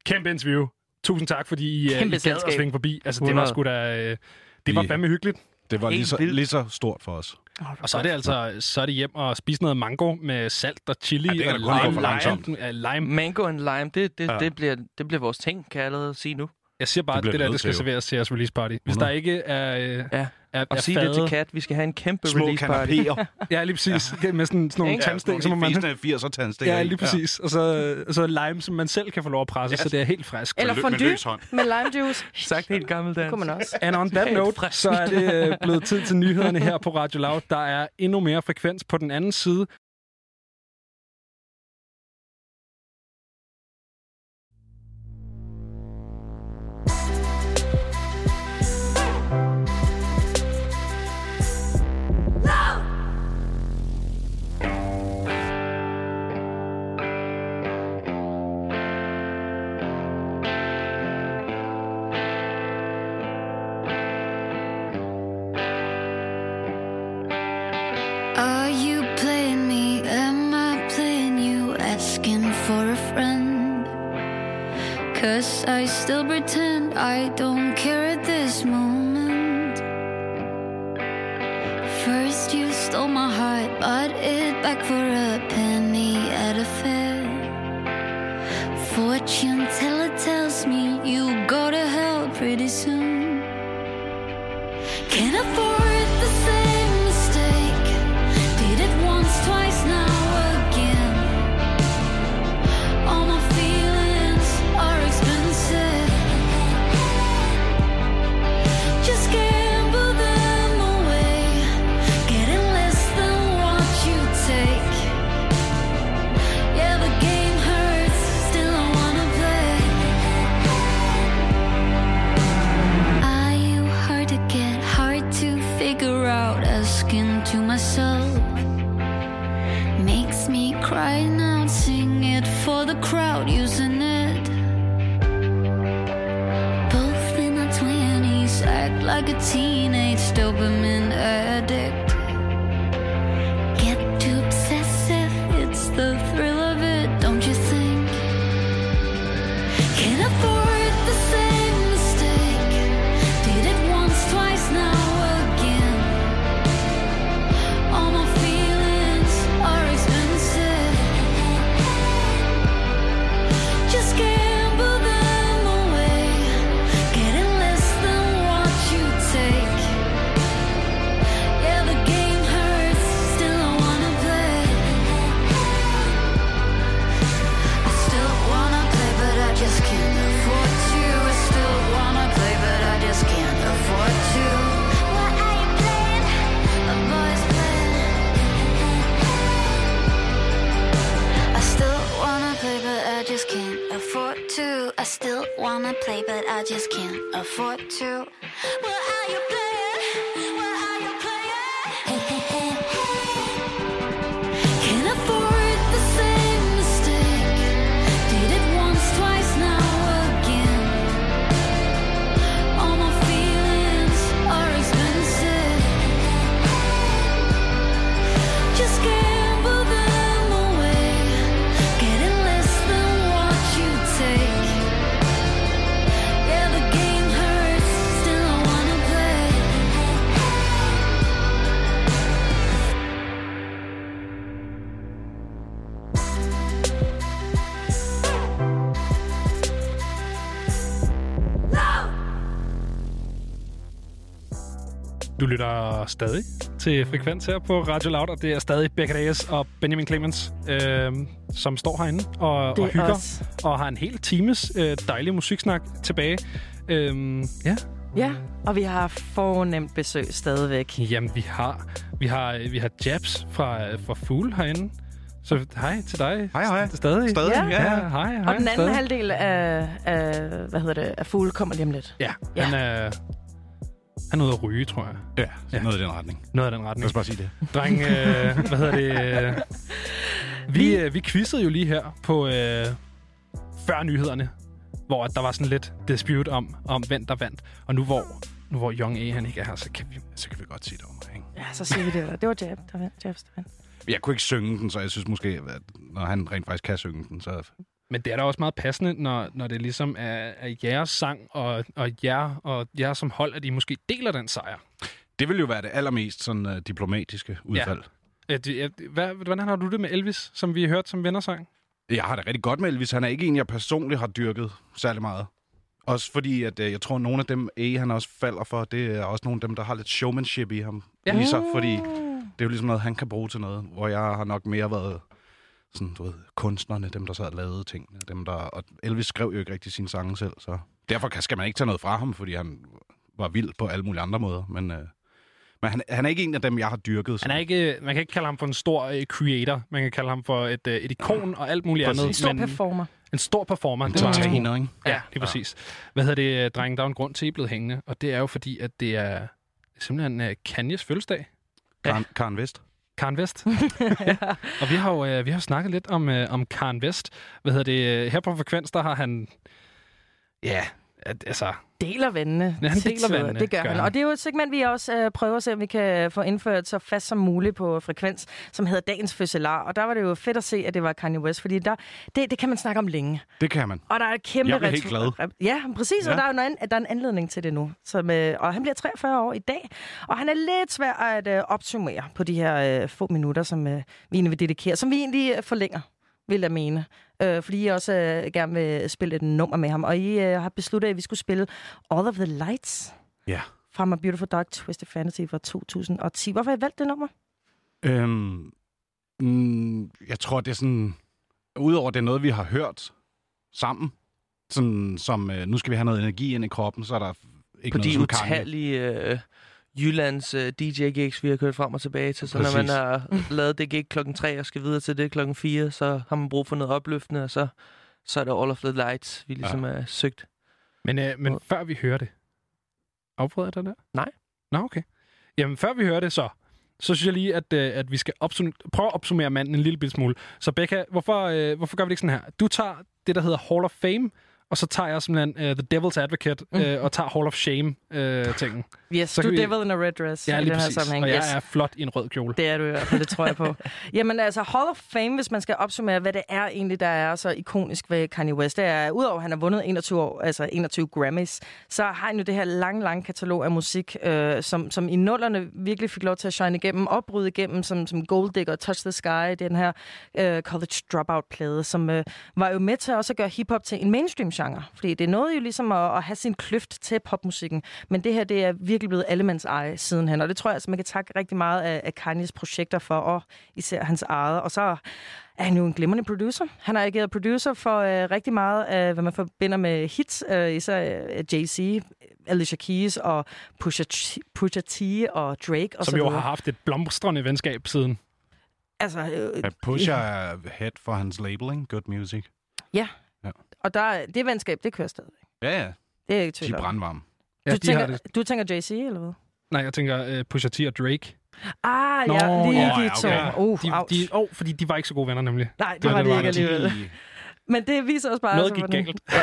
Kæmpe interview. Tusind tak, fordi I, uh, I gad at svinge forbi. Altså, det var sgu da... Uh, det var fandme hyggeligt. Det var lige så, lige så stort for os. Og så er det altså så er det hjem og spise noget mango med salt og chili ja, og lime, lime, lime. Mango and lime, det, det, ja. det, bliver, det bliver vores ting, kan jeg allerede sige nu. Jeg siger bare, at det, det der det skal serveres til jeres release party. Hvis mm. der ikke er, øh, ja. er, er sige det til Kat, vi skal have en kæmpe små release party. Ja, lige præcis. Ja. Med sådan, sådan nogle ja, tandstikker, som man... firs og Ja, lige præcis. Ja. Og, så, og så lime, som man selv kan få lov at presse, yes. så det er helt frisk. Eller fondue med limejuice. Sagt helt gammeldansk. Kunne man også. And on that note, så er det blevet tid til nyhederne her på Radio Loud. Der er endnu mere Frekvens på den anden side. I still pretend I don't care at this moment. First you stole my heart, bought it back for a penny at a fair. Fortune teller tells me you go to hell pretty soon. Can't afford the same mistake. Did it once, twice, now again. All my feelings are expensive. Just gamble them away, getting less than what you take. Yeah, the game hurts, still I wanna play. Are you hard to get, hard to figure out, asking to myself? Makes me cry now, sing it for the crowd, using it. Act like a teenage dopamine addict. Get too obsessive, it's the thrill of it, don't you think? Can't afford the same mistake. Did it once, twice, now again. All my feelings are expensive. Just get to. I still wanna play, but I just can't afford to. Well, are you playing? Well, are you playing? Can't afford the same mistake. Did it once, twice, now again. All my feelings are expensive. Just get Du lytter stadig til Frekvens her på Radio Loud, og det er stadig Becca Reyes og Benjamin Clemens, øh, som står herinde og, og hygger os. Og har en hel times øh, dejlig musiksnak tilbage. Øh, ja. ja, og vi har fornemt besøg stadigvæk. Jamen, vi har, vi har, vi har Jabs fra, fra Fool herinde. Så hej til dig. Hej, hej. Stadig. Stadig, ja. ja. ja hej, hej. Og den anden stadig. halvdel af, af, hvad hedder det, af Fool kommer lige om lidt. Ja, ja. Han er... Han er ude at ryge, tror jeg. Ja, ja, noget i den retning. Noget i den retning. Lad os bare sige det. Dreng, øh, hvad hedder det? Øh, vi, øh, vi quizzede jo lige her på øh, før nyhederne, hvor der var sådan lidt dispute om, om hvem der vandt. Og nu hvor, nu hvor Young A han ikke er her, så kan vi, så kan vi godt sige det om mig, ikke? Ja, så siger vi det. Det var Jab, der vandt. Jabs, der vandt. Jeg kunne ikke synge den, så jeg synes måske, at når han rent faktisk kan synge den, så... Men det er da også meget passende, når, når det ligesom er, er jeres sang, og, og jer og jer som hold, at I måske deler den sejr. Det ville jo være det allermest sådan, uh, diplomatiske udfald. Ja. Hvordan har du det med Elvis, som vi har hørt som vennersang? Jeg har det rigtig godt med Elvis. Han er ikke en, jeg personligt har dyrket særlig meget. Også fordi, at øh, jeg tror, at nogle af dem, A, han også falder for, det er også nogle af dem, der har lidt showmanship i ham. Ja. I sig, fordi det er jo ligesom noget, han kan bruge til noget, hvor jeg har nok mere været sådan, du ved, kunstnerne, dem, der så har lavet tingene. Dem, der, og Elvis skrev jo ikke rigtig sine sange selv, så derfor skal man ikke tage noget fra ham, fordi han var vild på alle mulige andre måder, men... Øh, Men han, han er ikke en af dem, jeg har dyrket. Han er ikke, man kan ikke kalde ham for en stor uh, creator. Man kan kalde ham for et, uh, et ikon og alt muligt præcis. andet. En stor men performer. En stor performer. En entertainer, ikke? Ja, det er præcis. Hvad hedder det, drenge? Der er en grund til, at I er blevet hængende. Og det er jo fordi, at det er simpelthen uh, Kanyes fødselsdag. Karen, ja. Karen West. Karen West. ja. Og vi har jo uh, vi har snakket lidt om, uh, om Karen West. Hvad hedder det? Her på Frekvens, der har han... Ja... Yeah. Altså, deler vandene. Ja, han deler vandene. Det gør, gør han. Og det er jo et segment, vi også øh, prøver at se, om vi kan få indført så fast som muligt på Frekvens, som hedder Dagens Fødselar. Og der var det jo fedt at se, at det var Kanye West, fordi der, det, det kan man snakke om længe. Det kan man. Og der er et kæmpe... Jeg bliver helt glad. Ja, præcis. Ja. Og der er jo noget, der er en anledning til det nu. Som, øh, og han bliver treogfyrre år i dag. Og han er lidt svær at øh, opsummere på de her øh, få minutter, som øh, vi egentlig vil dedikere, som vi egentlig øh, forlænger. Vil jeg mene. Øh, fordi jeg også øh, gerne vil spille et nummer med ham. Og I øh, har besluttet, at vi skulle spille All of the Lights. Ja. Yeah. Fra My Beautiful Dark Twisted Fantasy fra to tusind og ti. Hvorfor har I valgt det nummer? Øhm, mm, jeg tror, det er sådan... Udover det er noget, vi har hørt sammen. Sådan som, øh, nu skal vi have noget energi ind i kroppen, så er der ikke på noget, som kan... På de utallige... Øh... Jyllands uh, D J-gigs, vi har kørt frem og tilbage til. Så præcis. Når man har lavet det gig klokken tre og skal videre til det klokken fire, så har man brug for noget opløftende, og så, så er der All of the Lights, vi ligesom ja. er søgt. Men, øh, men før vi hører det, afbrød jeg dig der? Nej. Nå, okay. Jamen, før vi hører det så, så synes jeg lige, at, øh, at vi skal opsum- prøve at opsummere manden en lille smule. Så Becca, hvorfor, øh, hvorfor gør vi det ikke sådan her? Du tager det, der hedder Hall of Fame, og så tager jeg simpelthen uh, The Devil's Advocate uh, mm. og tager Hall of Shame-tingen. Uh, yes, så du er vi... devil in a red dress ja, i den præcis. Her sammenhæng. Og yes. jeg er flot i en rød kjole. Det er du i hvert fald, det tror jeg på. Jamen altså, Hall of Fame, hvis man skal opsummere, hvad det er egentlig, der er så ikonisk ved Kanye West, det er, udover at han har vundet enogtyve år, altså enogtyve Grammys, så har han jo det her lange, lange katalog af musik, øh, som, som i nullerne virkelig fik lov til at shine igennem, opbryde igennem, som, som Gold Digger, Touch the Sky, den her øh, College Dropout-plade, som øh, var jo med til også at gøre hiphop til en mainstream genre, fordi det nåede jo ligesom at, at have sin kløft til popmusikken, men det her, det er virkelig blevet allemands eje sidenhen, og det tror jeg, altså, man kan takke rigtig meget af, af Kanyes projekter for, og især hans eget, og så er han jo en glimrende producer. Han har ageret producer for øh, rigtig meget af, hvad man forbinder med hits, øh, især øh, Jay-Z, Alicia Keys og Pusha, Pusha T og Drake og som så jo videre. Har haft et blomstrende venskab siden. Altså... Øh, ja, Pusha er head for hans labeling, Good Music. Ja, ja. Og der, det venskab, det kører stadig. Ja, ja. Det er ikke tvivl. De er brandvarme. Du, ja, tænker, du tænker Jay-Z, eller hvad? Nej, jeg tænker uh, Pusha T og Drake. Ah, Nå, ja, lige ja, de to. Okay. Oh, de, de, oh, fordi de var ikke så gode venner, nemlig. Nej, det, det var de ikke alligevel. De... Men det viser også bare... Noget altså, gik gængelt. Ja.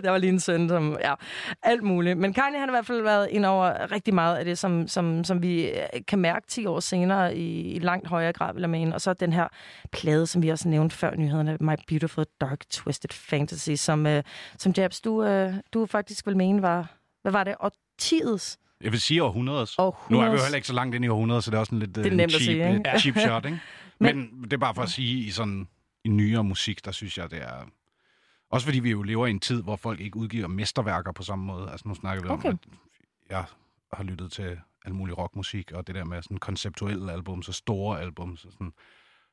Der var lige en søn, som... Ja, alt muligt. Men Kanye har i hvert fald været ind over rigtig meget af det, som, som, som vi kan mærke ti år senere i, i langt højere grad, vil jeg mene. Og så den her plade, som vi også nævnte før nyhederne, My Beautiful Dark Twisted Fantasy, som, øh, som Jabs, du, øh, du faktisk vil mene var... Hvad var det? Årtiets... Jeg vil sige århundredes. århundredes. Nu er vi jo heller ikke så langt ind i århundredes, så det er også en lidt en cheap, sige, lidt ja. cheap shot, ikke? Men, Men det er bare for at sige, i sådan en nyere musik, der synes jeg, det er... Også fordi vi jo lever i en tid, hvor folk ikke udgiver mesterværker på samme måde. Altså nu snakker vi okay. om, at jeg har lyttet til al mulig rockmusik, og det der med sådan konceptuelle albums og store albums og sådan...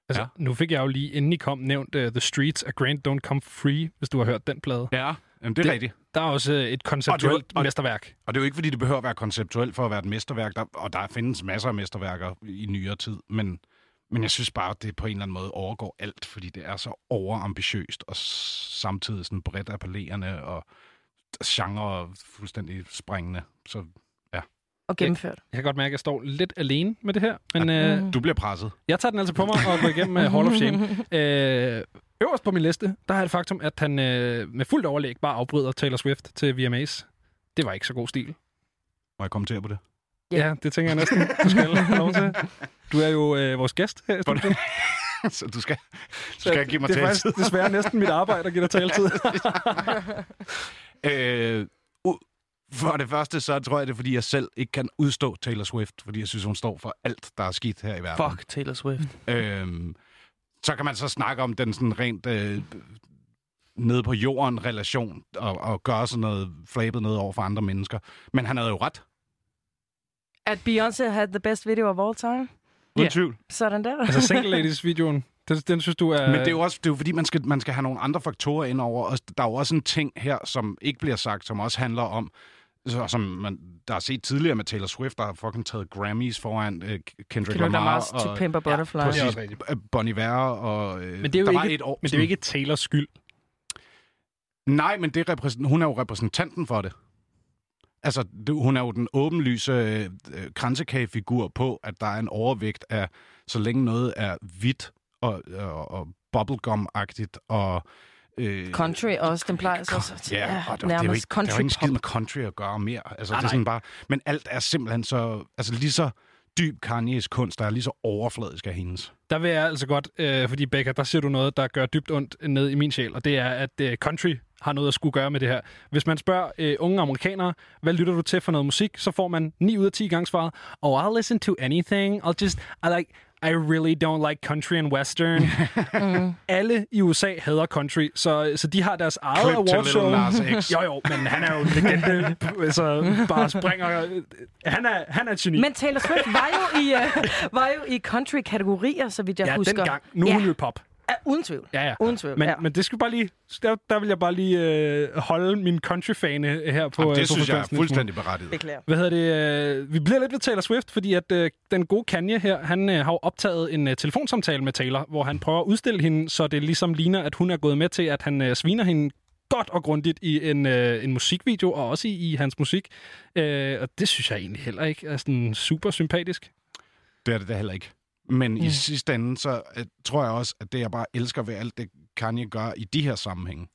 Altså, ja. Nu fik jeg jo lige, inden I kom, nævnt uh, The Streets af Grand Don't Come Free, hvis du har hørt den plade. Ja, jamen, det er det, rigtigt. Der er også et konceptuelt og og, mesterværk. Og det er jo ikke, fordi det behøver at være konceptuelt for at være et mesterværk, der, og der findes masser af mesterværker i nyere tid, men, men jeg synes bare, at det på en eller anden måde overgår alt, fordi det er så overambitiøst og samtidig sådan bredt appellerende og genre fuldstændig sprængende, så... Og gennemført. Jeg, jeg kan godt mærke, at jeg står lidt alene med det her. Men, ja, øh, du bliver presset. Jeg tager den altså på mig og går igennem Hall of Shame. Øh, øverst på min liste, der er det faktum, at han øh, med fuldt overlæg bare afbryder Taylor Swift til V M A's. Det var ikke så god stil. Må jeg kommentere på det? Ja, ja det tænker jeg næsten. Du skal have lov til. Du er jo øh, vores gæst her i studiet. Så du skal, du skal så, give mig taletid. Det er faktisk desværre næsten mit arbejde at give dig taletid. øh... For det første, så tror jeg, det er, fordi jeg selv ikke kan udstå Taylor Swift, fordi jeg synes, hun står for alt, der er skidt her i verden. Fuck Taylor Swift. Øhm, så kan man så snakke om den sådan rent øh, nede på jorden relation, og, og gøre sådan noget flabet noget over for andre mennesker. Men han havde jo ret. At Beyoncé had the best video of all time? Uden yeah. tvivl. Sådan der. Altså Single Ladies-videoen. Den, den synes du er... Men det er jo også, det er jo fordi, man skal, man skal have nogle andre faktorer ind over. Og der er jo også en ting her, som ikke bliver sagt, som også handler om, så, som man, der har set tidligere med Taylor Swift, der har fucking taget Grammys foran øh, Kendrick Lamar og... Pimp a Butterfly. Ja, præcis. Bon Iver og... Øh, men det er jo der ikke, var et år, men det er jo ikke Taylors skyld. Nej, men det repræsent, hun er jo repræsentanten for det. Altså, det, hun er jo den åbenlyse øh, kransekagefigur på, at der er en overvægt af, så længe noget er hvidt, og, og, og bubblegum-agtigt, og... Øh, country også, den plejer sig også til. Ja, og det, det er jo ikke, det er jo ikke en skid med country at gøre mere. Altså, ah, det er sådan bare, men alt er simpelthen så... Altså, lige så dyb Kanye's kunst, der er lige så overfladisk af hendes. Der vil jeg altså godt, øh, fordi Becca, der ser du noget, der gør dybt ondt ned i min sjæl, og det er, at øh, country har noget at skulle gøre med det her. Hvis man spørger øh, unge amerikanere, hvad lytter du til for noget musik, så får man ni ud af ti gange svaret, oh, I'll listen to anything, I'll just... I like... I really don't like country and western. Mm. Alle i U S A hader country, så, så de har deres eget awardshow. Jo, jo, men han er jo legende, så bare springer. Han er, han er et geni. Men Taylor Swift var jo i, uh, var jo i country-kategorier, så vidt jeg ja, husker. Ja, dengang. Nu er hun jo pop. Uden tvivl. Ja, ja. Uden tvivl. Men, ja. men det skal bare lige, der, der vil jeg bare lige øh, holde min country-fane her på... Jamen, det øh, synes jeg er fuldstændig berettiget. Beklager. Hvad hedder det? Øh, vi bliver lidt ved Taylor Swift, fordi at øh, den gode Kanye her, han øh, har jo optaget en øh, telefonsamtale med Taylor, hvor han prøver at udstille hende, så det ligesom ligner, at hun er gået med til, at han øh, sviner hende godt og grundigt i en, øh, en musikvideo, og også i, i hans musik. Øh, og det synes jeg egentlig heller ikke er sådan super sympatisk. Det er det da heller ikke. Men yeah. i sidste ende, så uh, tror jeg også, at det, jeg bare elsker ved alt det, Kanye gør i de her sammenhænge,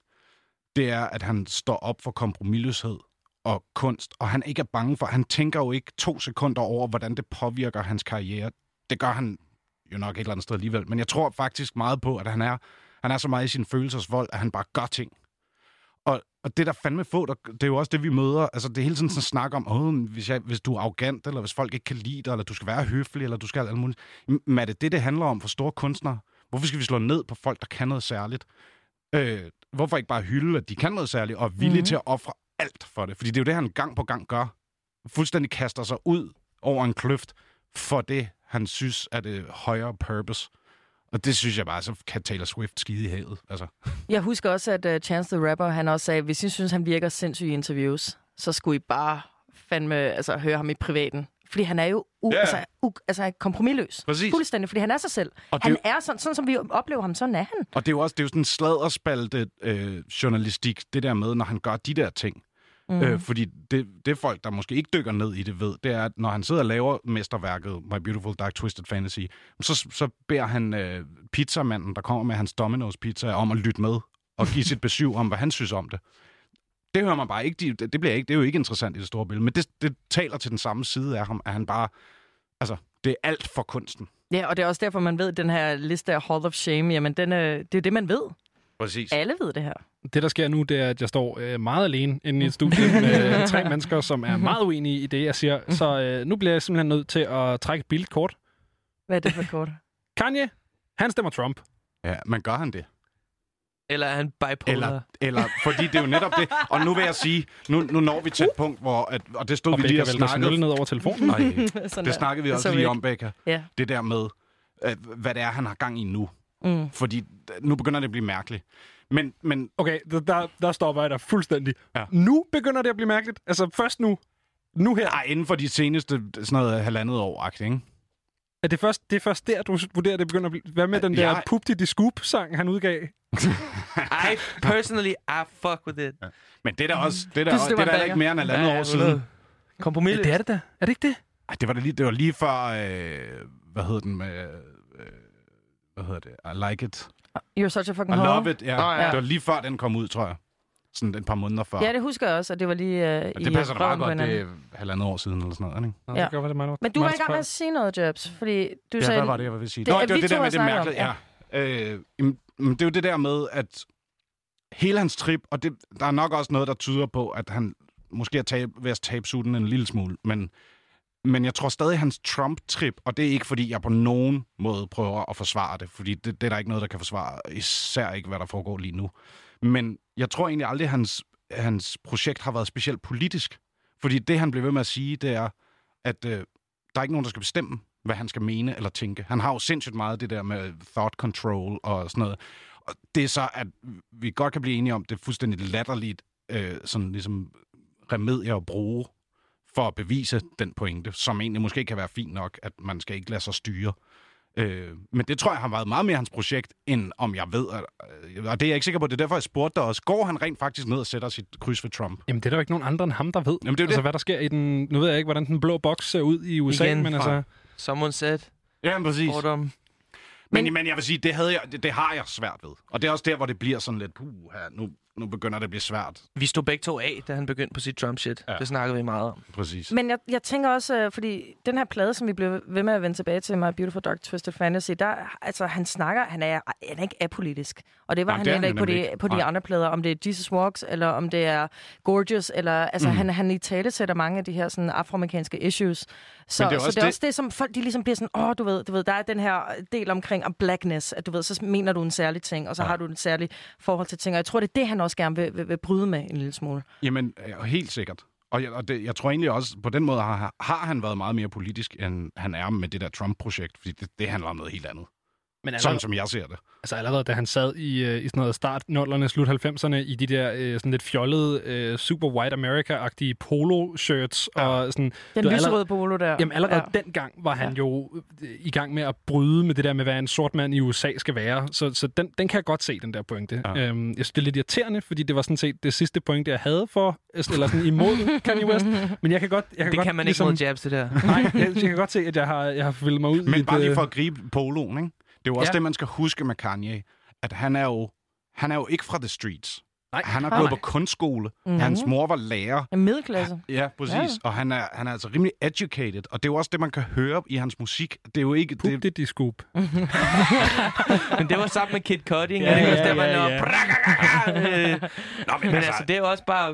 det er, at han står op for kompromisløshed og kunst, og han ikke er bange for, han tænker jo ikke to sekunder over, hvordan det påvirker hans karriere. Det gør han jo nok et eller andet sted alligevel, men jeg tror faktisk meget på, at han er, han er så meget i sin følelsesvold, at han bare gør ting. Og, og det der fandme få, der, det er jo også det, vi møder. Altså, det er hele tiden sådan snak om, åh, hvis, jeg, hvis du er arrogant, eller hvis folk ikke kan lide dig, eller du skal være høflig, eller du skal alt muligt. Men er det det, det handler om for store kunstnere? Hvorfor skal vi slå ned på folk, der kan noget særligt? Øh, hvorfor ikke bare hylde, at de kan noget særligt, og er villige mm-hmm. til at ofre alt for det? Fordi det er jo det, han gang på gang gør. Fuldstændig kaster sig ud over en kløft for det, han synes er det højere purpose. Og det synes jeg bare, så kan Taylor Swift skide i havet. Altså. Jeg husker også, at uh, Chance the Rapper, han også sagde, hvis I synes, han virker sindssygt i interviews, så skulle I bare fandme altså, høre ham i privaten. Fordi han er jo u- yeah. altså, u- altså, kompromisløs. Præcis. Fuldstændig, fordi han er sig selv. Og han er sådan, sådan, som vi oplever ham, sådan er han. Og det er jo også det er jo sådan en sladderspalte øh, journalistik, det der med, når han gør de der ting. Mm. Øh, fordi det, det folk, der måske ikke dykker ned i det, ved, det er, at når han sidder og laver mesterværket My Beautiful Dark Twisted Fantasy, så, så beder han øh, pizzamanden, der kommer med hans Domino's pizza, om at lytte med og give sit besøg om, hvad han synes om det. Det hører man bare ikke. De, det, bliver ikke det er jo ikke interessant i det store billede, men det, det taler til den samme side af ham, at han bare... Altså, det er alt for kunsten. Ja, og det er også derfor, man ved, den her liste af Hall of Shame, jamen, den, øh, det er det, man ved. Præcis. Alle ved det her. Det, der sker nu, det er, at jeg står øh, meget alene inde i et studie med øh, tre mennesker, som er meget uenige i det, jeg siger. Så øh, nu bliver jeg simpelthen nødt til at trække et billekort. Hvad er det for et kort? Kanye, han stemmer Trump. Ja, men gør han det? Eller er han bipolar? Eller, eller fordi det er jo netop det. Og nu vil jeg sige, nu, nu når vi til et punkt, hvor... At, og det stod og vi lige og snakkede... ned over telefonen. Nej, det snakkede vi også lige ikke. Om, Becca. Ja. Det der med, øh, hvad det er, han har gang i nu. Mm. Fordi nu begynder det at blive mærkeligt. Men, men... Okay, der, der stopper jeg der fuldstændig. Ja. Nu begynder det at blive mærkeligt? Altså først nu? Nu her? Nej, inden for de seneste sådan noget halvandet år-agtigt, ikke? Er det først, det er først der, du vurderer, det begynder at blive... Hvad med den jeg... der Poop-Diddy-Scoop-sang, han udgav? I personally, I fuck with it. Ja. Men det er da også... Det er da, det også, det er da ikke mere end halvandet ja, år siden. Kompromis. Det er det da. Er det ikke det? Ej, det var da lige, det var lige før... Øh, hvad hed den med... Øh, hvad hedder det? I like it. You're such a fucking I love home. It, ja. Oh, ja. Det var lige før, den kom ud, tror jeg. Sådan et par måneder før. Ja, det husker jeg også, og det var lige uh, i... Det passer da meget godt, det er halvandet år siden, eller sådan noget, ikke? Ja. Ja. Men du var i gang med at sige noget, Jabs, fordi du ja, sagde... Ja, hvad var det, jeg var ved at sige? Det, Nå, det var det der med det mærkelige, ja. ja. Øh, det er jo det der med, at hele hans trip, og det, der er nok også noget, der tyder på, at han måske at tabe, ved at tabe sutten en lille smule, men, men jeg tror stadig hans Trump-trip, og det er ikke, fordi jeg på nogen måde prøver at forsvare det, fordi det, det er der ikke noget, der kan forsvare, især ikke, hvad der foregår lige nu. Men jeg tror egentlig aldrig, at hans, hans projekt har været specielt politisk, fordi det, han blev ved med at sige, det er, at øh, der er ikke nogen, der skal bestemme, hvad han skal mene eller tænke. Han har jo sindssygt meget det der med thought control og sådan noget. Og det er så, at vi godt kan blive enige om, det er fuldstændig latterligt øh, sådan ligesom remedier at bruge for at bevise den pointe, som egentlig måske kan være fint nok, at man skal ikke lade sig styre. Øh, men det tror jeg har været meget mere hans projekt, end om jeg ved, at, og det er jeg ikke sikker på, det er derfor, jeg spurgte dig også. Går han rent faktisk ned og sætter sit kryds ved Trump? Jamen, det er der jo ikke nogen andre end ham, der ved. Jamen, det er altså, det. Hvad der sker i den... Nu ved jeg ikke, hvordan den blå boks ser ud i U S A, igen, men altså... Someone Said. Ja, præcis. Fordom. Men, men jeg vil sige, det, havde jeg, det, det har jeg svært ved. Og det er også der, hvor det bliver sådan lidt, puh, her, nu, nu begynder det at blive svært. Vi stod begge to af, da han begyndte på sit Trump-shit. Ja. Det snakkede vi meget om. Præcis. Men jeg, jeg tænker også, fordi den her plade, som vi blev ved med at vende tilbage til, My Beautiful Dark Twisted Fantasy, der, altså, han snakker, han er, han er ikke apolitisk. Og det var ja, han heller ikke på, de, på de andre plader, om det er Jesus Walks, eller om det er Gorgeous, eller, altså, mm. han, han i tale sætter mange af de her sådan, afroamerikanske issues. Så det er, så det er det... også det, som folk de ligesom bliver sådan, åh, oh, du ved, du ved, der er den her del omkring om blackness, at du ved, så mener du en særlig ting, og så ja. har du en særlig forhold til ting. Og jeg tror, det er det, han også gerne vil, vil, vil bryde med en lille smule. Jamen, helt sikkert. Og, jeg, og det, jeg tror egentlig også, på den måde har, har han været meget mere politisk, end han er med det der Trump-projekt, fordi det, det handler om noget helt andet. Men allerede, sådan som jeg ser det. Altså allerede da han sad i, øh, i sådan noget start nullerne, slut halvfemserne, i de der øh, sådan lidt fjollede, øh, super white America-agtige polo-shirts. Ja. Og sådan, den lyserøde polo der. Jamen allerede ja. dengang var han ja. jo øh, i gang med at bryde med det der med, hvad en sort mand i U S A skal være. Så, så den, den kan jeg godt se, den der pointe. Ja. Øhm, jeg synes, det er lidt irriterende, fordi det var sådan set det sidste pointe, jeg havde for, eller sådan imod Kanye West. Men jeg kan godt... Jeg kan det godt, kan man ligesom, ikke mod Jabs, det der. Nej, jeg, jeg kan godt se, at jeg har, jeg har fyldt mig ud. Men lidt, bare lige for at gribe poloen, ikke? Det er jo også ja. det, man skal huske med Kanye, at han er jo, han er jo ikke fra The Streets. Nej. Han har gået på kunstskole. Mm-hmm. Hans mor var lærer. En middelklasse. Ja, præcis. Ja. Og han er, han er altså rimelig educated. Og det er jo også det, man kan høre i hans musik. Det er jo ikke... Pup det, det de scoop. Men det var sammen med Kid Cudi. Ja, ja, ja, ja, ja. Nå, men, men altså, altså, det er jo også bare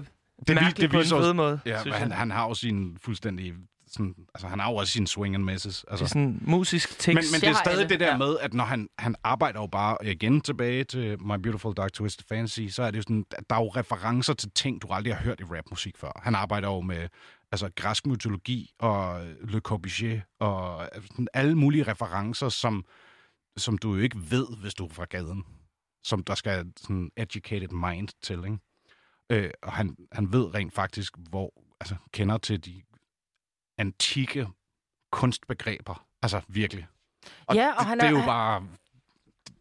det, mærkeligt det, det på en fed måde. Ja, han, han har jo sin fuldstændig... Sådan, altså, han har jo også sine swing and misses. Altså. Det er sådan musisk tekst. Men, men det er stadig det der med, at når han, han arbejder jo bare igen tilbage til My Beautiful Dark Twisted Fantasy, så er det jo sådan, der er jo referencer til ting, du aldrig har hørt i rapmusik før. Han arbejder jo med altså, græsk mytologi og Le Corbusier og sådan, alle mulige referencer, som, som du jo ikke ved, hvis du er fra gaden. Som der skal sådan educated mind til, ikke? Øh, og han, han ved rent faktisk, hvor altså kender til de antikke kunstbegreber. Altså, virkelig. Og, ja, og han det er, er jo bare...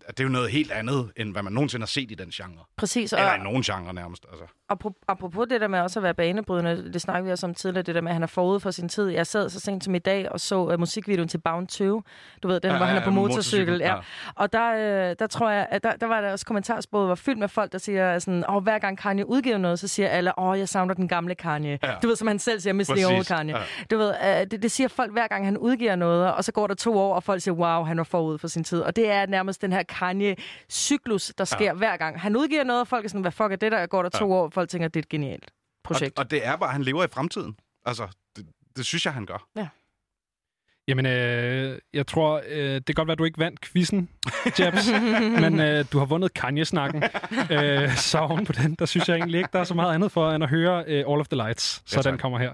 Det er jo noget helt andet, end hvad man nogensinde har set i den genre. Præcis. Eller og, i nogen genre nærmest. Altså. Og apropos det der med også at være banebrydende, det snakkede vi også om tidligere, det der med, at han er forud for sin tid. Jeg sad så sent som i dag og så uh, musikvideoen til Bound to. Du ved, den, ja, hvor han er på ja, motorcykel. motorcykel ja. Ja. Og der, øh, der tror jeg, at der, der var der også kommentarsbordet, var fyldt med folk, der siger sådan, åh, hver gang Kanye udgiver noget, så siger alle, åh, jeg savner den gamle Kanye. Ja. Du ved, som han selv siger, Miss Leon Kanye. Ja. Du ved, øh, det, det siger folk, hver gang han udgiver noget, og så går der to år, og folk siger, wow, han var forud for sin tid. Og det er nærmest den her Kanye-cyklus, der sker ja. hver gang. Han udgiver noget, og folk er sådan, hvad fuck er det der? Jeg går der ja. to år, og folk tænker, det er et genialt projekt. Og, og det er bare, han lever i fremtiden. Altså, det, det synes jeg, han gør. Ja. Jamen, øh, jeg tror, øh, det kan godt være, at du ikke vandt quizzen, Jabs, men øh, du har vundet Kanye-snakken. øh, så oven på den, der synes jeg egentlig ikke, der er så meget andet for, end at høre øh, All of the Lights. Så ja, den kommer her.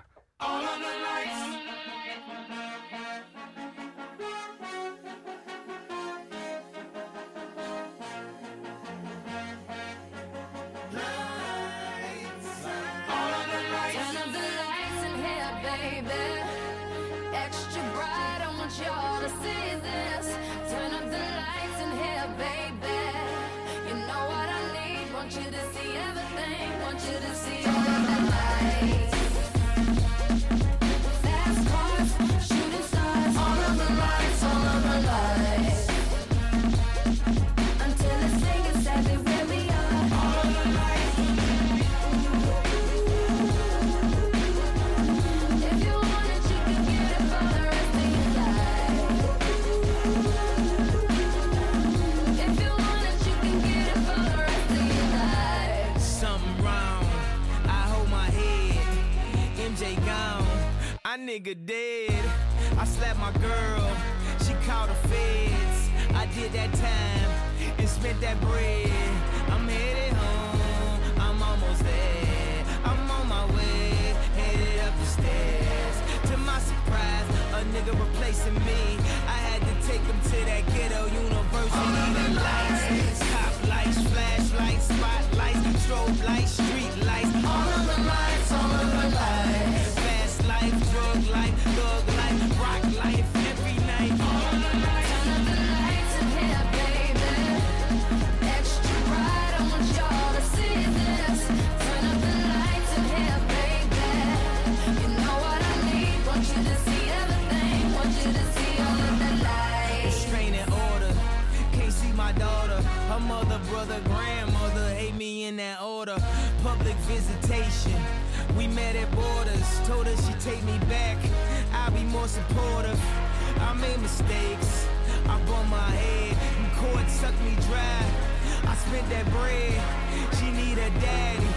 nigga dead. I slapped my girl, she called the feds. I did that time and spent that bread. I'm headed home, I'm almost there. I'm on my way, headed up the stairs. To my surprise, a nigga replacing me. I had to take him to that ghetto university. All the lights, cop lights, flashlights, spotlights, strobe lights, street lights. All of the lights, all of the lights. Fast life, drug life, thug life, rock life, every night. All of the lights, all of the lights in here, baby. Extra bright, I want y'all to see this. Turn up the lights in here, baby. You know what I need, want you to see everything, want you to see all of the lights. Restrain and order, can't see my daughter, her mother, brother, grandmother, hate me in that order. Public visitation, we met at Borders, told her she'd take me back, I'll be more supportive. I made mistakes, I bumped my head, and court sucked me dry. I spent that bread, she need a daddy.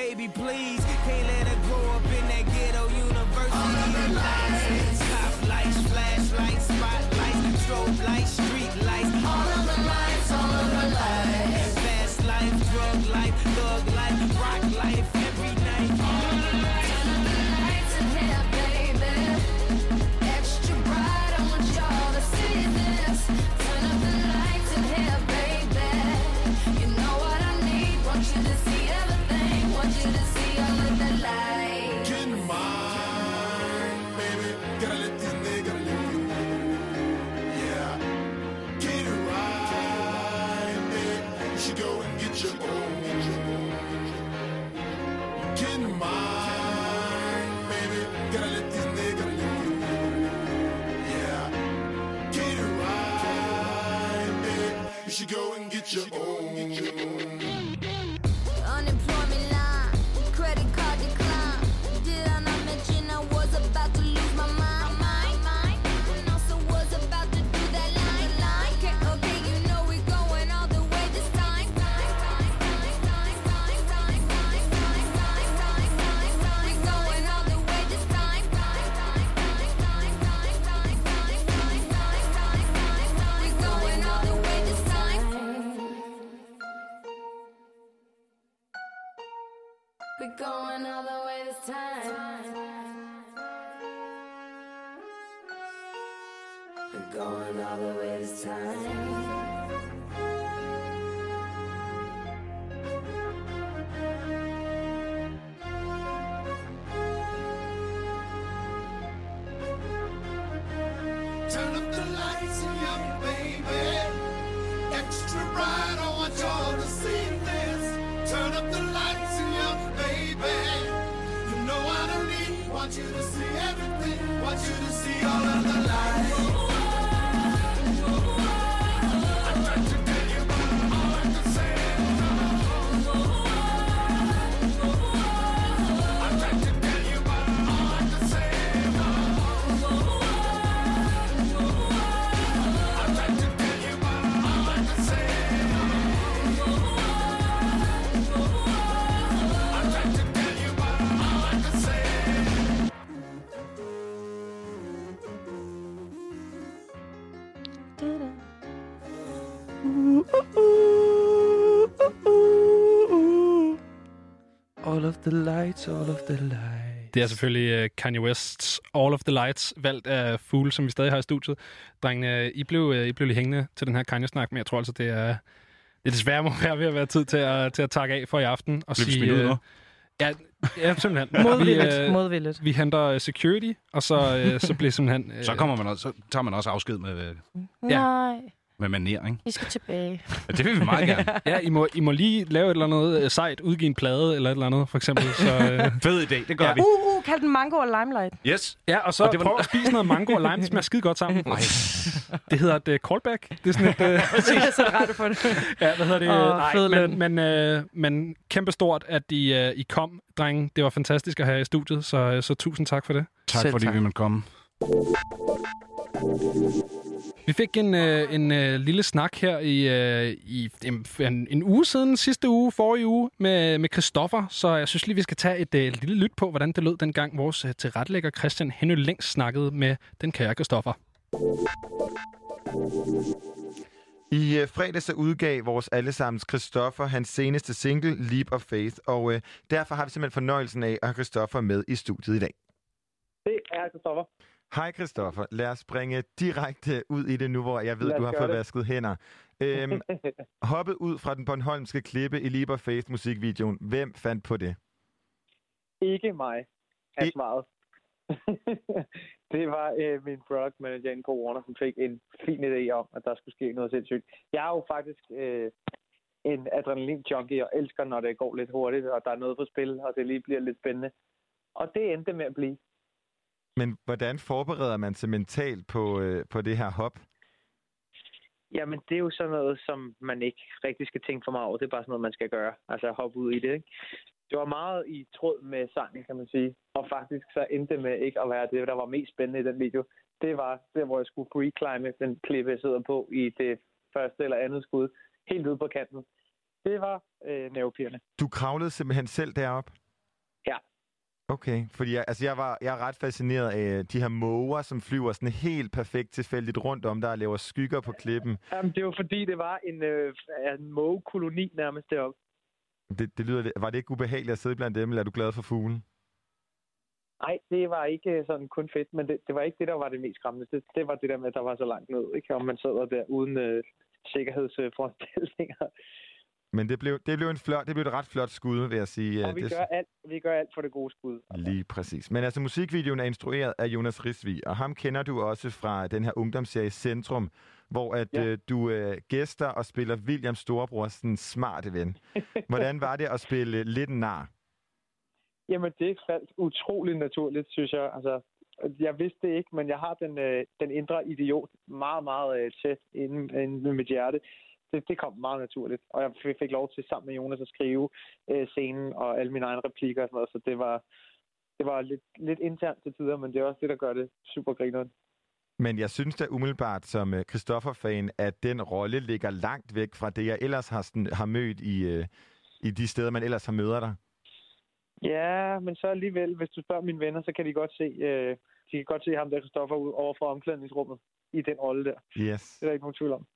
Baby, please, can't let her grow up in that ghetto university. All of the lights, top lights, flashlights, spotlights, strobe lights, street lights. All of the lights, all of the lights. Fast life, drug life, thug life, rock life, every night. All of the lights, all of the lights in here, baby. Extra bright, I want y'all to see this. Turn up the lights in here, baby. You know what I need, want you to see everything, want you to see all of the lights. Get in mind, baby, gotta let this nigga live you. Yeah, get it right, baby, you should go and get your own. Get in mind, baby, gotta let this nigga live you. Yeah, get it right, baby, you should go and get your own. Unemployment line, credit card decline. Did I not mention I was about to lose my mind? Mind, mind, and also was about to do that line, line. Okay, okay, you know we going all the way this time. Time, time, time, time, time, time, time, time, time, time, time, time. We going all the way this time. Time, time, time, time, time, time, time, time, time, time, time, time. We going all the way this time. We going all the way this time. We're going all the way this time. Turn up the lights, young baby. Extra bright, I want y'all to see this. Turn up the lights, young baby. You know I don't need, want you to see everything, want you to see all of the lights. All of the lights, all of the lights. Det er selvfølgelig uh, Kanye West's All of the Lights, valgt af Fool, som vi stadig har i studiet. Drengene, I blev, uh, I blev lige hængende til den her Kanye-snak, men jeg tror altså, det er det desværre må være ved at være tid til at, til at takke af for i aften. Og sige, smidt ud uh, ja, ja, simpelthen. Modvilligt. Vi, uh, Modvilligt. Vi henter security, og så, uh, så bliver simpelthen... Uh, så, kommer man også, så tager man også afsked med... Uh, Nej... Ja. Med manering. I skal tilbage. Ja, det vil vi meget gerne. Ja, I må, I må lige lave et eller andet uh, sejt, udgive en plade eller et eller andet, for eksempel. Så, uh... Fed idé, det gør ja. vi. Uh, uh, kald den mango og limelight. Yes. Ja, og så og det var... prøv at spise noget mango og lime, det smager skide godt sammen. Nej. Det hedder et uh, callback. Det er sådan et... Uh... Præcis, jeg sætter rette på det. Ja, hvad hedder det? Oh, Nej, fed men, men, men, uh, men kæmpestort, at I, uh, I kom, drenge. Det var fantastisk at have i studiet, så, uh, så tusind tak for det. Tak, Selv fordi tak. vi måtte komme. Vi fik en, øh, en øh, lille snak her i, øh, i en, en uge siden, sidste uge, forrige uge, med, med Christoffer. Så jeg synes lige, vi skal tage et øh, lille lyt på, hvordan det lød dengang vores øh, tilrettelægger Christian Henø længst snakkede med den kære Christoffer. I øh, fredags udgav vores allesammens Christoffer hans seneste single, Leap of Faith. Og øh, derfor har vi simpelthen fornøjelsen af at have Christoffer med i studiet i dag. Det er Christoffer. Hej Christoffer, lad os springe direkte ud i det nu, hvor jeg ved, du har fået det. Vasket hænder. Øhm, hoppet ud fra den bornholmske klippe i Leap of Faith musikvideoen. Hvem fandt på det? Ikke mig, er I... svaret. Det var øh, min product manager inde på Warner, som fik en fin idé om, at der skulle ske noget sindssygt. Jeg er jo faktisk øh, en adrenalin-junkie og elsker, når det går lidt hurtigt, og der er noget på spil, og det lige bliver lidt spændende. Og det endte med at blive. Men hvordan forbereder man sig mentalt på, øh, på det her hop? Jamen, det er jo sådan noget, som man ikke rigtig skal tænke for meget over. Det er bare sådan noget, man skal gøre. Altså hoppe ud i det, ikke? Det var meget i tråd med sangen, kan man sige. Og faktisk så endte med ikke at være det, der var mest spændende i den video. Det var der, hvor jeg skulle free-climbe den klippe, jeg sidder på i det første eller andet skud. Helt ude på kanten. Det var øh, nervepirrende. Du kravlede simpelthen selv deroppe? Ja. Okay, fordi jeg, altså jeg, var, jeg er ret fascineret af de her måger, som flyver sådan helt perfekt tilfældigt rundt om der og laver skygger på klippen. Jamen, det var fordi, det var en, øh, en mågekoloni nærmest deroppe. Det, det lyder, var det ikke ubehageligt at sidde blandt dem, eller er du glad for fuglen? Nej, det var ikke sådan kun fedt, men det, det var ikke det, der var det mest skræmmende. Det, det var det der med, at der var så langt ned, ikke? Om man sidder der uden øh, sikkerhedsforanstaltninger. Men det blev, det, blev en flot, det blev et ret flot skud, vil jeg sige. Og vi, det... gør alt, vi gør alt for det gode skud. Lige præcis. Men altså, musikvideoen er instrueret af Jonas Risvig, og ham kender du også fra den her ungdomsserie Centrum, hvor at, ja. øh, du øh, gæster og spiller William Storebrors smarte ven. Hvordan var det at spille lidt nar? Jamen, det faldt utrolig naturligt, synes jeg. Altså, jeg vidste det ikke, men jeg har den, øh, den indre idiot meget, meget øh, tæt inde, inde med mit hjerte. Det, det kom meget naturligt, og jeg fik lov til sammen med Jonas at skrive øh, scenen og alle mine egne replikker og sådan noget, så det var, det var lidt, lidt internt til tider, men det er også det, der gør det super grineren. Men jeg synes da umiddelbart som Christoffer-fan, at den rolle ligger langt væk fra det, jeg ellers har, sådan, har mødt i, øh, i de steder, man ellers har møder dig. Ja, men så alligevel, hvis du spørger mine venner, så kan de godt se, øh, de kan godt se ham der Christoffer ud over for omklædningsrummet i den rolle der. Yes. Det er der ikke nogen tvivl om.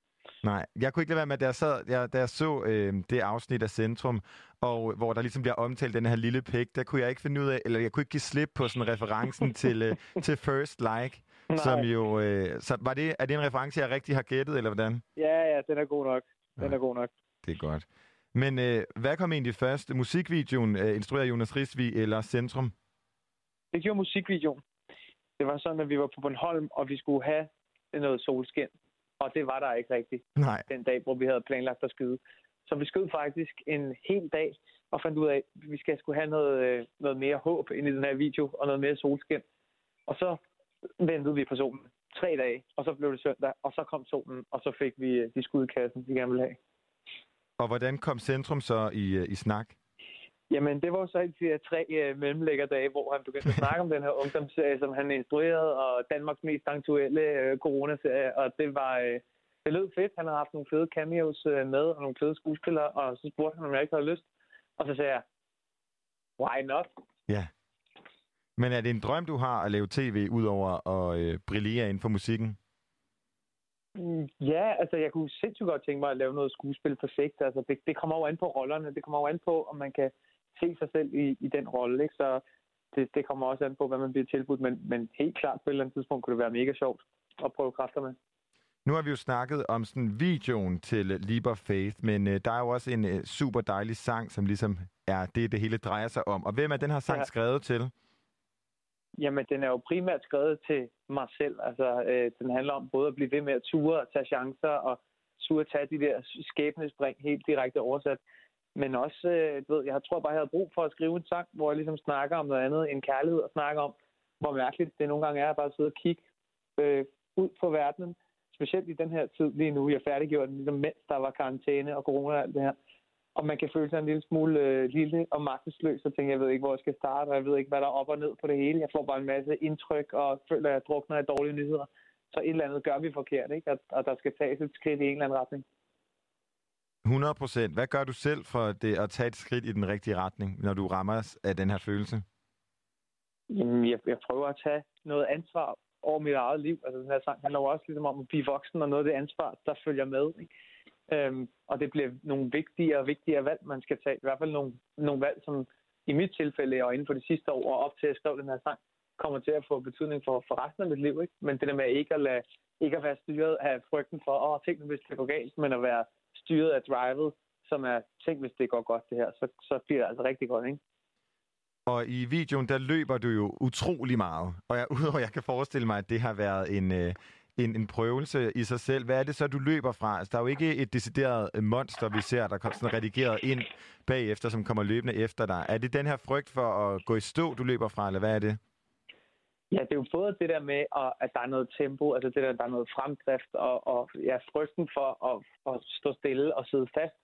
Nej, jeg kunne ikke lade være med, at da jeg, sad, jeg, da jeg så øh, det afsnit af Centrum, og hvor der ligesom bliver omtalt den her lille pik, der kunne jeg ikke finde ud af, eller jeg kunne ikke give slip på sådan referencen til, øh, til First Like, nej. Som jo, øh, så var det, er det en reference, jeg rigtig har gættet, eller hvordan? Ja, ja, den er god nok, den ja, er god nok. Det er godt. Men øh, hvad kom egentlig først? Musikvideoen øh, instruerer Jonas Risvig eller Centrum? Det gjorde musikvideoen. Det var sådan, at vi var på Bornholm, og vi skulle have noget solskin. Og det var der ikke rigtigt, nej, den dag, hvor vi havde planlagt at skyde. Så vi skød faktisk en hel dag og fandt ud af, at vi skal skulle have noget, noget mere håb ind i den her video og noget mere solskin. Og så ventede vi på solen tre dage, og så blev det søndag, og så kom solen, og så fik vi de skudkassen, vi gerne ville have. Og hvordan kom Centrum så i, i snak? Jamen, det var jo så i de her tre øh, mellemlæggerdage, hvor han begyndte at snakke om den her ungdomsserie, som han instruerede, og Danmarks mest aktuelle øh, coronaserie, og det var øh, det lød fedt. Han havde haft nogle fede cameos øh, med, og nogle fede skuespillere, og så spurgte han, om jeg ikke havde lyst. Og så sagde jeg, why not? Ja. Men er det en drøm, du har at lave tv, udover at øh, brillere inden for musikken? Ja, altså jeg kunne sindssygt godt tænke mig at lave noget skuespil på sigt. Altså, det, det kommer jo an på rollerne, det kommer jo an på, om man kan se sig selv i, i den rolle, ikke? Så det, det kommer også an på, hvad man bliver tilbudt, men, men helt klart på et eller andet tidspunkt kunne det være mega sjovt at prøve kræfter med. Nu har vi jo snakket om sådan videoen til Leap of Faith, men øh, der er jo også en øh, super dejlig sang, som ligesom er det, det hele drejer sig om. Og hvem er den her sang ja. skrevet til? Jamen, den er jo primært skrevet til mig selv. Altså, øh, den handler om både at blive ved med at ture og tage chancer, og ture at tage de der skæbnespring helt direkte oversat. Men også, øh, ved, jeg tror bare, jeg havde brug for at skrive en sang, hvor jeg ligesom snakker om noget andet end kærlighed, og snakker om, hvor mærkeligt det nogle gange er at bare sidde og kigge øh, ud på verdenen. Specielt i den her tid lige nu. Jeg færdiggjorde den, ligesom, mens der var karantæne og corona og alt det her. Og man kan føle sig en lille smule øh, lille og magtesløs, og tænke, jeg ved ikke, hvor jeg skal starte, og jeg ved ikke, hvad der er op og ned på det hele. Jeg får bare en masse indtryk, og føler, at jeg drukner af dårlige nyheder. så et eller andet gør vi forkert, ikke? Og, og der skal tages et skridt i en eller anden retning. hundrede procent. Hvad gør du selv for det, at tage et skridt i den rigtige retning, når du rammer af den her følelse? Jamen, jeg, jeg prøver at tage noget ansvar over mit eget liv. Altså, den her sang handler også ligesom om at blive voksen, og noget af det ansvar, der følger med, ikke? Øhm, og det bliver nogle vigtigere og vigtigere valg, man skal tage. I hvert fald nogle, nogle valg, som i mit tilfælde, og inden for de sidste år, og op til at skrive den her sang, kommer til at få betydning for, for resten af mit liv, ikke? Men det der med ikke at, lade, ikke at være styret af frygten for, åh, tænk nu, hvis det går galt, men at være styret af drivet, som er, tænk hvis det går godt det her, så, så bliver det altså rigtig godt, ikke? Og i videoen, der løber du jo utrolig meget. Og jeg, udover jeg kan forestille mig, at det har været en, en, en prøvelse i sig selv. Hvad er det så, du løber fra? Altså, der er jo ikke et decideret monster, vi ser, der kommer sådan redigeret ind bagefter, som kommer løbende efter dig. Er det den her frygt for at gå i stå, du løber fra, eller hvad er det? Ja, det er jo både det der med, at der er noget tempo, altså det der, der er noget fremdrift, og, og ja, frygten for at, at stå stille og sidde fast.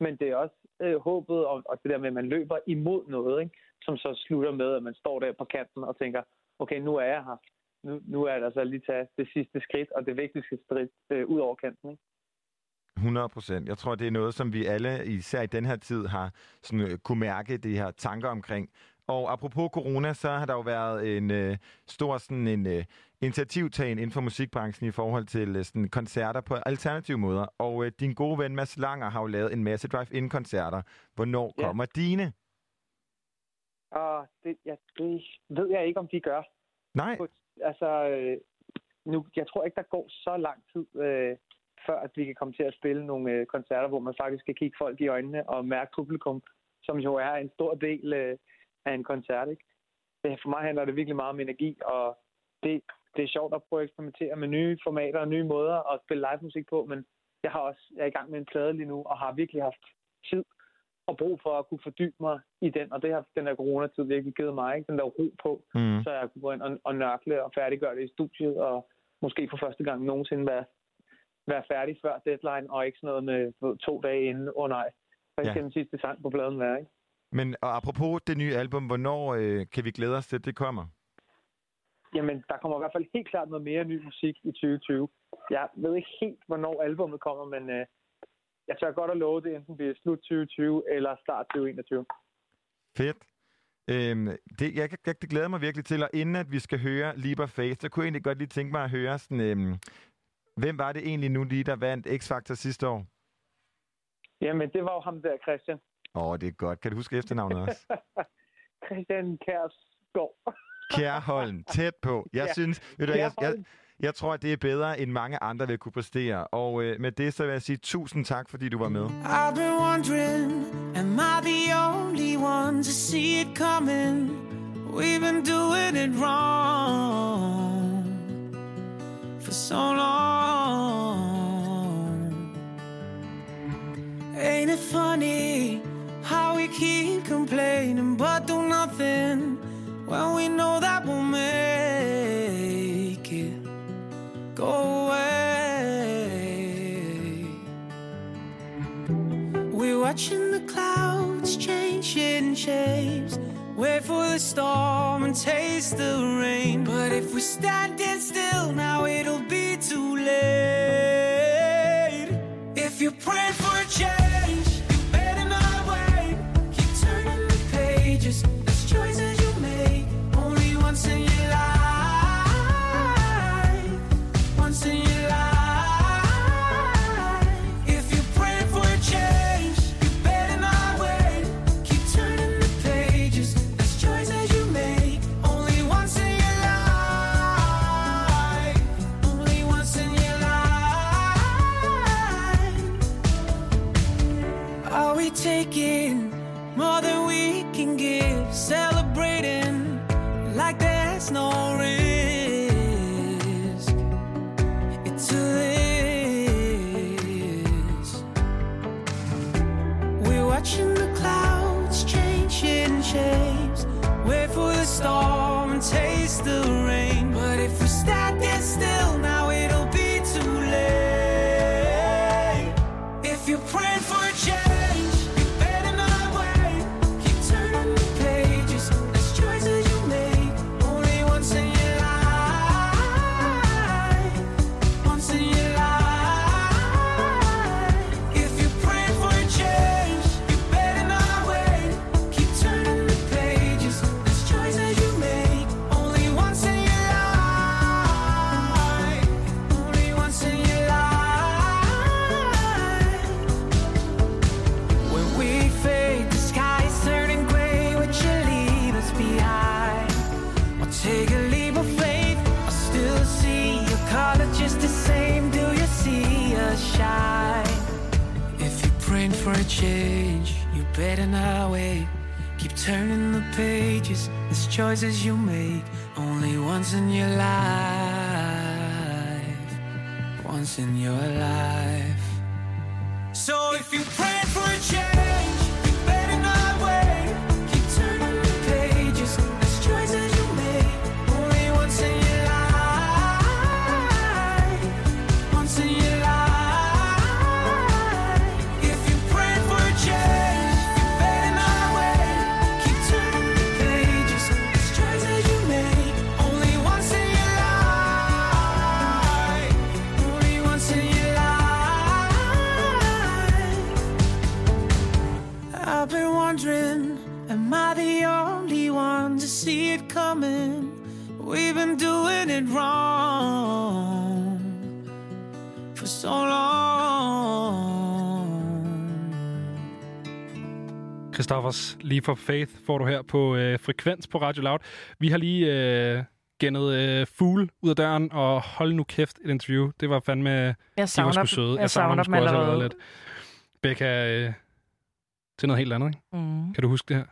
Men det er også øh, håbet, og, og det der med, at man løber imod noget, ikke? Som så slutter med, at man står der på kanten og tænker, okay, nu er jeg her. Nu, nu er der så lige tage det sidste skridt, og det vigtigste skridt øh, ud over kanten, ikke? hundrede procent. Jeg tror, det er noget, som vi alle, især i den her tid, har sådan, øh, kunne mærke de her tanker omkring. Og apropos corona, så har der jo været en øh, stor sådan en øh, initiativtagen inden for musikbranchen i forhold til øh, sådan koncerter på alternative måder. Og øh, din gode ven Mads Langer har jo lavet en masse drive-in-koncerter. Hvornår ja. kommer dine? Og det, ja, det ved jeg ikke, om de gør. Nej. Altså, øh, nu, jeg tror ikke, der går så lang tid, øh, før at vi kan komme til at spille nogle øh, koncerter, hvor man faktisk kan kigge folk i øjnene og mærke publikum, som jo er en stor del øh, af en koncert, ikke? For mig handler det virkelig meget om energi, og det, det er sjovt at prøve at eksperimentere med nye formater og nye måder at spille live musik på, men jeg har også, jeg er i gang med en plade lige nu, og har virkelig haft tid og brug for at kunne fordybe mig i den, og det har den der coronatid virkelig givet mig, ikke? Den der ro på, mm. så jeg kunne gå ind og, og nørkle og færdiggøre det i studiet, og måske for første gang nogensinde være, være færdig før deadline, og ikke sådan noget med ved, to dage inden, åh oh, nej, så ikke ja. den sidste sang på pladen være, ikke? Men og apropos det nye album, hvornår øh, kan vi glæde os til, at det kommer? Jamen, der kommer i hvert fald helt klart noget mere ny musik i tyve tyve. Jeg ved ikke helt, hvornår albumet kommer, men øh, jeg tør godt at love det, enten bliver slut tyve tyve eller start tyve enogtyve. Fedt. Øhm, det, jeg, jeg, det glæder mig virkelig til, og inden at vi skal høre Lieber Face, så kunne jeg egentlig godt lige tænke mig at høre, sådan, øhm, hvem var det egentlig nu lige, der vandt X-Factor sidste år? Jamen, det var jo ham der, Christian. Åh, oh, det er godt. Kan du huske efternavnet også? Christian Kjærsgaard. Kjærholm, tæt på. Jeg ja. synes, ved du, jeg, jeg, jeg tror, at det er bedre, end mange andre vil kunne præstere. Og øh, med det, så vil jeg sige tusind tak, fordi du var med. I've been wondering, am I the only one to see it coming? We've been doing it wrong for so long. Ain't it funny how we keep complaining but do nothing when we know that we'll make it go away. We're watching the clouds changing shapes, wait for the storm and taste the rain. But if we stand still now, it'll be too late. If you pray for a change, taking more than we can give, celebrating like there's no risk to this. We're watching the clouds changing shapes, wait for the storm and taste the rain. But if we stand still now, it'll be too late. If you're praying for a change, change, you better not wait. Keep turning the pages, it's choices you make. Only once in your life, once in your life. So if you pray for a change, you better not wait. Keep turning the pages, it's choices you make. Only once in your life, once in your life. Am I the only one to see it coming? We've been doing it wrong for so long. Christoffers Leap of Faith får du her på øh, Frekvens på Radio Loud. Vi har lige øh, gennet øh, Fool ud af døren, og hold nu kæft et interview. Det var fandme... Jeg savner de var sgu søde. Jeg, jeg savner dem allerede lidt. Becca... Øh, til noget helt andet, ikke? Mm. Kan du huske det her?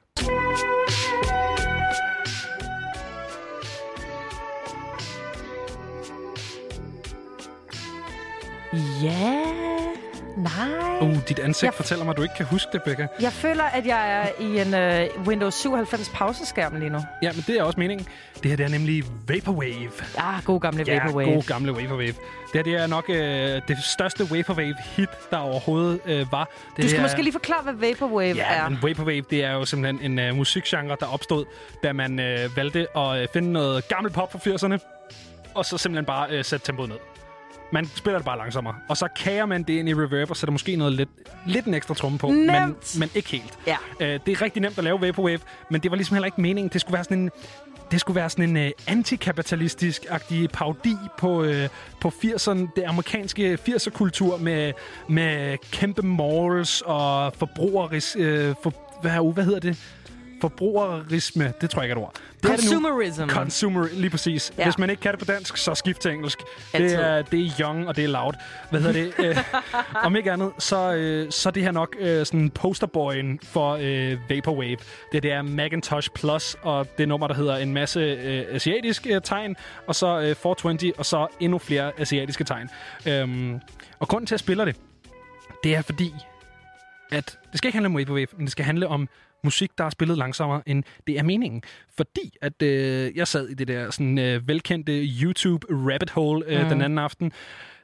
Ja, yeah. nej. Uh, dit ansigt jeg... fortæller mig, at du ikke kan huske det, Becca. Jeg føler, at jeg er i en uh, Windows syvoghalvfems pauseskærm lige nu. Ja, men det er også meningen. Det her det er nemlig Vaporwave. Ah, god gamle Vaporwave. Ja, god gamle Vaporwave. Det her det er nok øh, det største Vaporwave-hit, der overhovedet øh, var. Det du skal her... måske lige forklare, hvad Vaporwave ja, er. Ja, men Vaporwave det er jo simpelthen en øh, musikgenre, der opstod, da man øh, valgte at øh, finde noget gammel pop fra firserne, og så simpelthen bare øh, sætte tempoet ned. Man spiller det bare langsommere, og så kager man det ind i reverb, og sætter måske noget lidt, lidt en ekstra tromme på, men, men ikke helt. Ja. Øh, det er rigtig nemt at lave Vaporwave, men det var ligesom heller ikke meningen. Det skulle være sådan en... Det skulle være sådan en øh, antikapitalistisk-agtig parodi på, øh, på firserne, det amerikanske firserkultur med, med kæmpe malls og forbrugeris... Øh, for, hvad, hvad hedder det? Forbrugerisme. Det tror jeg ikke er et ord. Det Consumerism. Er det Consumer, lige præcis. Ja. Hvis man ikke kan det på dansk, så skift til engelsk. Det er, det er Young, og det er Loud. Hvad hedder det? Æh, om ikke andet, så, øh, så er det her nok øh, sådan posterboyen for øh, Vaporwave. Det, det er Macintosh Plus, og det nummer, der hedder en masse øh, asiatiske øh, tegn, og så øh, fire tyve, og så endnu flere asiatiske tegn. Øhm, og grunden til, at jeg spiller det, det er fordi, at det skal ikke handle om Vaporwave, men det skal handle om musik, der er spillet langsommere, end det er meningen. Fordi at øh, jeg sad i det der sådan, øh, velkendte YouTube rabbit hole øh, mm. den anden aften.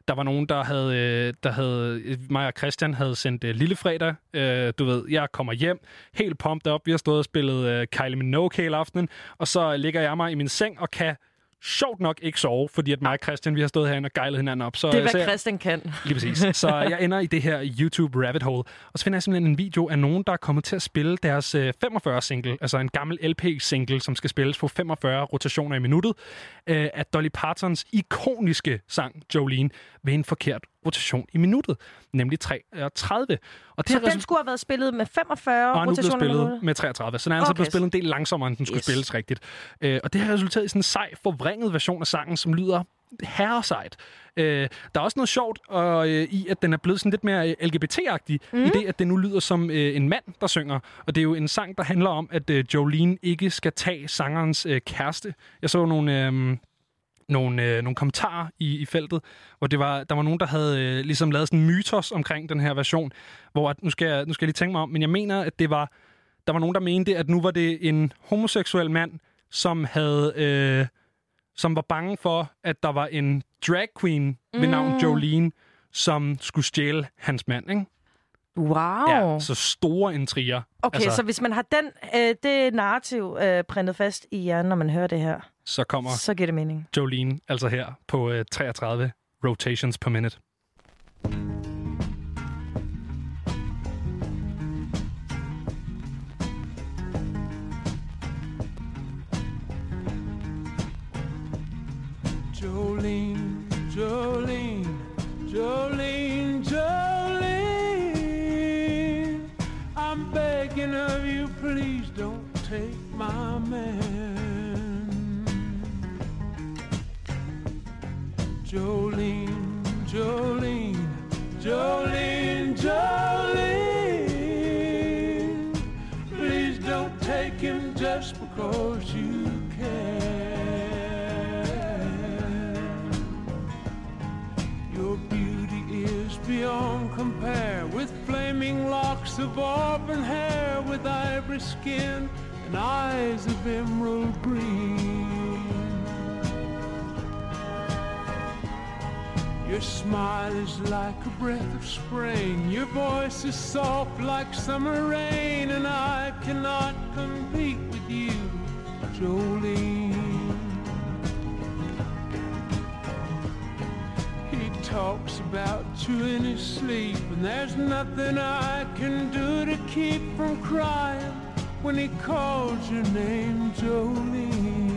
Der var nogen, der havde... Øh, der havde mig og Christian havde sendt øh, Lillefredag. Øh, du ved, jeg kommer hjem, helt pumped op. Vi har stået og spillet øh, Kylie Minogue hele aftenen. Og så ligger jeg mig i min seng og kan... sjovt nok ikke sove, fordi at mig og Christian, vi har stået herinde og gejlet hinanden op. Så, det er, hvad så jeg, Christian kan. Lige præcis. Så jeg ender i det her YouTube rabbit hole, og så finder jeg simpelthen en video af nogen, der er kommet til at spille deres øh, femogfyrre single, altså en gammel L P-single, som skal spilles på femogfyrre rotationer i minuttet, øh, af Dolly Partons ikoniske sang Jolene ved en forkert rotation i minuttet, nemlig treogtredive. Og det så den skulle have været spillet med femogfyrre rotationer? Og nu blev spillet med treogtredive, så den er okay. altså blevet spillet en del langsommere, end den skulle yes. spilles rigtigt. Øh, og det har resulteret i sådan en sej, forvrænget version af sangen, som lyder herresejt. Øh, der er også noget sjovt og, øh, i, at den er blevet sådan lidt mere L G B T-agtig, mm. i det, at den nu lyder som øh, en mand, der synger. Og det er jo en sang, der handler om, at øh, Jolene ikke skal tage sangerens øh, kæreste. Jeg så nogle... Øh, Nogle, øh, nogle kommentarer i, i feltet, hvor det var, der var nogen, der havde øh, ligesom lavet sådan en mytos omkring den her version, hvor at, nu, skal jeg, nu skal jeg lige tænke mig om, men jeg mener, at det var, der var nogen, der mente, at nu var det en homoseksuel mand, som havde, øh, som var bange for, at der var en drag queen ved mm. navn Jolene, som skulle stjæle hans mand, ikke? Wow. Ja, så store intriger. Okay, altså, så hvis man har den, øh, det narrativ øh, printet fast i hjernen, når man hører det her, så kommer så giver det mening. Jolene altså her på øh, treogtredive rotations per minute. Jolene, Jolene, Jolene, Jolene, I'm begging of you, please don't take my man. Jolene, Jolene, Jolene, Jolene, taken just because you can. Your beauty is beyond compare, with flaming locks of auburn hair, with ivory skin and eyes of emerald green. Your smile is like a breath of spring, your voice is soft like summer rain, and I cannot compete with you, Jolene. He talks about you in his sleep, and there's nothing I can do to keep from crying when he calls your name, Jolene.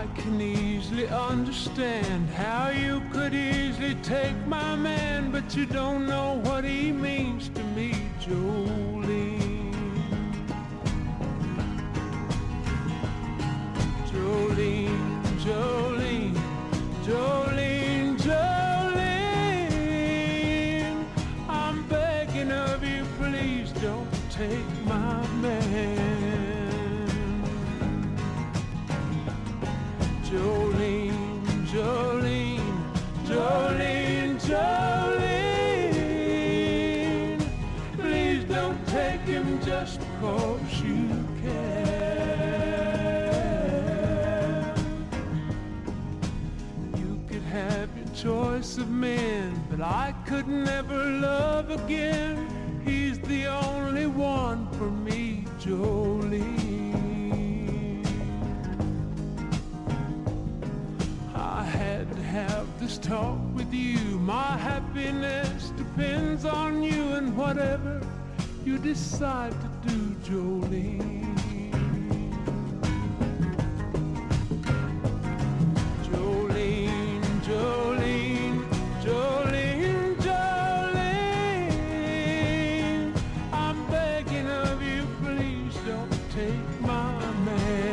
I can easily understand how you could easily take my man, but you don't know what he means to me, Jolene. Jolene, Jolene, Jolene, Jolene, I'm begging of you, please don't take my man. Jolene, Jolene, Jolene, Jolene, please don't take him just because you can. You could have your choice of men, but I could never love again. He's the only one for me, Jolene. Have this talk with you, my happiness depends on you, and whatever you decide to do, Jolene. Jolene, Jolene, Jolene, Jolene, I'm begging of you, please don't take my man.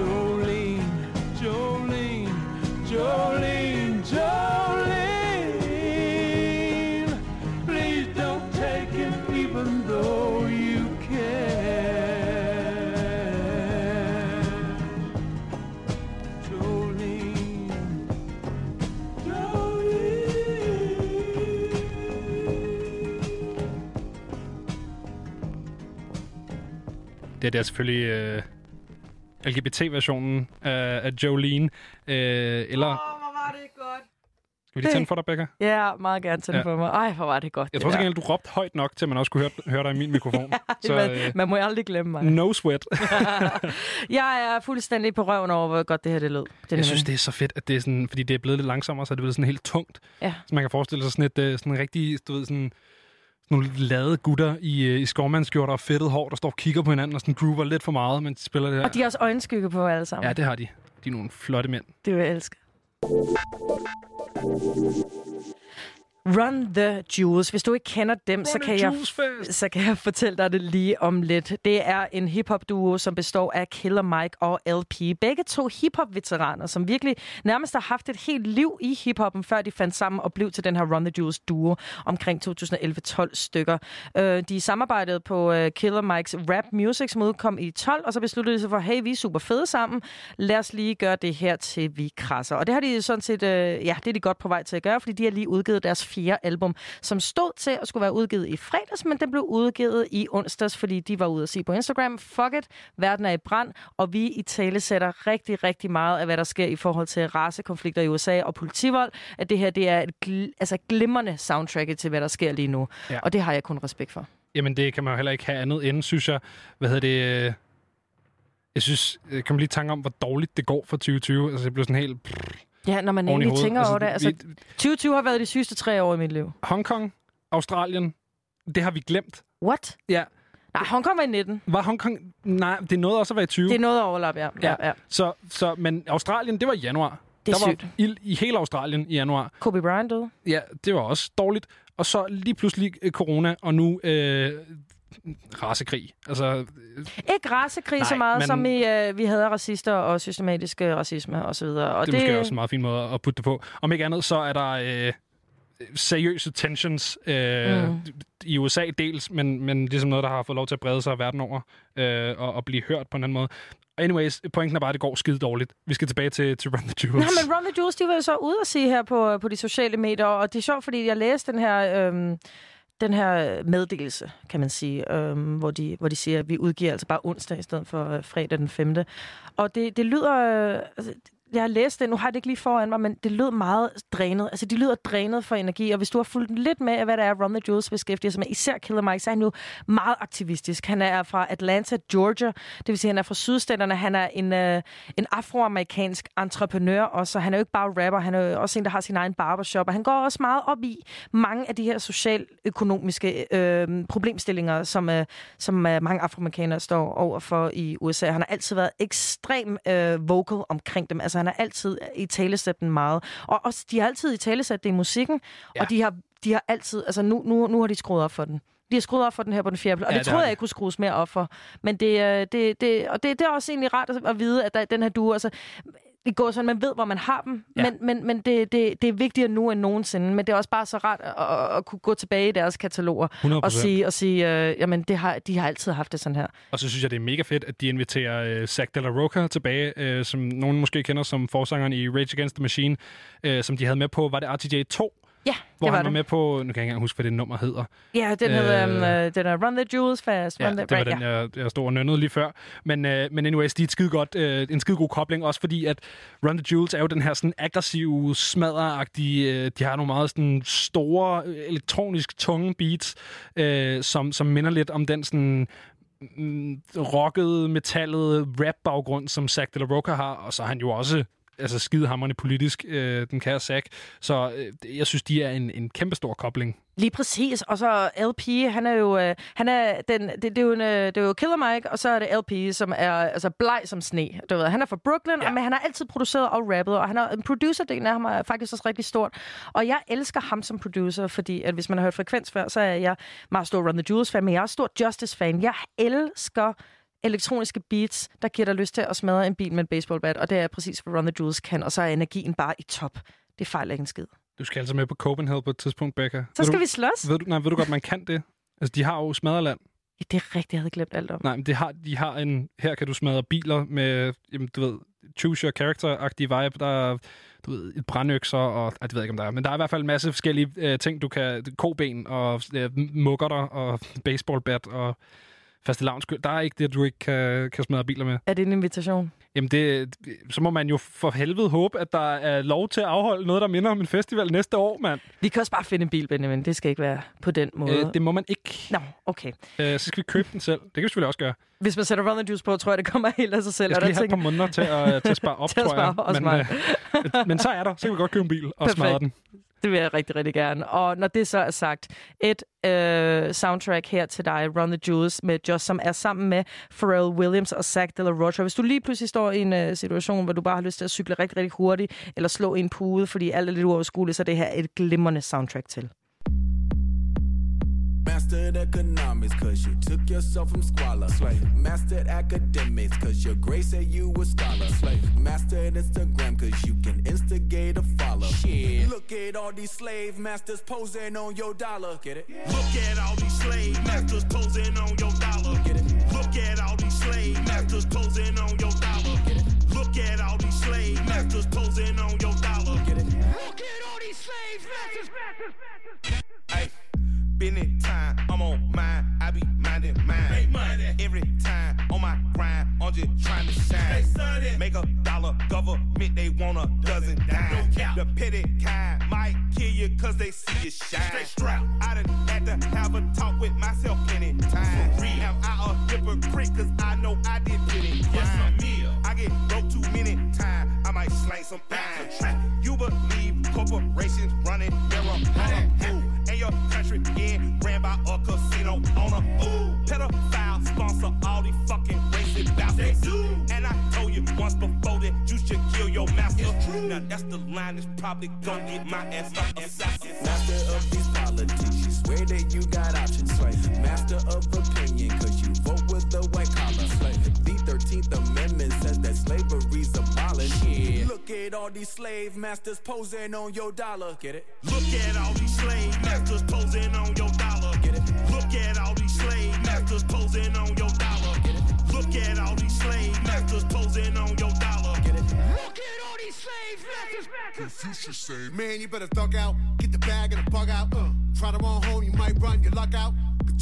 Jolene, Jolene, Jolene, Jolene, please don't take him even though you can. Jolene, Jolene. Det er selvfølgelig uh... L G B T-versionen af, af Jolene, øh, eller... Åh, oh, hvor var det godt. Skal vi lige tænde for dig, Becca? Ja, yeah, meget gerne tænde ja. for mig. Ej, hvor var det godt. Jeg det tror sikkert, du råbte højt nok, til man også kunne høre, høre dig i min mikrofon. Ja, så, man, øh, man må aldrig glemme mig. No sweat. Jeg er fuldstændig på røven over, hvor godt det her det lød. Det Jeg synes, det er så fedt, at det er sådan... Fordi det er blevet lidt langsommere, så er det blevet sådan helt tungt. Ja. Så man kan forestille sig sådan et sådan rigtig, du ved, sådan... Nogle lade gutter i, i skovmandskjorter og fedtet hår, der står og kigger på hinanden og sådan groover lidt for meget, men de spiller det her. Og de har også øjenskygge på alle sammen. Ja, det har de. De er nogle flotte mænd. Det vil jeg elske. Run the Jewels. Hvis du ikke kender dem, så kan, jeg, så kan jeg fortælle dig det lige om lidt. Det er en hip-hop-duo, som består af Killer Mike og L P. Begge to hip-hop-veteraner, som virkelig nærmest har haft et helt liv i hip-hoppen, før de fandt sammen og blev til den her Run the Jewels-duo omkring to tusind og elleve tolv stykker. De samarbejdede på Killer Mikes Rap Music, som udkom i tolv, og så besluttede de sig for, hey, vi er super fede sammen. Lad os lige gøre det her, til vi krasser. Og det har de sådan set, ja, det er de godt på vej til at gøre, fordi de har lige udgivet deres fjerde album, som stod til at skulle være udgivet i fredags, men den blev udgivet i onsdags, fordi de var ude at sige på Instagram, fuck it, verden er i brand, og vi i tale sætter rigtig, rigtig meget af, hvad der sker i forhold til racekonflikter i U S A og politivold, at det her, det er et gl- altså glimrende soundtrack til, hvad der sker lige nu. Ja. Og det har jeg kun respekt for. Jamen, det kan man jo heller ikke have andet end, synes jeg. Hvad hedder det? Jeg synes, jeg kan lige tanke om, hvor dårligt det går for tyve tyve. Altså, det blev sådan helt... Ja, når man egentlig tænker over det. Altså, tyve tyve har været de sidste tre år i mit liv. Hongkong, Australien, det har vi glemt. What? Ja. Nej, Hongkong var i nitten. Var Hongkong... Nej, det nåede også at være i tyve. Det nåede overlap, ja. ja. ja. Så, så, men Australien, det var i januar. Det er Der sygt. Var ild i hele Australien i januar. Kobe Bryant døde. Ja, det var også dårligt. Og så lige pludselig corona, og nu... Øh, racekrig. Altså, ikke racekrig nej, så meget, men... som i, øh, vi havde racister og systematisk racisme osv. Og det er det... måske også en meget fin måde at putte det på. Om ikke andet, så er der øh, seriøse tensions øh, mm. i U S A dels, men, men ligesom noget, der har fået lov til at brede sig verden over øh, og, og blive hørt på en anden måde. Anyways, pointen er bare, at det går skide dårligt. Vi skal tilbage til, til Run the Jewels. Nej, men Run the Jewels, de var jo så ude at sige her på, på de sociale medier, og det er sjovt, fordi jeg læste den her... Øh, den her meddelelse, kan man sige, øhm, hvor, de, hvor de siger, at vi udgiver altså bare onsdag i stedet for øh, fredag den femte. Og det, det lyder... Øh, altså, jeg har læst det, nu har jeg det ikke lige foran mig, men det lyder meget drænet. Altså, de lyder drænet for energi, og hvis du har fulgt lidt med af, hvad der er, Run the Jewels beskæftiger sig med, især Killer Mike, så er han jo meget aktivistisk. Han er fra Atlanta, Georgia, det vil sige, han er fra sydstaterne, han er en, øh, en afroamerikansk entreprenør også, og han er jo ikke bare rapper, han er jo også en, der har sin egen barbershop, og han går også meget op i mange af de her socialøkonomiske øh, problemstillinger, som, øh, som øh, mange afroamerikanere står overfor i U S A. Han har altid været ekstrem øh, vocal omkring dem, altså han er altid i talesætten meget. Og også, de har altid i talesæt det i musikken, ja. Og de har, de har altid... Altså, nu, nu, nu har de skruet op for den. De har skruet op for den her på den fjerde. Og ja, det troede jeg ikke kunne skrues mere op for. Men det, det, det, og det, det er også egentlig rart at, at vide, at der, den her duo... Altså, det går sådan, man ved, hvor man har dem, ja. men, men, men det, det, det er vigtigere nu end nogensinde. Men det er også bare så rart at, at, at kunne gå tilbage i deres kataloger hundrede procent. og sige, og sige øh, jamen, det har, de har altid haft det sådan her. Og så synes jeg, det er mega fedt, at de inviterer øh, Zack de la Rocca tilbage, øh, som nogen måske kender som forsangeren i Rage Against the Machine, øh, som de havde med på, var det R T J to? Ja, hvor det var han var det. Med på, nu kan jeg ikke engang huske, hvad det nummer hedder. Ja, den hedder øh, um, den er Run the Jewels Fast. Ja, the, det var right, den, ja. jeg, jeg stod og nønnede lige før. Men, øh, men anyways, det er et skide godt, øh, en skide god kobling, også fordi at Run the Jewels er jo den her sådan aggressive, smadderagtige, øh, de har nogle meget sådan store, elektronisk tunge beats, øh, som, som minder lidt om den sådan... Mm, rockede, metallede rap-baggrund, som Zack de la Rocca har, og så er han jo også... altså skidehamrende politisk, øh, den kære Zack. Så øh, jeg synes, de er en, en kæmpestor kobling. Lige præcis. Og så L P, han er jo, øh, han er den, det, det, er jo en, det er jo Killer Mike, og så er det L P, som er altså bleg som sne. Du ved, han er fra Brooklyn, ja. og, men han har altid produceret og rappet, og han er, producerdelen af ham er faktisk også rigtig stort. Og jeg elsker ham som producer, fordi at hvis man har hørt Frekvens før, så er jeg meget stor Run the Jewels-fan, men jeg er også stor Justice-fan. Jeg elsker elektroniske beats, der giver dig lyst til at smadre en bil med en baseballbat, og det er præcis, hvad Run the Jewels kan, og så er energien bare i top. Det fejler ikke en skid. Du skal altså med på Copenhagen på et tidspunkt, Becca. Så skal du, vi slås. Ved du, nej, ved du godt, man kan det? Altså, de har jo smadreland. Ja, det er rigtigt, jeg havde glemt alt om. Nej, men det har, de har en... Her kan du smadre biler med, jamen, du ved, choose your character-agtig vibe, der er, du ved, et brandøkser, og jeg ved ikke, om der er. Men der er i hvert fald en masse forskellige øh, ting, du kan... Koben og øh, mukker dig, og baseballbat, og... Faste lavnskyld. Der er ikke det, du ikke kan, kan smadre biler med. Er det en invitation? Jamen, det, så må man jo for helvede håbe, at der er lov til at afholde noget, der minder om en festival næste år, mand. Vi kan også bare finde en bil, Benjamin. Det skal ikke være på den måde. Øh, det må man ikke. Nå, okay. Øh, så skal vi købe den selv. Det kan vi selvfølgelig også gøre. Hvis man sætter Run the Juice på, tror jeg, det kommer helt af sig selv. Jeg skal og lige have et par måneder til at, til at spare op, til at spare tror jeg. Men, øh, men så er der. Så kan vi godt købe en bil og perfekt. Smadre den. Det vil jeg rigtig, rigtig gerne. Og når det så er sagt, et øh, soundtrack her til dig, Run the Jewels, med Josh, som er sammen med Pharrell Williams og Zack de la Rocca. Hvis du lige pludselig står i en øh, situation, hvor du bare har lyst til at cykle rigtig, rigtig hurtigt, eller slå i en pude, fordi alt er lidt uoverskueligt, så det her er et glimrende soundtrack til. Mastered economics, cause you took yourself from squalor. Slay. Mastered academics, cause your grades say you a scholar. Slay. Mastered Instagram, cause you can instigate a follow. Shit. Look at all these slave masters posing on your dollar. Get it? Yeah. Look at all these slave masters posing on your dollar. Get it? Look at all these slave masters posing on your dollar. Get it? Look at all these slave masters posing on your dollar. Get it? Yeah. Look at all these slave masters, masters, masters, masters. Hey. Been in time, I'm on mine, I be minding mine. Make money. Every time, on my grind, I'm just trying to shine. Make a dollar, government, they want a dozen dimes. The petty kind might kill you cause they see you shine. Strapped. I done had to have a talk with myself any time. Am I a hypocrite cause I know I did pity. Yes, I'm here. I get broke too many times, I might slang some dimes. You believe corporations running their own. And your country again ran by a casino owner. Ooh, pedophile sponsor all these fucking racist bastards. And I told you once before that you should kill your master. Now that's the line that's probably gonna get my ass up. Master of these politics, you swear that you got options. Master of opinion, cause you vote with the white collar. The thirteenth Amendment says that slavery's abolished. Yeah. Look at all these slave masters posing on your dollar. Get it? Look at all these slave masters posing on your dollar. Get it? Look at all these slave masters posing on your dollar. Get it? Look at all these slave masters posing on your dollar. Get it? Look at all these slave masters. Confucius say, man, you better thug out. Get the bag and the bug out. Uh, try to run home, you might run your luck out.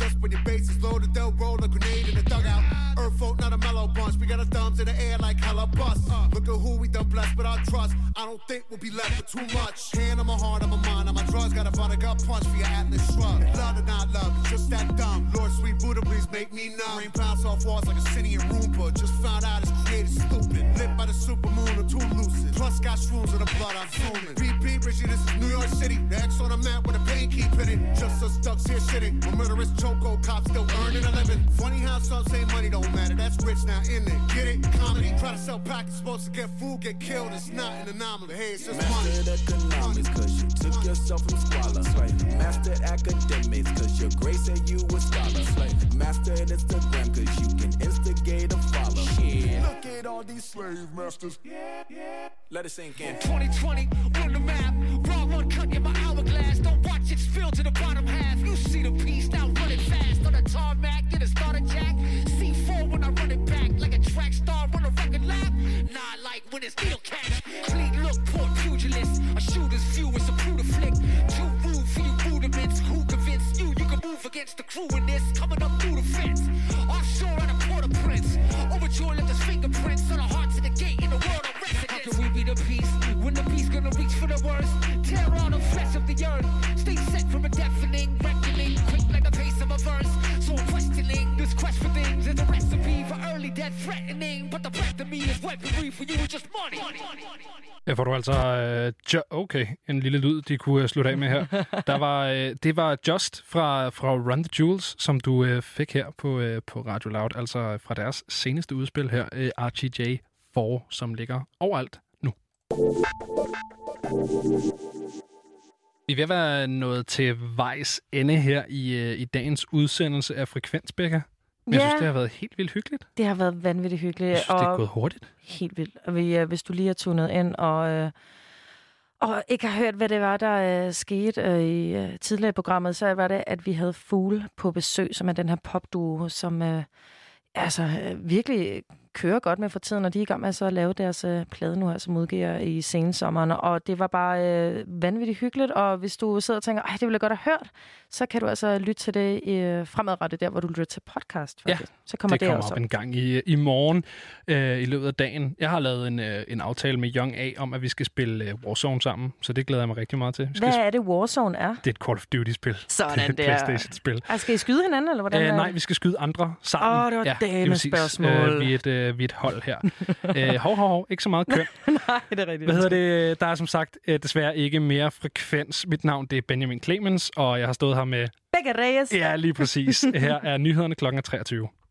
Just when your base is loaded, they'll roll a grenade in the dugout. Earth folk, not a mellow bunch. We got our thumbs in the air like hella bust. Uh, look at who we done blessed with our trust. I don't think we'll be left with too much. Hand on my heart, on my mind, on my drugs. Got a vodka punch for your Atlas shrug. Love or not love, it's just that dumb. Lord, sweet Buddha, please make me numb. Rain pounds off walls like a city in Roomba. Just found out it's created stupid. Lit by the supermoon or too lucid. Plus got shrooms in the blood, I'm zooming. B P, Richie, this is New York City. The X on the map with a pain keep hitting. Just us ducks here shitting. We're murderous choco cops still earning a living. Funny how some say money don't matter. That's rich now, isn't it? Get it? Comedy, try to sell packets. Supposed to get food, get killed. It's not an anomaly. Hey, it's just mastered money. Mastered economics, cause you took yourself from squalor. Right. Mastered academics, cause your grade said you were scholar. Right. Mastered Instagram, cause you can instigate a follow. Yeah. Look at all these slave masters. Yeah, yeah. Let it sink in. twenty twenty, on the map. Raw one cut in my hourglass. Don't watch it spill to the bottom half. You see the piece, now run it fast. On a tarmac, get a starter jack. C four when I run it back. Like a track star on a record lap. Nah, like when it's needle catch. Clean look, poor pugilist. A shooter's view is a brutal flick. Too rude for you rudiments. Who convinced you you can move against the crew in this? Coming up through the fence. Offshore out of Port-au-Prince. Overture left his fingerprints on the hearts of the gate in the world of residence. How can we be the peace when the beast gonna reach for the worst? Tear all the flesh of the earth. Stay set from a deafening reckoning. Quick like the pace of a verse. So questioning this quest for things is a recipe for early death threatening. But the breath of me is weaponry for you is just money. Der får du altså uh, ju- okay en lille lyd, de kunne slutte af med her. Der var uh, det var Just fra fra Run the Jewels, som du uh, fik her på uh, på Radio Loud, altså fra deres seneste udspil her, uh, R T J fire, som ligger overalt nu. Vi er ved at være nået til vejs ende her i, i dagens udsendelse af Frekvens, Becca. Men ja. Jeg synes, det har været helt vildt hyggeligt. Det har været vanvittigt hyggeligt. Jeg synes, og det er gået hurtigt. Helt vildt. Og hvis du lige har tunet ind og, og ikke har hørt, hvad det var, der skete i tidligere i programmet, så var det, at vi havde Fool på besøg, som er den her popduo, som altså virkelig kører godt med for tiden, og de er i gang med så at lave deres øh, plade nu her, som udgiver i sensommeren, og det var bare øh, vanvittigt hyggeligt, og hvis du sidder og tænker, ej, det ville jeg godt have hørt, så kan du altså lytte til det øh, fremadrettet der, hvor du lytter til podcast, faktisk. Ja, så kommer det, det kommer også op en gang i, i morgen, øh, i løbet af dagen. Jeg har lavet en, øh, en aftale med Young A om, at vi skal spille øh, Warzone sammen, så det glæder jeg mig rigtig meget til. Hvad sp- er det, Warzone er? Det er et Call of Duty-spil. Sådan det er. Det er et PlayStation-spil. Ah, skal I skyde hinanden, eller hvordan? Æh, nej, vi skal skyde andre sammen. Åh, oh, det var ja, dame spørgsmål. Øh, vi et, øh, vi er et hold her. Æ, hov, hov, hov. Ikke så meget køn. Nej, det er rigtigt. Hvad hedder det? Der er som sagt desværre ikke mere Frekvens. Mit navn, det er Benjamin Clemens, og jeg har stået her med Becca Reyes. Ja, lige præcis. Her er nyhederne klokken treogtyve.